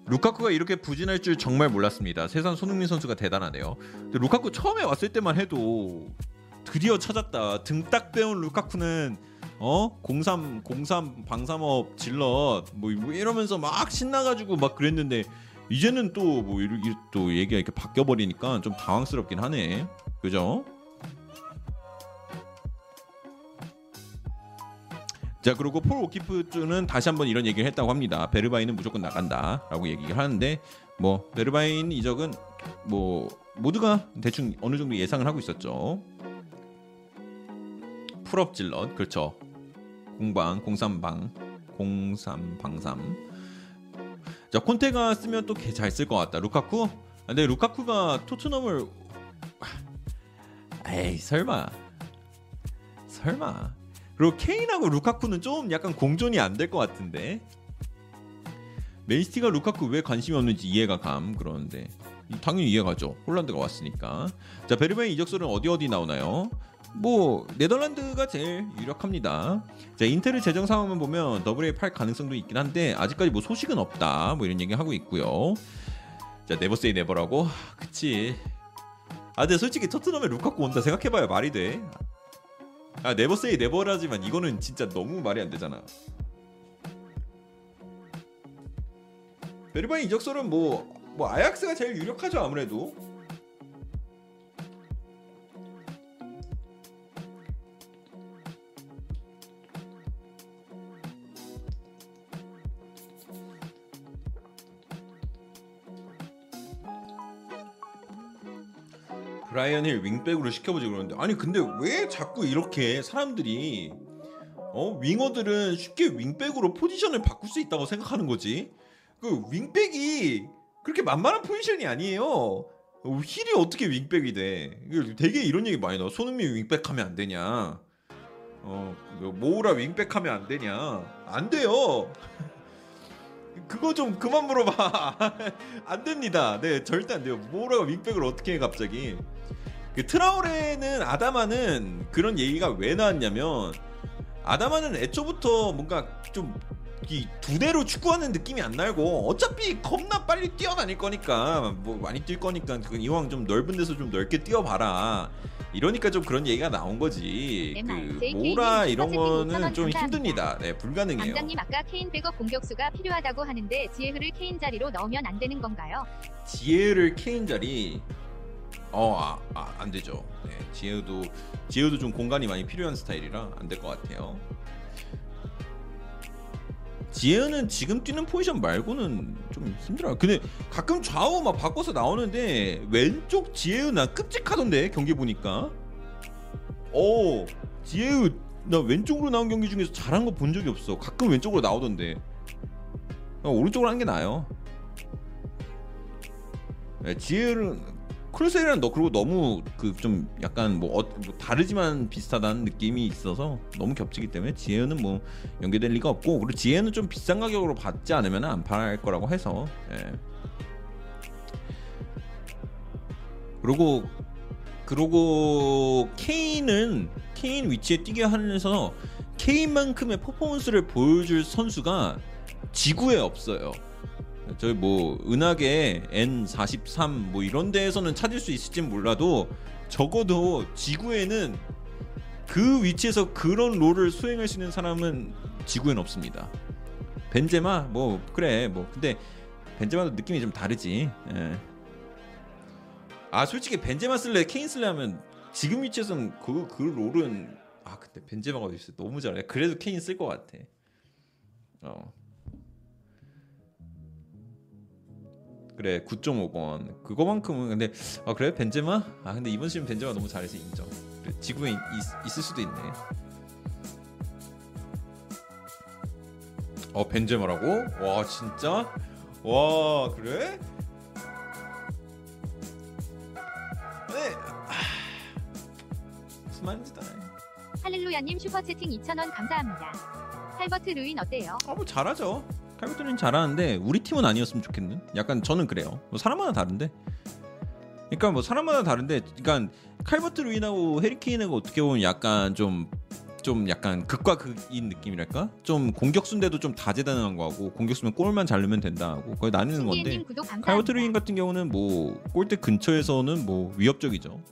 루카쿠가 이렇게 부진할 줄 정말 몰랐습니다. 세상 손흥민 선수가 대단하네요. 근데 루카쿠 처음에 왔을 때만 해도 드디어 찾았다. 등딱 빼온 루카쿠는 어? 공삼, 공삼 방삼업 질럿 뭐 이러면서 막 신나가지고 막 그랬는데 이제는 또 뭐 또 얘기가 이렇게 바뀌어버리니까 좀 당황스럽긴 하네. 그죠? 자 그리고 폴 오키프주는 다시 한번 이런 얘기를 했다고 합니다. 베르바인은 무조건 나간다라고 얘기를 하는데 뭐 베르바인 이적은 뭐 모두가 대충 어느 정도 예상을 하고 있었죠. 풀업 질럿 그렇죠. 공방, 공삼방, 공삼방삼. 자 콘테가 쓰면 또 개 잘 쓸 것 같다. 루카쿠? 근데 루카쿠가 토트넘을 에이 설마 설마. 그리고 케인하고 루카쿠는 좀 약간 공존이 안 될 것 같은데. 맨시티가 루카쿠 왜 관심이 없는지 이해가 감. 그러는데 당연히 이해가죠. 홀란드가 왔으니까. 자 베르바인 이적설은 어디 어디 나오나요? 뭐 네덜란드가 제일 유력합니다. 자 인텔의 재정 상황만 보면 더블 에이 팔 가능성도 있긴 한데 아직까지 뭐 소식은 없다. 뭐 이런 얘기 하고 있고요. 자 네버세이 네버라고. 그치. 아 근데 솔직히 토트넘에 루카쿠 온다 생각해봐요. 말이 돼? 아 네버세이 네버라지만 이거는 진짜 너무 말이 안 되잖아. 베르바인 이적설은 뭐, 뭐 아약스가 제일 유력하죠 아무래도. 브라이언 힐 윙백으로 시켜보지 그러는데 아니 근데 왜 자꾸 이렇게 사람들이 어 윙어들은 쉽게 윙백으로 포지션을 바꿀 수 있다고 생각하는 거지. 그 윙백이 그렇게 만만한 포지션이 아니에요. 힐이 어떻게 윙백이 돼. 되게 이런 얘기 많이 나와. 손흥민 윙백 하면 안 되냐. 어 모우라 윙백 하면 안 되냐. 안 돼요. 그거 좀 그만 물어봐. 안 됩니다. 네 절대 안 돼요. 모우라가 윙백을 어떻게 해 갑자기. 그 트라우레는 아다마는 그런 얘기가 왜 나왔냐면 아다마는 애초부터 뭔가 좀 이 두 대로 축구하는 느낌이 안 나고 어차피 겁나 빨리 뛰어다닐 거니까 뭐 많이 뛸 거니까 이왕 좀 넓은 데서 좀 넓게 뛰어봐라 이러니까 좀 그런 얘기가 나온 거지. 그 모라 이런 거는 좀 힘듭니다. 네 불가능해요. 감독님 아까 케인 백업 공격수가 필요하다고 하는데 지에흐를 케인 자리로 넣으면 안 되는 건가요? 지에흐를 케인 자리 어 아 아, 안 되죠. 네 지에흐도 지에흐도 좀 공간이 많이 필요한 스타일이라 안 될 것 같아요. 지에흐는 지금 뛰는 포지션 말고는 좀 힘들어요. 근데 가끔 좌우 막 바꿔서 나오는데 왼쪽 지에흐 나 끔찍하던데 경기 보니까. 어 지에흐 나 왼쪽으로 나온 경기 중에서 잘한 거 본 적이 없어. 가끔 왼쪽으로 나오던데. 오른쪽으로 하는 게 나아요. 지에흐는 크루세이랑 너 그리고 너무 그 좀 약간 뭐, 어, 뭐 다르지만 비슷하다는 느낌이 있어서 너무 겹치기 때문에 지혜는 뭐 연계될 리가 없고 그리고 지혜는 좀 비싼 가격으로 받지 않으면 안 팔 거라고 해서 예. 그리고 그리고 케인은 케인 위치에 뛰게 하면서 케인만큼의 퍼포먼스를 보여줄 선수가 지구에 없어요. 저희 뭐 은하계 엔 사십삼 뭐 이런 데에서는 찾을 수 있을진 몰라도 적어도 지구에는 그 위치에서 그런 롤을 수행할 수 있는 사람은 지구엔 없습니다. 벤제마 뭐 그래 뭐 근데 벤제마도 느낌이 좀 다르지. 예. 아 솔직히 벤제마 쓸래 케인 쓸래 하면 지금 위치에서는 그, 그 롤은 아 근데 벤제마가 어딨어 너무 잘해. 그래도 케인 쓸 것 같아. 어 그래 구 점 오 번 그거만큼은 근데 아 그래 벤제마 아 근데 이번 시즌 벤제마 너무 잘해서 인정. 그래, 지구에 있, 있을 수도 있네. 어 벤제마라고? 와 진짜? 와 그래? 네. 아, 무슨 말인지도 안 해. 할렐루야님 슈퍼채팅 이천 원 감사합니다. 칼버트 루인 어때요? 아 뭐 잘하죠. 칼버트 루인 잘하는데 우리 팀은 아니었으면 좋겠는. 약간 저는 그래요. 뭐 사람마다 다른데. 그러니까 뭐 사람마다 다른데. 그러니까 칼버트 루인하고 해리케인하고 어떻게 보면 약간 좀. 좀 약간 극과 극인 느낌이랄까? 좀 공격수인데도 좀 다재다능한 거하고 공격수면 골만 잘 넣으면 된다 하고 거의 나뉘는 건데 칼버트 루인 같은 경우는 뭐 골대 근처에서는 뭐 위협적이죠.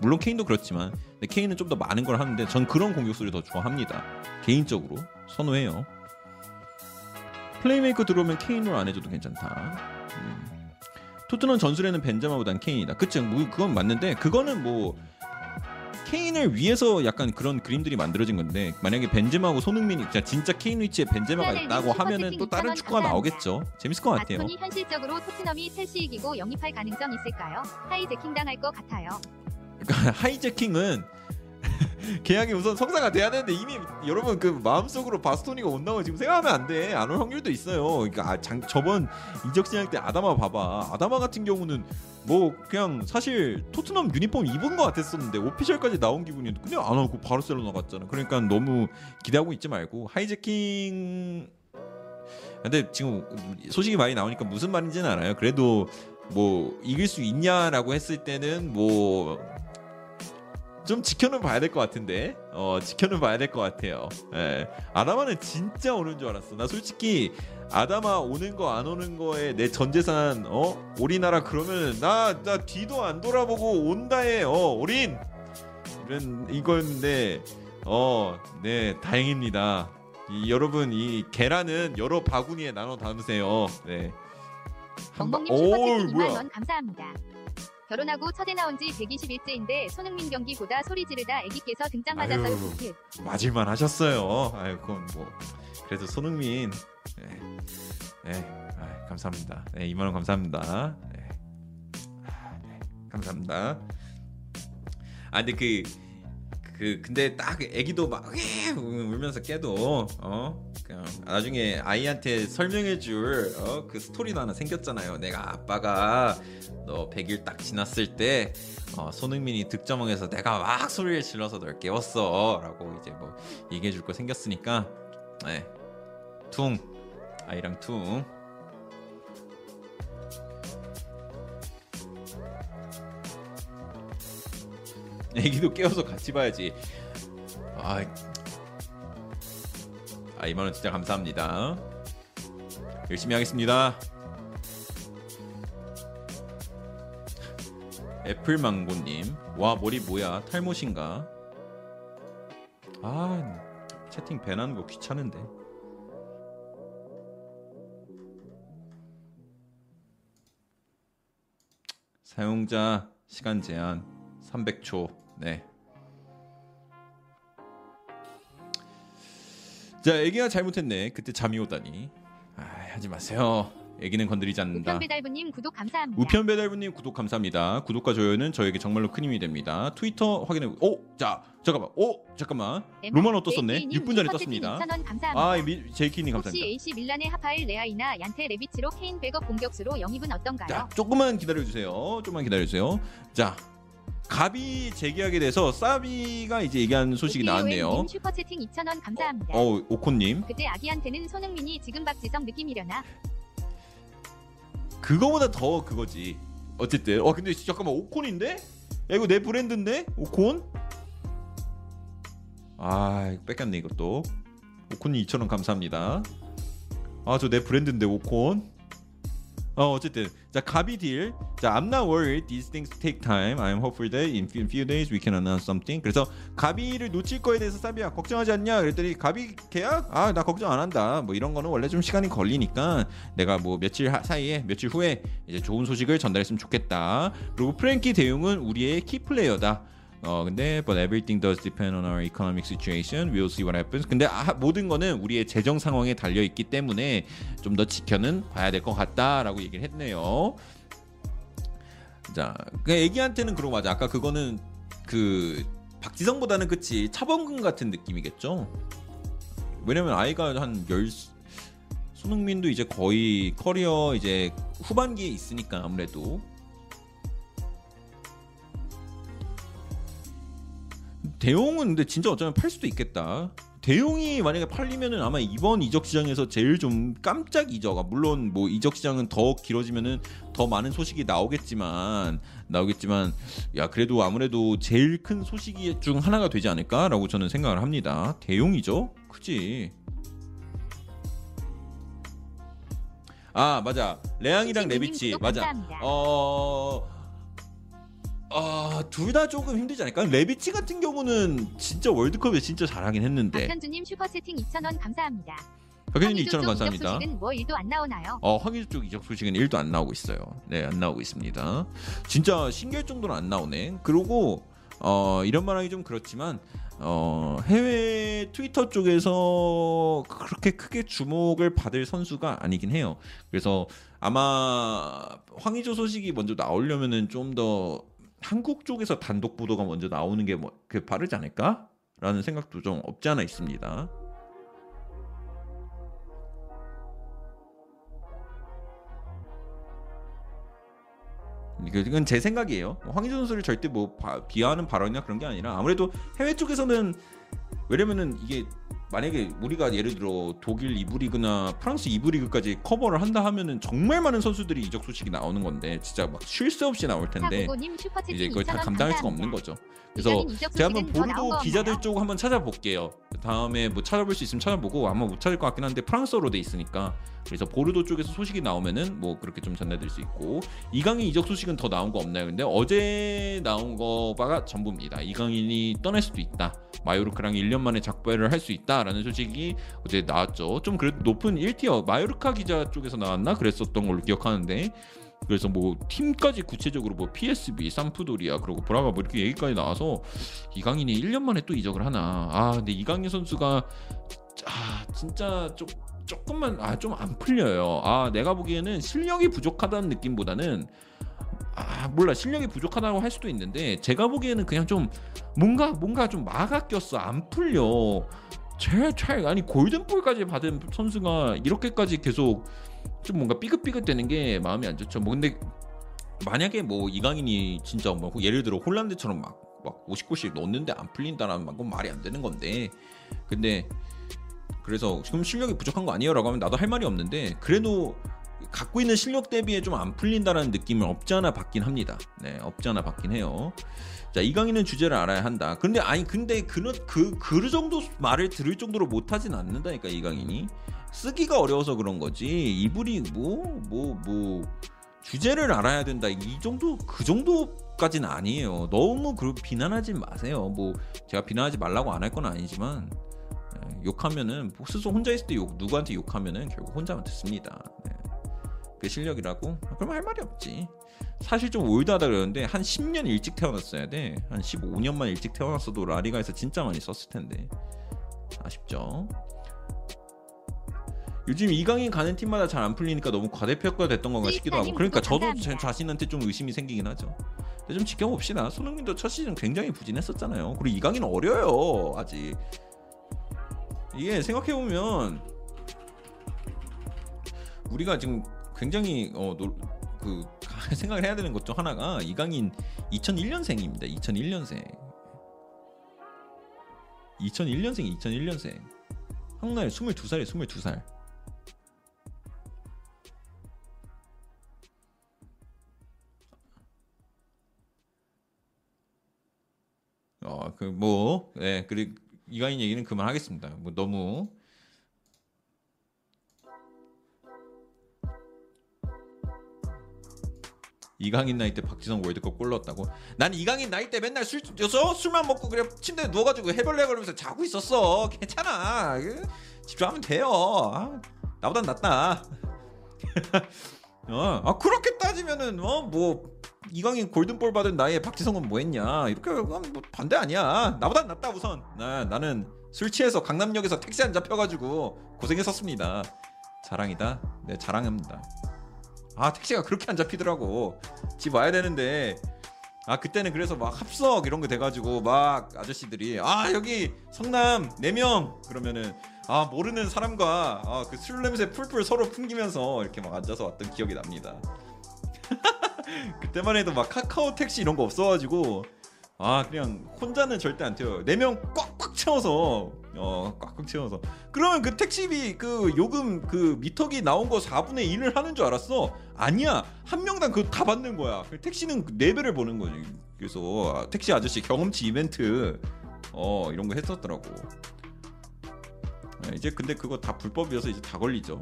물론 케인도 그렇지만 근데 케인은 좀 더 많은 걸 하는데 전 그런 공격수를 더 좋아합니다. 개인적으로 선호해요. 플레이메이커 들어오면 케인으로 안 해줘도 괜찮다. 음. 토트넘 전술에는 벤제마보단 케인이다. 그쵸? 뭐 그건 맞는데 그거는 뭐 케인을 위해서 약간 그런 그림들이 만들어진 건데 만약에 벤제마하고 손흥민이 진짜, 진짜 케인 위치에 벤제마가 있다고 하면은 또 다른 축구가 나오겠죠. 재밌을 것 같아요. 아톤이 현실적으로 토트넘이 첼시 이기고 영입할 가능성 있을까요? 하이제킹 당할 것 같아요. 그러니까 하이제킹은 계약이 우선 성사가 돼야 되는데 이미 여러분 그 마음속으로 바스토니가 온다고 지금 생각하면 안 돼. 안 올 확률도 있어요. 그러니까 아, 장, 저번 이적 시장 때 아다마 봐봐. 아다마 같은 경우는 뭐 그냥 사실 토트넘 유니폼 입은 것 같았었는데 오피셜까지 나온 기분이었는데 그냥 안 하고 바르셀로나 갔잖아. 그러니까 너무 기대하고 있지 말고 하이제킹. 근데 지금 소식이 많이 나오니까 무슨 말인지는 알아요. 그래도 뭐 이길 수 있냐라고 했을 때는 뭐 좀 지켜는 봐야 될 것 같은데, 어 지켜는 봐야 될 것 같아요. 예. 아다마는 진짜 오는 줄 알았어. 나 솔직히 아다마 오는 거 안 오는 거에 내 전재산 어 올인하라 그러면 나 나 뒤도 안 돌아보고 온다에 어 올인 이런 이거였는데 어 네 다행입니다. 이, 여러분 이 계란은 여러 바구니에 나눠 담으세요. 네. 멍멍님 슈퍼챗 이만 원 감사합니다. 결혼하고 첫애 나온 지 백이십 일째인데 손흥민 경기보다 소리 지르다 아기께서 등장맞아서 그 맞을만 하셨어요. 아유 그건 뭐 그래도 손흥민 네, 네. 아유, 감사합니다. 네, 이만 원 감사합니다. 네. 아, 네. 감사합니다. 아 근데 그, 그 근데 딱 아기도 막 울면서 깨도 어 그냥 나중에 아이한테 설명해줄 어, 그 스토리도 하나 생겼잖아요. 내가 아빠가 너 백 일 딱 지났을 때 어, 손흥민이 득점왕에서 내가 막 소리를 질러서 널 깨웠어 라고 이제 뭐 얘기해줄 거 생겼으니까 네. 퉁 아이랑 퉁 애기도 깨워서 같이 봐야지. 아, 아 이만 원 진짜 감사합니다. 열심히 하겠습니다. 애플망고님 와 머리 뭐야 탈모신가. 아 채팅 밴하는 거 귀찮은데. 사용자 시간 제한 삼백 초. 네. 자 애기가 잘못했네. 그때 잠이 오다니. 아 하지 마세요. 애기는 건드리지 않는다. 우편배달부님 구독 감사합니다. 우편배달부님 구독 감사합니다. 구독과 좋아요는 저에게 정말로 큰 힘이 됩니다. 트위터 확인해. 오, 자, 잠깐만. 오, 잠깐만. 로마노 떴었네. 육 분 전에 떴습니다. 아, 제이케이님 감사합니다. 혹시 에이씨 밀란의 하파엘 레아이나 얀테 레비치로 케인 백업 공격수로 영입은 어떤가요? 자, 조금만 기다려 주세요. 조금만 기다려 주세요. 자. 가비 재계약에 대해서 사비가 이제 얘기한 소식이 나왔네요. 슈퍼채팅 이천 원 감사합니다. 어, 어 오코님. 그때 아기한테는 손흥민이 지금 박지성 느낌이려나? 그거보다 더 그거지. 어쨌든. 어 근데 잠깐만 오콘인데? 야 이거 내 브랜드인데? 오콘? 아 이거 뺏겼네 이것도. 오콘님 이천 원 감사합니다. 아 저 내 브랜드인데 오콘? 어, 어쨌든 자 가비딜 자 I'm not worried. These things take time. I'm hopeful that in few, few days we can announce something. 그래서 가비를 놓칠 거에 대해서 사비야 걱정하지 않냐 그랬더니 가비 계약? 아 나 걱정 안 한다. 뭐 이런 거는 원래 좀 시간이 걸리니까 내가 뭐 며칠 하, 사이에 며칠 후에 이제 좋은 소식을 전달했으면 좋겠다. 그리고 프랭키 대용은 우리의 키 플레이어다. 어 근데 but everything does depend on our economic situation. We'll see what happens. 근데 아, 모든 거는 우리의 재정 상황에 달려 있기 때문에 좀 더 지켜는 봐야 될 것 같다라고 얘기를 했네요. 자, 그 애기한테는 그러고 맞아. 아까 그거는 그 박지성보다는 그치 차범근 같은 느낌이겠죠. 왜냐면 아이가 한 열 손흥민도 이제 거의 커리어 이제 후반기에 있으니까 아무래도. 대용은 근데 진짜 어쩌면 팔 수도 있겠다. 대용이 만약에 팔리면은 아마 이번 이적 시장에서 제일 좀 깜짝 이적. 아 물론 뭐 이적 시장은 더 길어지면은 더 많은 소식이 나오겠지만 나오겠지만 야 그래도 아무래도 제일 큰 소식 중 하나가 되지 않을까라고 저는 생각을 합니다. 대용이죠, 그치? 아 맞아, 레앙이랑 레비치 맞아. 감사합니다. 어. 아, 둘 다 조금 힘들지 않을까? 레비치 같은 경우는 진짜 월드컵에 진짜 잘하긴 했는데. 박현주님 슈퍼채팅 이천 원 감사합니다. 박현주님 이천 원 감사합니다. 이적 소식은 뭐 일도 안 나오나요? 어, 황의조 쪽 이적 소식은 일도 안 나오고 있어요. 네, 안 나오고 있습니다. 진짜 신기할 정도는 안 나오네. 그리고 어, 이런 말하기 좀 그렇지만 어, 해외 트위터 쪽에서 그렇게 크게 주목을 받을 선수가 아니긴 해요. 그래서 아마 황의조 소식이 먼저 나오려면은 좀 더 한국 쪽에서 단독 보도가 먼저 나오는 게 뭐 그게 바르지 않을까라는 생각도 좀 없지 않아 있습니다. 이건 제 생각이에요. 황의조 선수를 절대 뭐 비하하는 발언이나 그런 게 아니라 아무래도 해외 쪽에서는 왜냐면은 이게 만약에 우리가 예를 들어 독일 이 부 리그나 프랑스 이 부 리그까지 커버를 한다 하면은 정말 많은 선수들이 이적 소식이 나오는 건데 진짜 막 쉴 새 없이 나올 텐데 이제 이걸 다 감당할 수가 없는 거죠. 그래서 제가 한번 보르도 기자들 쪽 한번 찾아볼게요. 다음에 뭐 찾아볼 수 있으면 찾아보고 아마 못 찾을 것 같긴 한데 프랑스어로 돼 있으니까 그래서 보르도 쪽에서 소식이 나오면은 뭐 그렇게 좀 전해드릴 수 있고 이강인 이적 소식은 더 나온 거 없나요? 근데 어제 나온 거가 전부입니다. 이강인이 떠날 수도 있다. 마요르카랑 일 년 만에 작별을 할 수 있다라는 소식이 어제 나왔죠. 좀 그래도 높은 일 티어 마요르카 기자 쪽에서 나왔나 그랬었던 걸로 기억하는데 그래서 뭐 팀까지 구체적으로 뭐 피에스비, 삼프도리아, 그리고 브라가 뭐 이렇게 얘기까지 나와서 이강인이 일 년 만에 또 이적을 하나. 아 근데 이강인 선수가 아 진짜 좀 조금만 아 좀 안 풀려요. 아 내가 보기에는 실력이 부족하다는 느낌보다는 아 몰라 실력이 부족하다고 할 수도 있는데 제가 보기에는 그냥 좀 뭔가 뭔가 좀 마가 꼈어. 안 풀려. 제일 차이 아니 골든볼까지 받은 선수가 이렇게까지 계속 좀 뭔가 삐긋삐긋 되는 게 마음이 안 좋죠. 뭐 근데 만약에 뭐 이강인이 진짜 뭐 예를 들어 홀란드처럼 막 막 오십 골씩 넣었는데 안 풀린다라는 건 말이 안 되는 건데 근데 그래서 지금 실력이 부족한 거 아니에요? 라고 하면 나도 할 말이 없는데 그래도 갖고 있는 실력 대비에 좀 안 풀린다라는 느낌을 없지 않아 받긴 합니다. 네, 없지 않아 받긴 해요. 자, 이강인은 주제를 알아야 한다. 근데 아니 근데 그는 그 그 정도 말을 들을 정도로 못하진 않는다니까 이강인이 쓰기가 어려워서 그런 거지. 이불이 뭐 뭐 뭐 주제를 알아야 된다. 이 정도 그 정도. 까지는 아니에요. 너무 그 비난하지 마세요. 뭐 제가 비난하지 말라고 안 할 건 아니지만 욕하면은 스스로 혼자 있을 때 욕 누구한테 욕하면은 결국 혼자만 듣습니다. 네. 그게 실력이라고? 그럼 할 말이 없지. 사실 좀 올드하다 그러는데 한 십 년 일찍 태어났어야 돼. 한 십오 년만 일찍 태어났어도 라리가에서 진짜 많이 썼을 텐데 아쉽죠. 요즘 이강인 가는 팀마다 잘 안 풀리니까 너무 과대평가 됐던 건가 싶기도 하고 그러니까 저도 제 자신한테 좀 의심이 생기긴 하죠. 좀 지켜봅시다. 손흥민도 첫 시즌 굉장히 부진했었잖아요. 그리고 이강인 어려요. 아직 이게 생각해보면 우리가 지금 굉장히 어, 노, 그 생각을 해야 되는 것 중 하나가 이강인 이천일 년생입니다. 이천일 년생 이천일 년생 이천일 년생 한국나이 스물두 살이에요. 스물두 살 어, 그 뭐, 네, 그리고 이강인 얘기는 그만하겠습니다. 뭐 너무 이강인 나이 때 박지성 월드컵 골 넣었다고? 난 이강인 나이 때 맨날 술, 술만 먹고 그래 침대에 누워가지고 해벌레거리면서 자고 있었어. 괜찮아. 집중하면 돼요. 아, 나보단 낫다. 어, 아 그렇게 따지면은 어, 뭐 이강인 골든볼 받은 나이에 박지성은 뭐했냐? 이렇게 뭐 반대 아니야. 나보단 낫다 우선. 나, 나는 술 취해서 강남역에서 택시 안 잡혀가지고 고생했었습니다. 자랑이다? 네 자랑합니다. 아 택시가 그렇게 안 잡히더라고. 집 와야 되는데 아 그때는 그래서 막 합석 이런 거 돼가지고 막 아저씨들이 아 여기 성남 네 명 그러면은 아 모르는 사람과 아, 그 술 냄새 풀풀 서로 풍기면서 이렇게 막 앉아서 왔던 기억이 납니다. 그때만 해도 막 카카오 택시 이런 거 없어가지고 아 그냥 혼자는 절대 안 태워요. 네 명 꽉꽉 채워서 어 꽉꽉 채워서 그러면 그 택시비 그 요금 그 미터기 나온 거 사분의 일을 하는 줄 알았어. 아니야 한 명당 그거 다 받는 거야. 택시는 네 배를 버는 거지. 그래서 아, 택시 아저씨 경험치 이벤트 어 이런 거 했었더라고. 아, 이제 근데 그거 다 불법이어서 이제 다 걸리죠.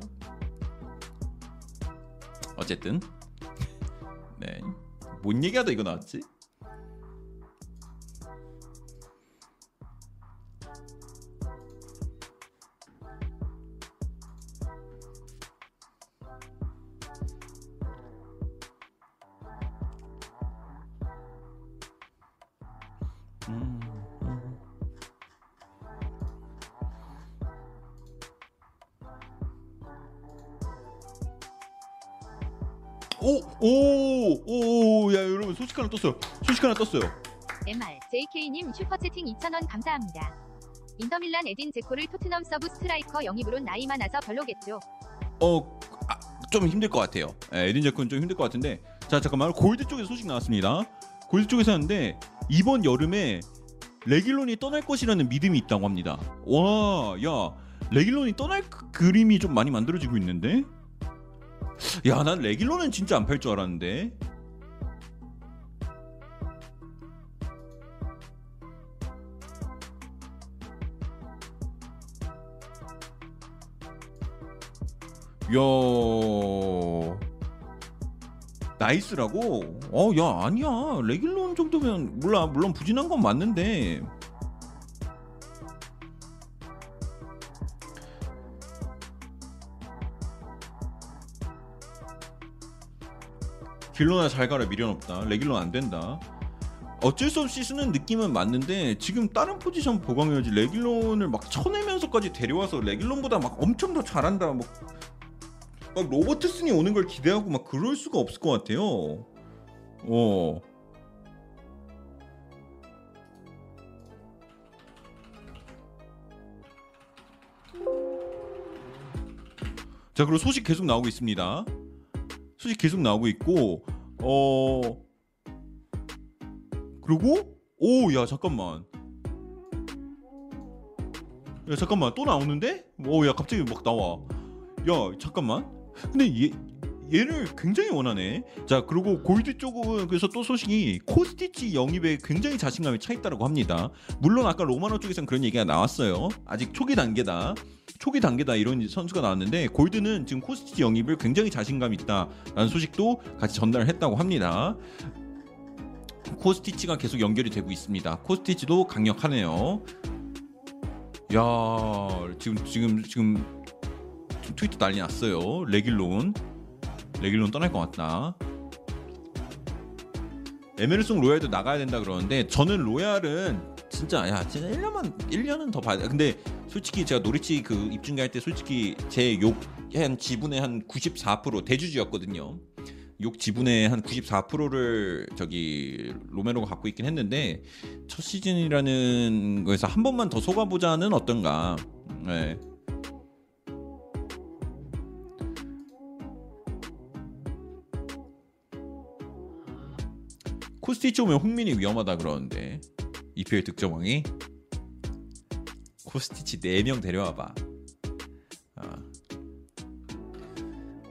어쨌든 네 뭔 얘기하다 이거 나왔지? 오오오오 야 여러분 소식 하나 떴어요. 소식 하나 떴어요. 엠알제이케이님 슈퍼채팅 이천 원 감사합니다. 인터밀란 에딘 제코를 토트넘 서브 스트라이커 영입으론 나이 많아서 별로겠죠. 어 좀 힘들 것 같아요. 에, 에딘 제코는 좀 힘들 것 같은데 자 잠깐만 골드 쪽에서 소식 나왔습니다. 골드 쪽에서 하는데 이번 여름에 레길론이 떠날 것이라는 믿음이 있다고 합니다. 와 야 레길론이 떠날 그림이 좀 많이 만들어지고 있는데 야, 난 레길로는 진짜 안 팔 줄 알았는데. 야, 나이스라고? 어, 야, 아니야. 레길론 정도면 몰라. 물론 부진한 건 맞는데. 길로나 잘 가라 미련 없다. 레길론 안 된다. 어쩔 수 없이 쓰는 느낌은 맞는데 지금 다른 포지션 보강해야지 레길론을 막 쳐내면서까지 데려와서 레길론보다 막 엄청 더 잘한다. 막, 막 로버트슨이 오는 걸 기대하고 막 그럴 수가 없을 것 같아요. 어. 자 그리고 소식 계속 나오고 있습니다. 소식 계속 나오고 있고 어 그리고 오 야 잠깐만 야 잠깐만 또 나오는데 오 야 갑자기 막 나와 야 잠깐만 근데 얘 얘를 굉장히 원하네. 자 그리고 골드 쪽은 그래서 또 소식이 코스티치 영입에 굉장히 자신감이 차 있다라고 합니다. 물론 아까 로마노 쪽에선 그런 얘기가 나왔어요. 아직 초기 단계다. 초기 단계다 이런 선수가 나왔는데 골드는 지금 코스티치 영입을 굉장히 자신감 있다라는 소식도 같이 전달을 했다고 합니다. 코스티치가 계속 연결이 되고 있습니다. 코스티치도 강력하네요. 야 지금 지금 지금 트위터 난리 났어요. 레길론. 레길론 떠날 것 같다. 에메르송 로얄도 나가야 된다 그러는데 저는 로얄은 진짜 야 진짜 일 년만 일 년은 더 봐야 돼. 근데 솔직히 제가 노리치 그 입중계 할 때 솔직히 제 욕 한 지분의 한 구십사 퍼센트 대주주였거든요. 욕 지분의 한 구십사 퍼센트를 저기 로메로가 갖고 있긴 했는데 첫 시즌이라는 거에서 한 번만 더 속아보자는 어떤가. 네. 코스티치 오면 홍민이 위험하다 그러는데 이피엘 득점왕이 코스티치 네 명 데려와봐. 아.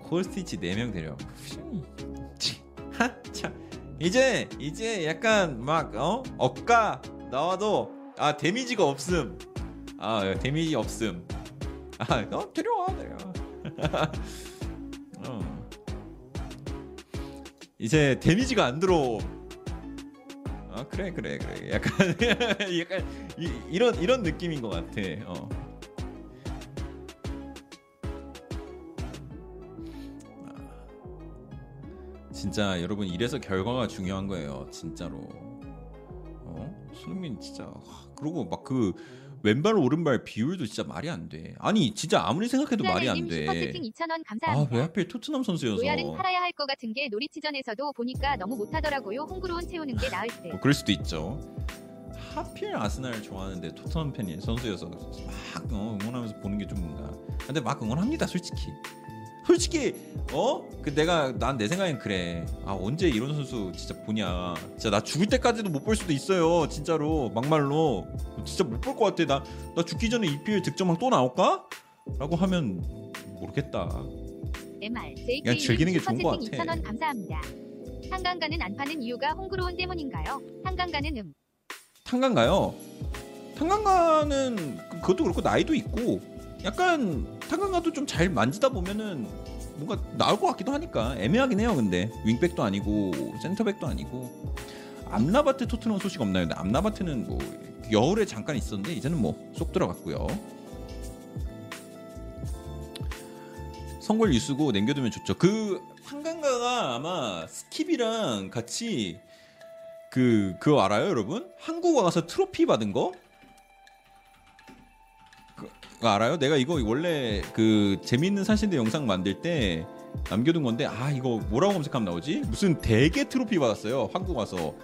코스티치 네 명 데려와봐. 하, 참. 이제 이제 약간 막 어? 억까 나와도 아 데미지가 없음. 아 데미지 없음. 아 어, 데려와 데려와. 어. 이제 데미지가 안 들어. 아 그래 그래 그래 약간 약간 이, 이런 이런 느낌인 것 같아. 어. 진짜 여러분 이래서 결과가 중요한 거예요 진짜로. 어? 손흥민 진짜 그러고 막 그 왼발 오른발 비율도 진짜 말이 안 돼. 아니 진짜 아무리 생각해도 말이 안 돼. 아 왜 하필 토트넘 선수여서. 로얄은 팔아야 할 것 같은 게 놀이치전에서도 보니까 너무 못하더라고요. 홍구로운 채우는 게 나을 때. 뭐 그럴 수도 있죠. 하필 아스날 좋아하는데 토트넘 팬이 선수여서 막 어, 응원하면서 보는 게 좀 뭔가. 근데 막 응원합니다 솔직히. 솔직히 어? 그 내가 난 내 생각엔 그래. 아 언제 이런 선수 진짜 보냐. 진짜 나 죽을 때까지도 못 볼 수도 있어요 진짜로. 막말로 진짜 못 볼 것 같아. 나, 나 죽기 전에 이피엘 득점왕 또 나올까? 라고 하면 모르겠다. 그냥 즐기는 게 좋은 것 같아. 감사합니다. 탄강 가는 안 파는 이유가 홍그로운 때문인가요? 탄강 가는 음 탄강 가요? 탄강 가는 그것도 그렇고 나이도 있고 약간 탄강가도 좀 잘 만지다 보면은 뭔가 나올 것 같기도 하니까 애매하긴 해요. 근데 윙백도 아니고 센터백도 아니고. 암라바트 토트넘 소식 없나요? 근데 암라바트는 뭐 겨울에 잠깐 있었는데 이제는 뭐 쏙 들어갔고요. 선골 유수고 남겨두면 좋죠. 그 탄강가가 아마 스킵이랑 같이 그 그거 알아요, 여러분? 한국 와서 트로피 받은 거? 알아요? 내가 이거 원래 그 재미있는 사신대 영상 만들 때 남겨둔 건데 아 이거 뭐라고 검색하면 나오지? 무슨 대게 트로피 받았어요 한국 와서.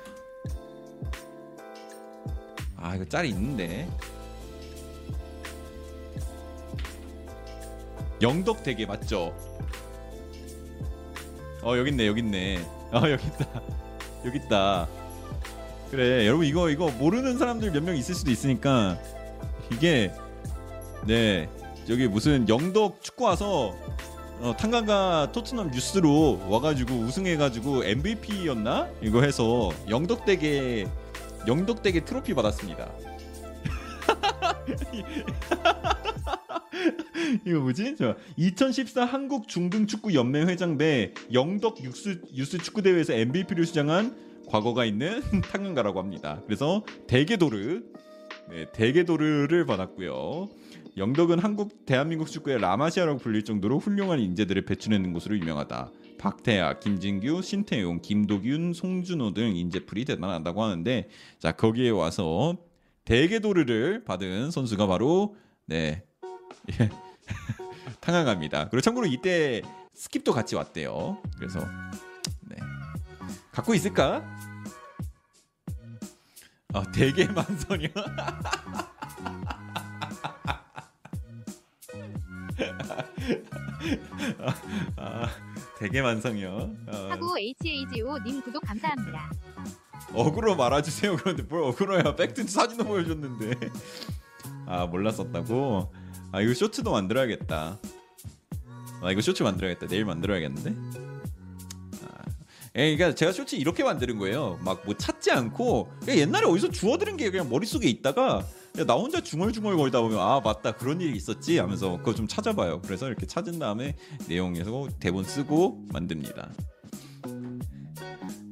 아 이거 짤이 있는데 영덕 대게 맞죠? 어 여기 있네 여기 있네. 어 여기 있다 여기 있다. 그래 여러분 이거 이거 모르는 사람들 몇 명 있을 수도 있으니까 이게. 네, 여기 무슨 영덕 축구 와서 어, 탄강가 토트넘 뉴스로 와가지고 우승해가지고 엠브이피였나 이거 해서 영덕대게 영덕대게 트로피 받았습니다. 이거 뭐지? 저 이천십사 한국 중등축구 연맹 회장배 영덕 육수 유스 축구 대회에서 엠브이피를 수상한 과거가 있는 탄강가라고 합니다. 그래서 대게도르, 네, 대게도르를 받았고요. 영덕은 한국 대한민국 축구의 라마시아라고 불릴 정도로 훌륭한 인재들을 배출해낸 곳으로 유명하다. 박태하, 김진규, 신태용, 김도균, 송준호 등 인재풀이 대단하다고 하는데 자 거기에 와서 대게도르를 받은 선수가 바로 네 예. 탕강갑니다. 그리고 참고로 이때 스킵도 같이 왔대요. 그래서 네 갖고 있을까? 아 대게 만선이요. 아, 되게 만성이요. 하고 에이치에이지오님 구독 감사합니다. 어그로 말아주세요. 그런데 뭘 어그로야? 백튼 사진도 보여줬는데. 아 몰랐었다고? 아 이거 쇼츠도 만들어야겠다. 아 이거 쇼츠 만들어야겠다. 내일 만들어야겠는데? 아, 그러니까 제가 쇼츠 이렇게 만드는 거예요. 막 뭐 찾지 않고 옛날에 어디서 주워들은 게 그냥 머릿속에 있다가. 야, 나 혼자 중얼중얼 걸다 보면 아 맞다 그런 일이 있었지 하면서 그거 좀 찾아봐요. 그래서 이렇게 찾은 다음에 내용에서 대본 쓰고 만듭니다.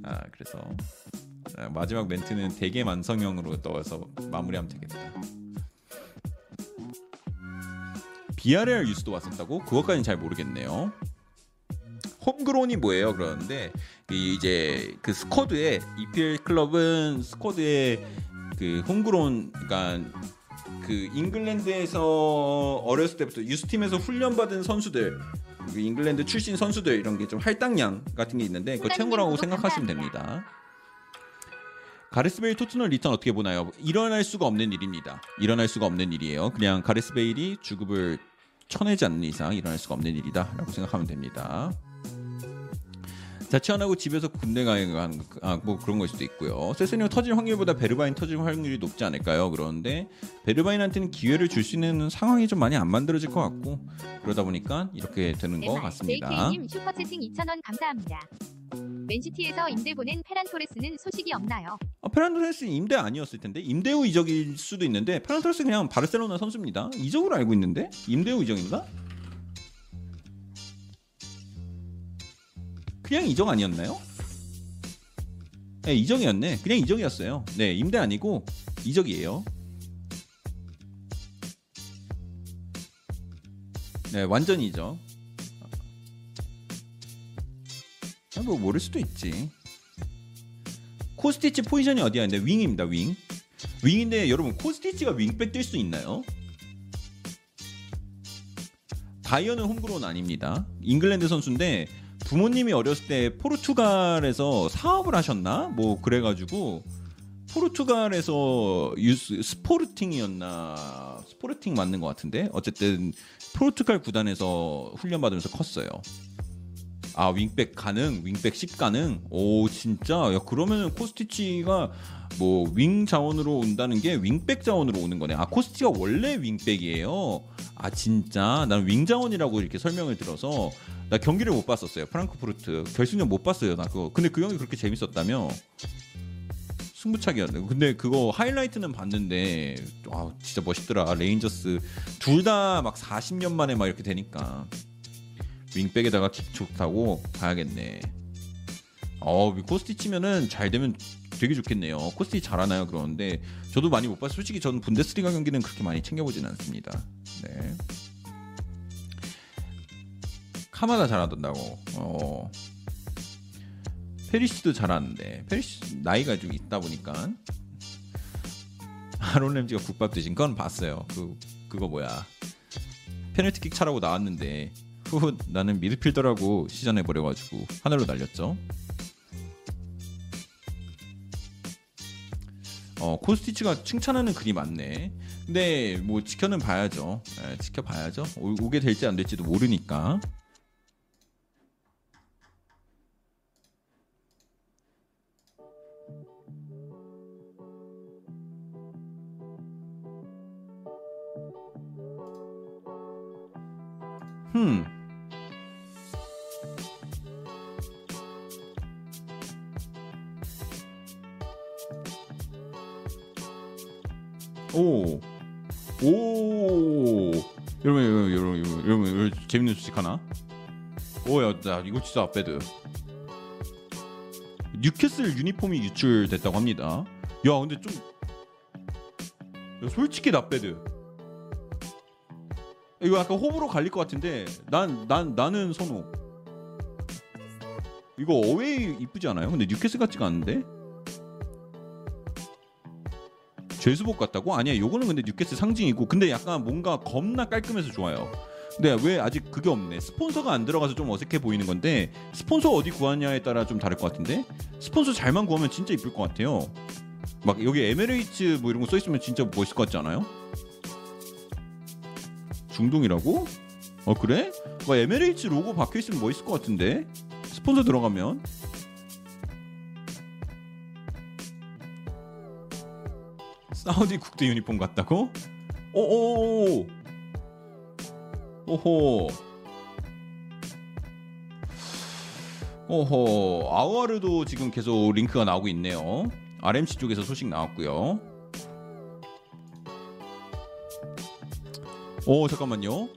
아 그래서 마지막 멘트는 대게 만성형으로 넣어서 마무리하면 되겠다. 비아레알 뉴스도 왔었다고? 그것까지는 잘 모르겠네요. 홈그론이 뭐예요? 그러는데 이제 그 스쿼드에 이피엘 클럽은 스쿼드에 그 홈그로운 그러니까 그 잉글랜드에서 어렸을 때부터 유스팀에서 훈련받은 선수들 잉글랜드 출신 선수들 이런 게 좀 할당량 같은 게 있는데 그거 채우라고 생각하시면 됩니다. 가레스 베일 토트넘 리턴 어떻게 보나요? 일어날 수가 없는 일입니다. 일어날 수가 없는 일이에요. 그냥 가레스 베일이 주급을 쳐내지 않는 이상 일어날 수가 없는 일이다 라고 생각하면 됩니다. 자취안하고 집에서 군대 가는 아, 뭐 그런 걸 수도 있고요. 세세뇨 터질 확률보다 베르바인 터질 확률이 높지 않을까요? 그런데 베르바인한테는 기회를 줄 수 있는 상황이 좀 많이 안 만들어질 것 같고 그러다 보니까 이렇게 되는 것 같습니다. 제이케이님 슈퍼채팅 이천 원 감사합니다. 맨시티에서 임대 보낸 페란토레스는 소식이 없나요? 아, 페란토레스 임대 아니었을 텐데 임대 후 이적일 수도 있는데 페란토레스 그냥 바르셀로나 선수입니다. 이적으로 알고 있는데 임대 후 이적인가? 그냥 이적 아니었나요? 네, 이적이었네. 그냥 이적이었어요. 네, 임대 아니고 이적이에요. 네, 완전 이적. 아, 뭐 모를 수도 있지. 코스티치 포지션이 어디야? 근데 윙입니다. 윙. 윙인데 여러분 코스티치가 윙백 뛸 수 있나요? 바이어는 홈그로운 아닙니다. 잉글랜드 선수인데 부모님이 어렸을 때 포르투갈에서 사업을 하셨나? 뭐 그래가지고 포르투갈에서 유스, 스포르팅이었나? 스포르팅 맞는 것 같은데 어쨌든 포르투갈 구단에서 훈련받으면서 컸어요. 아 윙백 가능, 윙백 십 가능. 오 진짜. 야 그러면은 코스티치가 뭐 윙 자원으로 온다는 게 윙백 자원으로 오는 거네. 아 코스티치가 원래 윙백이에요. 아 진짜. 난 윙 자원이라고 이렇게 설명을 들어서 나 경기를 못 봤었어요. 프랑크푸르트 결승전 못 봤어요. 나 그거. 근데 그 경기 그렇게 재밌었다며? 승부차기였네. 근데 그거 하이라이트는 봤는데 아 진짜 멋있더라. 레인저스 둘 다 막 사십 년 만에 막 이렇게 되니까. 윙백에다가 킥 좋다고 가야겠네. 어, 코스티치면은 잘 되면 되게 좋겠네요. 코스티 잘하나요? 그러는데 저도 많이 못 봤어요. 솔직히 저는 분데스리가 경기는 그렇게 많이 챙겨보진 않습니다. 네. 카마다 잘하던다고. 어. 페리시도 잘하는데 페리시 나이가 좀 있다 보니까. 아론 램지가 국밥 드신 건 봤어요. 그 그거 뭐야? 페널티킥 차라고 나왔는데. 후 나는 미드필더라고 시전해버려가지고 하늘로 날렸죠. 어 코스티치가 칭찬하는 글이 많네. 근데 뭐 지켜는 봐야죠. 네, 지켜봐야죠. 오, 오게 될지 안 될지도 모르니까. 흠. 오, 오, 여러분, 여러분, 여러분, 여러분, 여러분 재밌는 소식 하나. 오야, 나 이거 진짜 아배드. 뉴캐슬 유니폼이 유출됐다고 합니다. 야, 근데 좀, 야, 솔직히 아배드. 이거 약간 호불호 갈릴 것 같은데, 난, 난, 나는 선호. 이거 어웨이 이쁘지 않아요? 근데 뉴캐슬 같지가 않은데. 죄수복 같다고? 아니야 요거는 근데 뉴캐슬 상징이고 근데 약간 뭔가 겁나 깔끔해서 좋아요. 근데 왜 아직 그게 없네. 스폰서가 안 들어가서 좀 어색해 보이는 건데 스폰서 어디 구하냐에 따라 좀 다를 것 같은데 스폰서 잘만 구하면 진짜 이쁠 것 같아요. 막 여기 에미레이츠 뭐 이런 거 써있으면 진짜 멋있을 것 같지 않아요? 중동이라고? 어 그래? 막 에미레이츠 로고 박혀있으면 멋있을 것 같은데 스폰서 들어가면 사우디 국대 유니폼 같다고? 오오오 오호 오호 아우아르도 지금 계속 링크가 나오고 있네요. 알엠씨 쪽에서 소식 나왔고요. 오 잠깐만요.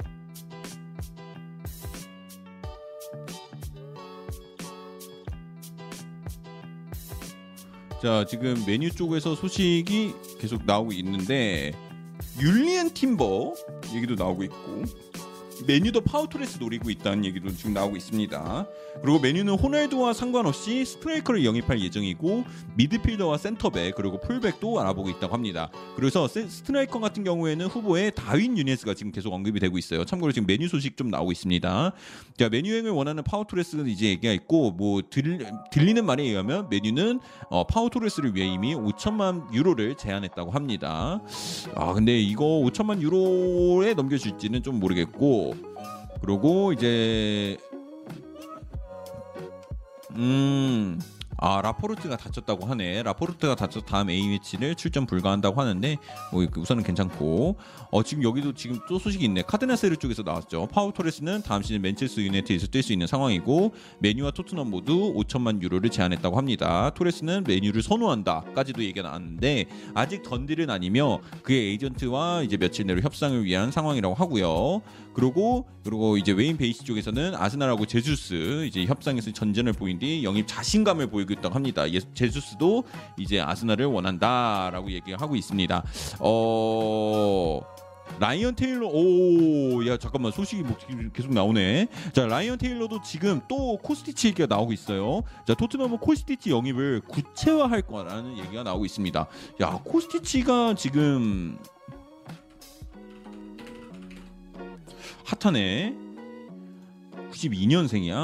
자 지금 메뉴 쪽에서 소식이 계속 나오고 있는데 율리엔 팀버 얘기도 나오고 있고 메뉴도 파우토레스 노리고 있다는 얘기도 지금 나오고 있습니다. 그리고 메뉴는 호날두와 상관없이 스트라이커를 영입할 예정이고 미드필더와 센터백 그리고 풀백도 알아보고 있다고 합니다. 그래서 스트라이커 같은 경우에는 후보에 다윈 유니스가 지금 계속 언급이 되고 있어요. 참고로 지금 메뉴 소식 좀 나오고 있습니다. 자, 메뉴행을 원하는 파우토레스는 이제 얘기가 있고 뭐 들, 들리는 말에 의하면 메뉴는 어, 파우토레스를 위해 이미 오천만 유로를 제안했다고 합니다. 아 근데 이거 오천만 유로에 넘겨줄지는 좀 모르겠고 그리고 이제 음 아 라포르트가 다쳤다고 하네. 라포르트가 다쳐서 다음 A매치를 출전 불가한다고 하는데 뭐 우선은 괜찮고 어 지금 여기도 지금 또 소식이 있네. 카데나세르 쪽에서 나왔죠. 파우토레스는 다음 시즌 맨체스터 유나이티드에서 뛸 수 있는 상황이고 메뉴와 토트넘 모두 오천만 유로를 제안했다고 합니다. 토레스는 메뉴를 선호한다까지도 얘기가 나왔는데 아직 던딜은 아니며 그의 에이전트와 이제 며칠 내로 협상을 위한 상황이라고 하고요. 그리고 그리고 이제 웨인 베이시 쪽에서는 아스날하고 제주스 이제 협상에서 전전을 보인 뒤 영입 자신감을 보이고 보여주고 있다고 합니다. 예, 제수스도 이제 아스날을 원한다라고 얘기하고 있습니다. 어... 라이언 테일러, 오, 야 잠깐만 소식이 계속 나오네. 자, 라이언 테일러도 지금 또 코스티치 얘기가 나오고 있어요. 자, 토트넘은 코스티치 영입을 구체화할 거라는 얘기가 나오고 있습니다. 야, 코스티치가 지금 핫하네. 구십이 년생이야.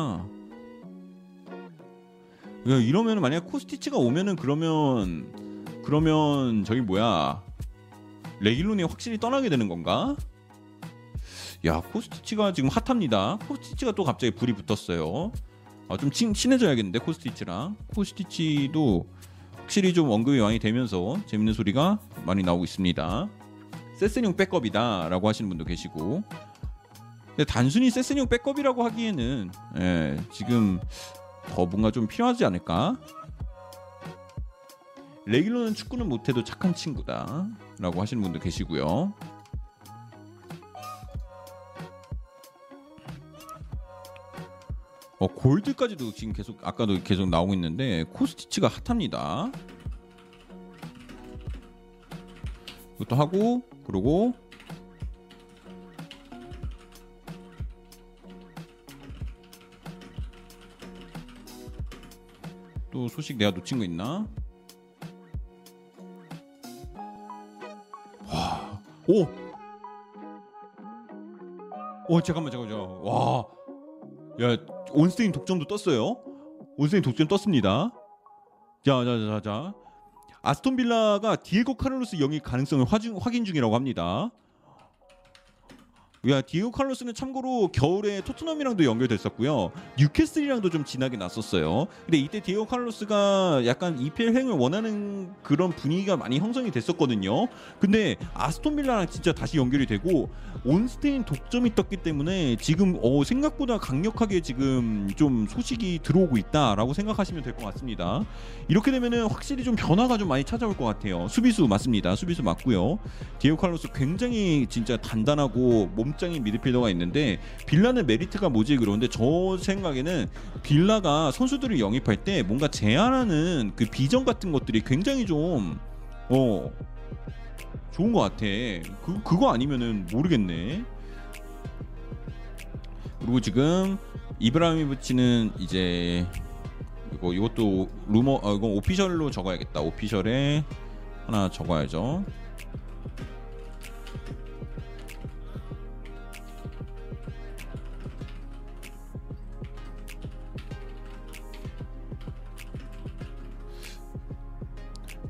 야, 이러면 만약 코스티치가 오면은 그러면 그러면 저기 뭐야? 레길론이 확실히 떠나게 되는 건가? 야, 코스티치가 지금 핫합니다. 코스티치가 또 갑자기 불이 붙었어요. 아, 좀 친, 친해져야겠는데 코스티치랑. 코스티치도 확실히 좀 언급이 많이 되면서 재밌는 소리가 많이 나오고 있습니다. 세스뇽 백업이다 라고 하시는 분도 계시고, 근데 단순히 세스뇽 백업이라고 하기에는 예, 지금 더 뭔가 좀 필요하지 않을까? 레길론은 축구는 못해도 착한 친구다 라고 하시는 분도 계시고요. 어, 골드까지도 지금 계속, 아까도 계속 나오고 있는데 코스티치가 핫합니다. 그것도 하고, 그러고 또 소식 내가 놓친 거 있나? 오! 오, 잠깐만, 잠깐만. 와. 야, 온스테인 독점도 떴어요. 온스테인 독점 떴습니다. 자, 자, 자, 자. 아스톤 빌라가 디에고 카를로스 영입 가능성을 화중, 확인 중이라고 합니다. 야, 디에고 카를로스는 참고로 겨울에 토트넘이랑도 연결됐었고요. 뉴캐슬이랑도 좀 진하게 났었어요. 근데 이때 디에고 카를로스가 약간 이피엘 행을 원하는 그런 분위기가 많이 형성이 됐었거든요. 근데 아스톤빌라랑 진짜 다시 연결이 되고 온스테인 독점이 떴기 때문에 지금 어, 생각보다 강력하게 지금 좀 소식이 들어오고 있다라고 생각하시면 될 것 같습니다. 이렇게 되면은 확실히 좀 변화가 좀 많이 찾아올 것 같아요. 수비수 맞습니다. 수비수 맞고요. 디에고 카를로스 굉장히 진짜 단단하고 몸 몸짱인 미드필더가 있는데 빌라는 메리트가 뭐지 그러는데, 저 생각에는 빌라가 선수들을 영입할 때 뭔가 제안하는 그 비전 같은 것들이 굉장히 좀 어 좋은 것 같아. 그, 그거 아니면은 모르겠네. 그리고 지금 이브라미부치는 이제 이거 이것도 루머, 아, 이건 오피셜로 적어야겠다. 오피셜에 하나 적어야죠.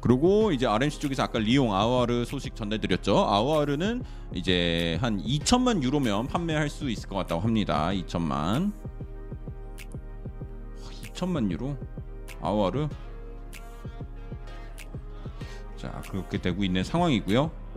그리고 이제 알엠씨 쪽에서 아까 리옹 아우아르 소식 전해드렸죠. 아우아르는 이제 한 이천만 유로면 판매할 수 있을 것 같다고 합니다. 이천만. 이천만 유로? 아우아르? 자, 그렇게 되고 있는 상황이고요.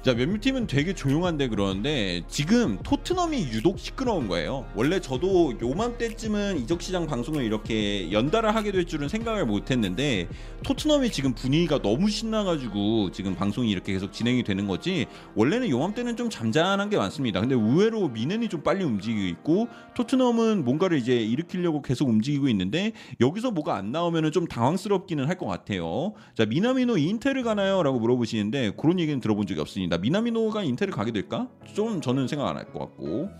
자, 몇몇 팀은 되게 조용한데 그러는데 지금 토트넘이 유독 시끄러운 거예요. 원래 저도 요맘때쯤은 이적시장 방송을 이렇게 연달아 하게 될 줄은 생각을 못했는데 토트넘이 지금 분위기가 너무 신나가지고 지금 방송이 이렇게 계속 진행이 되는 거지, 원래는 요맘때는 좀 잠잠한 게 많습니다. 근데 의외로 미넨이 좀 빨리 움직이고 있고 토트넘은 뭔가를 이제 일으키려고 계속 움직이고 있는데 여기서 뭐가 안 나오면 좀 당황스럽기는 할 것 같아요. 자, 미나미노 인테르 가나요? 라고 물어보시는데 그런 얘기는 들어본 적이 없습니다. 나 미나미노가 인테를 가게 될까? 좀 저는 생각 안 할 것 같고.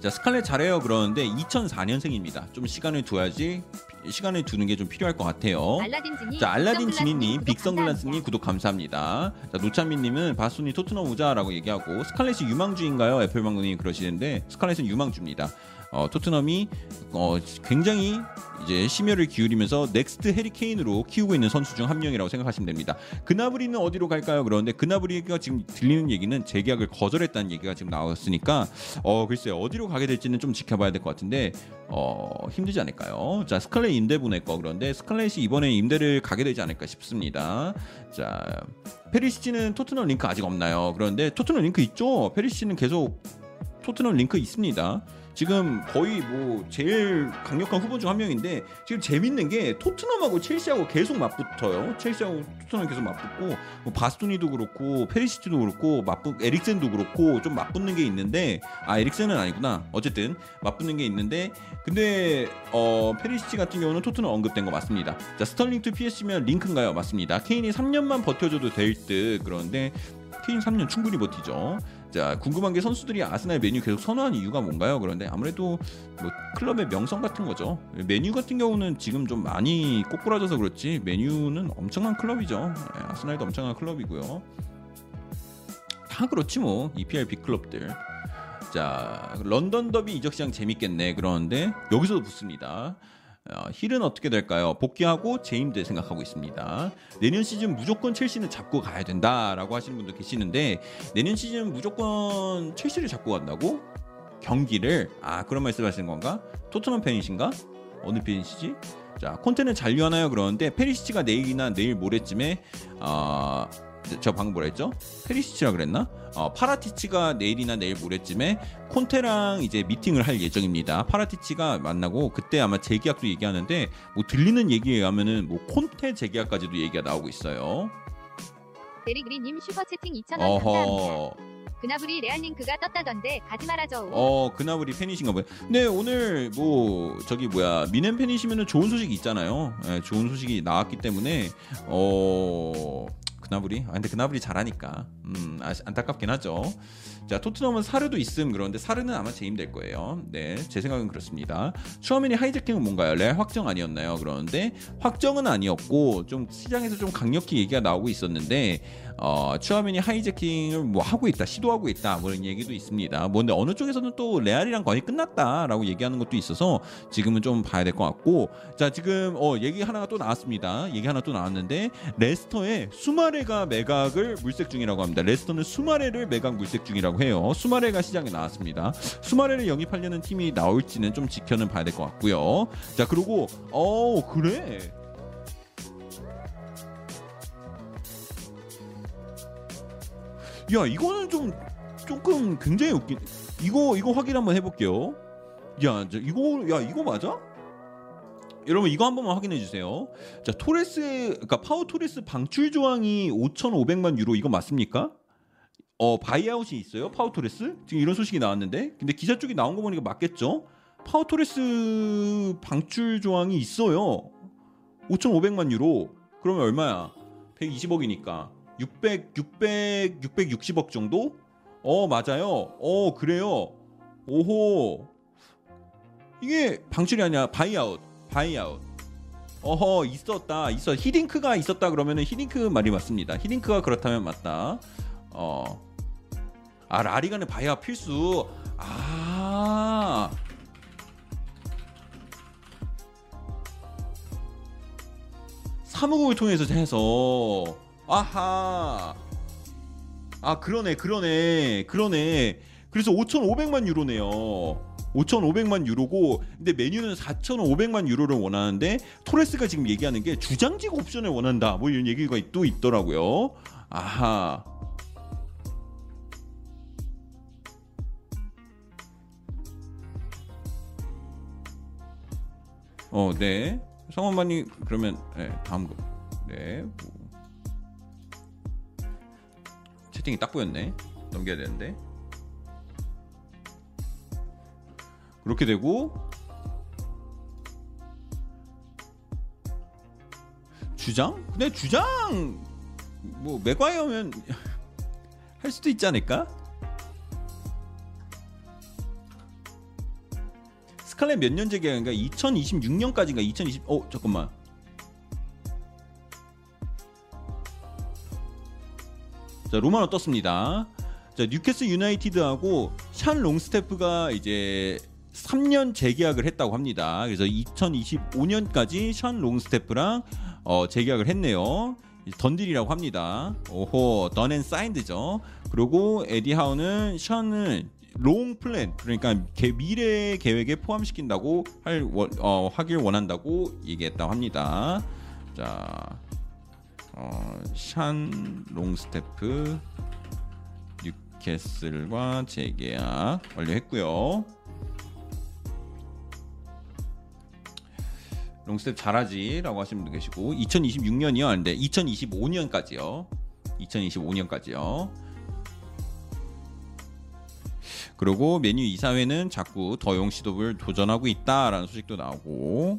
자, 스칼렛 잘해요 그러는데 이천사 년생입니다. 좀 시간을 두어야지, 시간을 두는 게 좀 필요할 것 같아요. 알라딘, 자, 알라딘 지니님, 빅선글라스님 구독 감사합니다. 자, 노찬미님은 바순이 토트넘 오자라고 얘기하고, 스칼렛이 유망주인가요? 애플망군이 그러시는데 스칼렛은 유망주입니다. 어, 토트넘이 어, 굉장히 이제 심혈을 기울이면서 넥스트 해리케인으로 키우고 있는 선수 중 한 명이라고 생각하시면 됩니다. 그나브리는 어디로 갈까요? 그런데 그나브리가 지금 들리는 얘기는 재계약을 거절했다는 얘기가 지금 나왔으니까 어, 글쎄요, 어디로 가게 될지는 좀 지켜봐야 될 것 같은데 어, 힘들지 않을까요? 자, 스칼렛 임대 보낼 거 그런데 스칼렛이 이번에 임대를 가게 되지 않을까 싶습니다. 자, 페리시치는 토트넘 링크 아직 없나요? 그런데 토트넘 링크 있죠. 페리시치는 계속 토트넘 링크 있습니다. 지금 거의 뭐 제일 강력한 후보 중 한 명인데, 지금 재밌는 게 토트넘하고 첼시하고 계속 맞붙어요. 첼시하고 토트넘 계속 맞붙고, 뭐 바스토니도 그렇고 페리시치도 그렇고 맞붙, 에릭센도 그렇고 좀 맞붙는 게 있는데, 아 에릭센은 아니구나. 어쨌든 맞붙는 게 있는데, 근데 어 페리시치 같은 경우는 토트넘 언급된 거 맞습니다. 자, 스털링 투 피에스면 링크인가요? 맞습니다. 케인이 삼 년만 버텨줘도 될 듯. 그런데 케인 삼 년 충분히 버티죠. 자, 궁금한 게 선수들이 아스날 메뉴 계속 선호하는 이유가 뭔가요? 그런데 아무래도 뭐 클럽의 명성 같은 거죠. 메뉴 같은 경우는 지금 좀 많이 꼬꾸라져서 그렇지, 메뉴는 엄청난 클럽이죠. 아스날도 엄청난 클럽이고요. 다 그렇지 뭐 이피엘 빅클럽들. 자, 런던 더비 이적 시장 재밌겠네. 그런데 여기서도 붙습니다. 어, 힐은 어떻게 될까요? 복귀하고 재임들 생각하고 있습니다. 내년 시즌 무조건 첼시는 잡고 가야 된다라고 하시는 분도 계시는데, 내년 시즌 무조건 첼시를 잡고 간다고? 경기를? 아 그런 말씀하시는 건가? 토트넘 팬이신가? 어느 팬이시지? 자, 콘테는 잔류하나요? 그러는데 페리시치가 내일이나 내일 모레쯤에 어... 저 방금 뭐라 했죠? 페리시치라 그랬나? 어, 파라티치가 내일이나 내일 모레쯤에 콘테랑 이제 미팅을 할 예정입니다. 파라티치가 만나고 그때 아마 재계약도 얘기하는데, 뭐 들리는 얘기에 의하면은 뭐 콘테 재계약까지도 얘기가 나오고 있어요. 데리그리님 슈퍼채팅 이천 원 감사합니다. 그나브리 레알링크가 떴다던데 가지 말아줘. 어, 그나브리 팬이신가 봐요. 네, 오늘 뭐 저기 뭐야 미넨 팬이시면은 좋은 소식이 있잖아요. 네, 좋은 소식이 나왔기 때문에 어. 그나브리? 아 근데 그나브리 잘하니까 음 아, 안타깝긴 하죠. 자, 토트넘은 사르도 있음. 그런데 사르는 아마 재임될 거예요. 네, 제 생각은 그렇습니다. 슈아메니 하이제킹은 뭔가요? 레알 확정 아니었나요? 그런데 확정은 아니었고 좀 시장에서 좀 강력히 얘기가 나오고 있었는데, 어, 슈아메니 하이제킹을 뭐 하고 있다, 시도하고 있다 뭐 이런 얘기도 있습니다. 뭔데 어느 쪽에서는 또 레알이랑 거의 끝났다라고 얘기하는 것도 있어서 지금은 좀 봐야 될 것 같고, 자 지금 어 얘기 하나가 또 나왔습니다. 얘기 하나 또 나왔는데, 레스터의 수마레가 매각을 물색 중이라고 합니다. 레스터는 수마레를 매각 물색 중이라고 해요. 수마레가 시장에 나왔습니다. 수마레를 영입하려는 팀이 나올지는 좀 지켜는 봐야 될 것 같고요. 자, 그리고 어 그래. 야, 이거는 좀 조금 굉장히 웃긴. 이거 이거 확인 한번 해볼게요. 야, 저, 이거 야 이거 맞아? 여러분 이거 한번만 확인해 주세요. 자, 토레스, 그러니까 파우 토레스 방출 조항이 오천오백만 유로, 이거 맞습니까? 어 바이아웃이 있어요? 파우 토레스? 지금 이런 소식이 나왔는데, 근데 기사 쪽에 나온 거 보니까 맞겠죠? 파우 토레스 방출 조항이 있어요. 오천오백만 유로. 그러면 얼마야? 백이십억이니까. 육백, 육백, 육백육십억 정도? 어 맞아요. 어 그래요. 오호. 이게 방출이 아니라 바이아웃. 바이아웃. 어허 있었다. 있어. 히딩크가 있었다 그러면은 히딩크 말이 맞습니다. 히딩크가 그렇다면 맞다. 어. 아 라리가는 바이아웃 필수. 아. 사무국을 통해서 해서. 아하. 아 그러네 그러네 그러네. 그래서 오천오백만 유로네요. 오천오백만 유로고, 근데 메뉴는 사천오백만 유로를 원하는데, 토레스가 지금 얘기하는 게 주장직 옵션을 원한다 뭐 이런 얘기가 또 있더라고요. 아하. 어, 네. 성원만이 그러면 네, 다음 거. 네. 채팅이 딱 보였네. 넘겨야 되는데. 그렇게 되고 주장? 근데 주장 뭐 맥과이어면 할 수도 있지 않을까? 스칼렛 몇 년째 계약인가? 이천이십육 년까지인가? 이천이십 어 잠깐만. 자, 로마노 떴습니다. 자, 뉴캐슬 유나이티드하고 샨 롱스테프가 이제 삼 년 재계약을 했다고 합니다. 그래서 이천이십오 년까지 샨 롱스테프랑 어, 재계약을 했네요. 던딜이라고 합니다. 오호, 던앤 사인드죠. 그리고 에디 하우는 샨을 롱 플랜, 그러니까 미래 계획에 포함시킨다고 할, 어, 하길 원한다고 얘기했다고 합니다. 자, 어, 샨 롱스테프 뉴캐슬과 재계약 완료했고요. 롱스텝 잘하지 라고 하시는 분도 계시고, 이천이십육 년이었는데 이천이십오 년까지요. 이천이십오 년까지요. 그리고 메뉴 이사회는 자꾸 더용 시도를 도전하고 있다라는 소식도 나오고.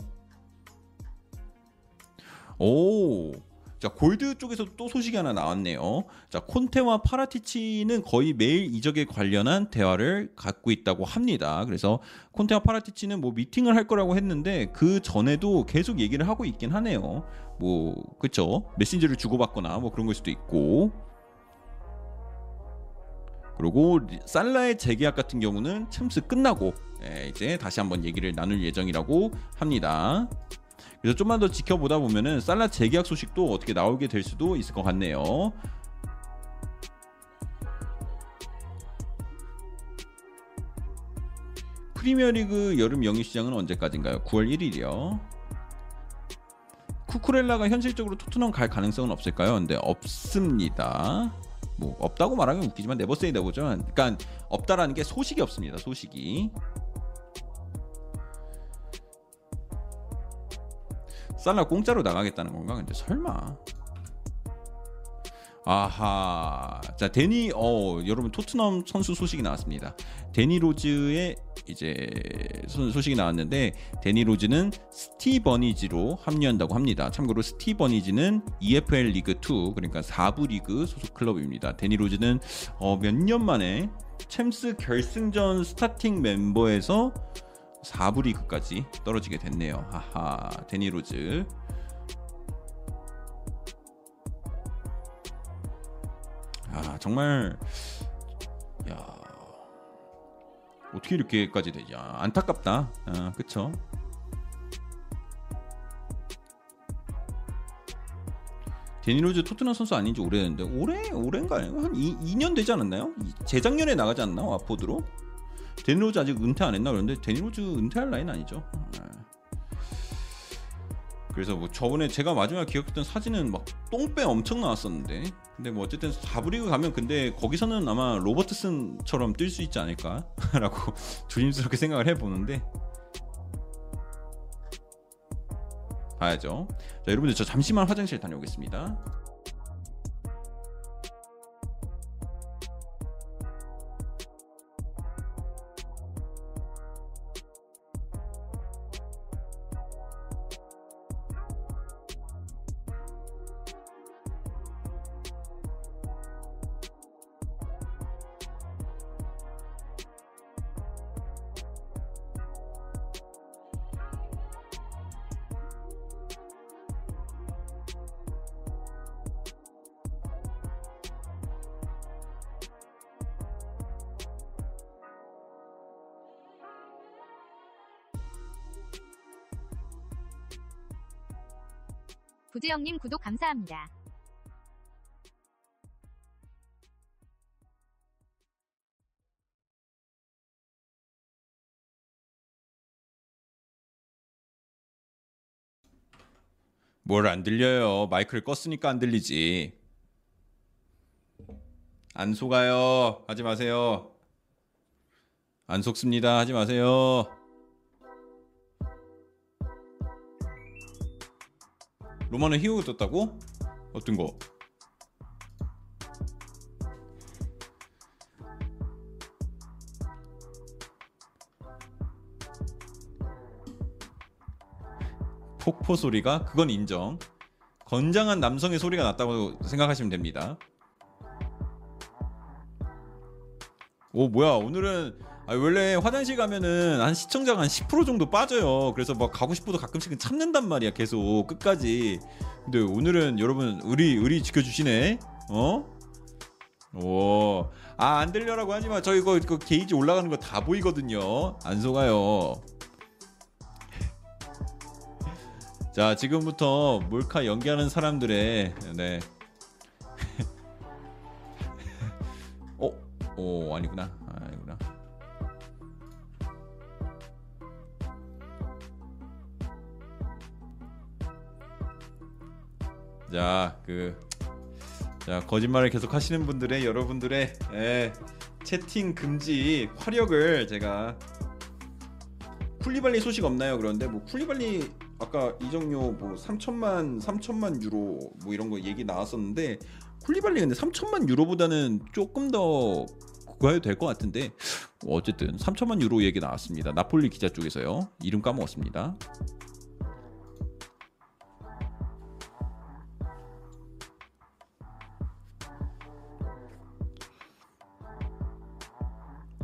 오, 자, 골드 쪽에서도 또 소식이 하나 나왔네요. 자, 콘테와 파라티치는 거의 매일 이적에 관련한 대화를 갖고 있다고 합니다. 그래서 콘테와 파라티치는 뭐 미팅을 할 거라고 했는데 그 전에도 계속 얘기를 하고 있긴 하네요. 뭐 그쵸? 메신저를 주고받거나 뭐 그런 걸 수도 있고. 그리고 살라의 재계약 같은 경우는 챔스 끝나고 이제 다시 한번 얘기를 나눌 예정이라고 합니다. 그래서 좀만 더 지켜보다 보면은 살라 재계약 소식도 어떻게 나오게 될 수도 있을 것 같네요. 프리미어리그 여름 영입 시장은 언제까지인가요? 구월 일일이요. 쿠쿠렐라가 현실적으로 토트넘 갈 가능성은 없을까요? 근데 없습니다. 뭐 없다고 말하면 웃기지만 네버세이 네버죠. 그러니까 없다라는 게 소식이 없습니다. 소식이. 살라 공짜로 나가겠다는 건가? 근데 설마. 아하. 자, 데니 어 여러분 토트넘 선수 소식이 나왔습니다. 데니 로즈의 이제 소식이 나왔는데 데니 로즈는 스티버니지로 합류한다고 합니다. 참고로 스티버니지는 이에프엘 리그 투 그러니까 사 부 리그 소속 클럽입니다. 데니 로즈는 어, 몇 년 만에 챔스 결승전 스타팅 멤버에서 사 부 리그까지 떨어지게 됐네요. 하하. 데니 로즈. 아 정말 야 어떻게 이렇게까지 되냐. 안타깝다. 아, 그쵸. 데니로즈 토트넘 선수 아닌지 오래됐는데 올해 오랜가요? 한 이 년 되지 않았나요? 재작년에 나가지 않나? 와포드로? 데니로즈 아직 은퇴 안 했나 그러는데 데니로즈 은퇴할 라인 아니죠. 아. 그래서 뭐 저번에 제가 마지막 기억했던 사진은 막 똥배 엄청 나왔었는데 근데 뭐 어쨌든 사 부 리그 가면 근데 거기서는 아마 로버트슨처럼 뛸 수 있지 않을까 라고 조심스럽게 생각을 해보는데 봐야죠. 자 여러분들 저 잠시만 화장실 다녀오겠습니다. 구재영님 구독 감사합니다. 뭘 안 들려요. 마이크를 껐으니까 안 들리지. 안 속아요. 하지 마세요. 안 속습니다. 하지 마세요. 로마는 히오가 떴다고? 어떤 거? 폭포 소리가? 그건 인정. 건장한 남성의 소리가 났다고 생각하시면 됩니다. 오 뭐야 오늘은 아, 원래 화장실 가면은 한 시청자가 한 십 퍼센트 정도 빠져요. 그래서 막 가고 싶어도 가끔씩은 참는단 말이야. 계속 끝까지. 근데 오늘은 여러분 의리 의리 지켜주시네. 어? 오. 아 안 들려라고 하지마. 저 이거, 이거 게이지 올라가는 거 다 보이거든요. 안 속아요. 자 지금부터 몰카 연기하는 사람들의 네. 어? 오 아니구나. 아니구나. 자, 그, 자 거짓말을 계속 하시는 분들의 여러분들의 에, 채팅 금지 화력을 제가 쿨리발리 소식 없나요? 그런데 뭐 쿨리발리 아까 이정료 뭐 삼천만 삼천만 유로 뭐 이런 거 얘기 나왔었는데, 쿨리발리 근데 삼천만 유로보다는 조금 더 그거야 될 것 같은데, 어쨌든 삼천만 유로 얘기 나왔습니다. 나폴리 기자 쪽에서요. 이름 까먹었습니다.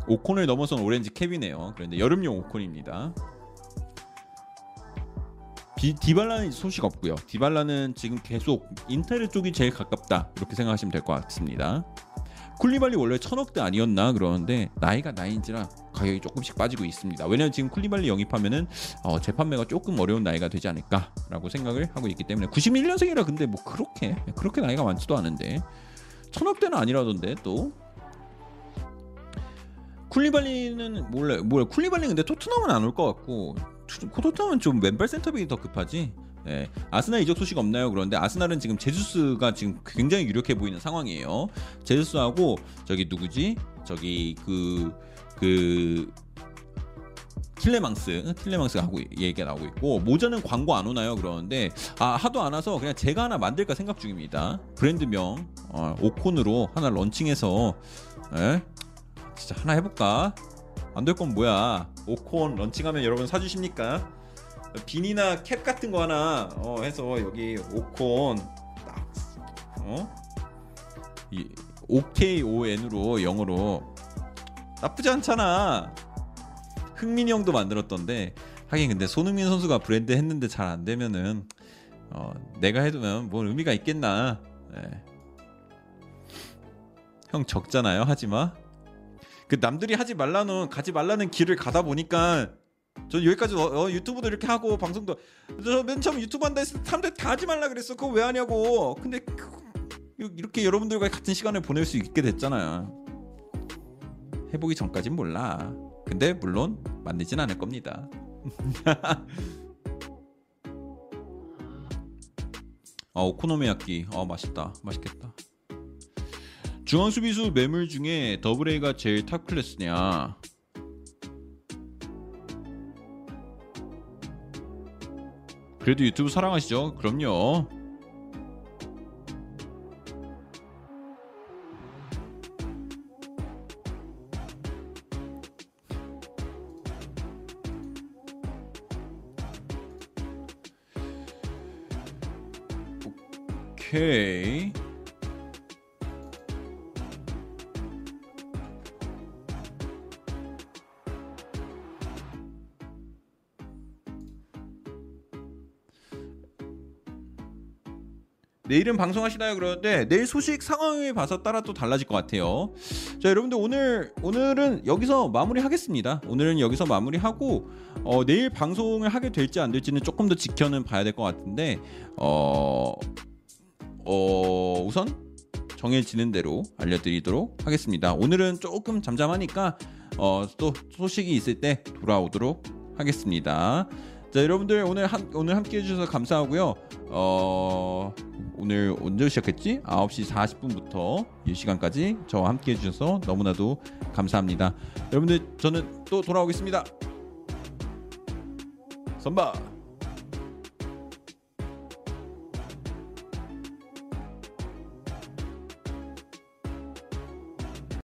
오콘을 넘어선 오렌지 캡이네요. 그런데 여름용 오콘입니다. 비, 디발라는 소식 없고요. 디발라는 지금 계속 인테르 쪽이 제일 가깝다 이렇게 생각하시면 될 것 같습니다. 쿨리발리 원래 천억대 아니었나 그러는데 나이가 나이인지라 가격이 조금씩 빠지고 있습니다. 왜냐하면 지금 쿨리발리 영입하면은 어, 재판매가 조금 어려운 나이가 되지 않을까라고 생각을 하고 있기 때문에. 구십일 년생이라 근데 뭐 그렇게 그렇게 나이가 많지도 않은데 천억대는 아니라던데. 또 쿨리발리는 몰라 몰라 쿨리발리 근데 토트넘은 안 올 것 같고, 토트넘은 좀 왼발 센터백이 더 급하지. 예, 아스날 이적 소식 없나요? 그런데 아스날은 지금 제주스가 지금 굉장히 유력해 보이는 상황이에요. 제주스하고 저기 누구지? 저기 그 그 틸레망스, 틸레망스가 하고 얘기가 나오고 있고, 모자는 광고 안 오나요? 그러는데 아 하도 안 와서 그냥 제가 하나 만들까 생각 중입니다. 브랜드명 어, 오콘으로 하나 런칭해서 예? 진짜 하나 해볼까? 안 될 건 뭐야? 오콘 런칭하면 여러분 사주십니까? 빈이나 캡 같은 거 하나 어, 해서 여기 오콘 딱 어? 이 오케이오엔으로 영어로 나쁘지 않잖아. 흥민이 형도 만들었던데. 하긴 근데 손흥민 선수가 브랜드 했는데 잘 안 되면은 어, 내가 해두면 뭔 의미가 있겠나. 네. 형 적잖아요. 하지마. 그 남들이 하지 말라는 가지 말라는 길을 가다 보니까 전 여기까지 어, 어, 유튜브도 이렇게 하고 방송도. 저 맨 처음 유튜브 한다 했을 때 사람들 다 하지 말라 그랬어. 그거 왜 하냐고. 근데 이렇게 여러분들과 같은 시간을 보낼 수 있게 됐잖아요. 해보기 전까진 몰라. 근데 물론 만들진 않을 겁니다. 아 오코노미야끼. 아 맛있다. 맛있겠다. 중앙 수비수 매물 중에 더블 A가 제일 탑 클래스냐? 그래도 유튜브 사랑하시죠? 그럼요. 오케이. 내일은 방송하시나요? 그러는데 내일 소식 상황에 봐서 따라 또 달라질 것 같아요. 자 여러분들 오늘 오늘은 여기서 마무리하겠습니다. 오늘은 여기서 마무리하고 어, 내일 방송을 하게 될지 안 될지는 조금 더 지켜는 봐야 될 것 같은데 어, 어, 우선 정해지는 대로 알려드리도록 하겠습니다. 오늘은 조금 잠잠하니까 어, 또 소식이 있을 때 돌아오도록 하겠습니다. 자 여러분들 오늘 한, 오늘 함께 해주셔서 감사하고요. 어, 오늘 언제 시작했지? 아홉 시 사십 분부터 이 시간까지 저와 함께 해주셔서 너무나도 감사합니다. 여러분들 저는 또 돌아오겠습니다. 선바.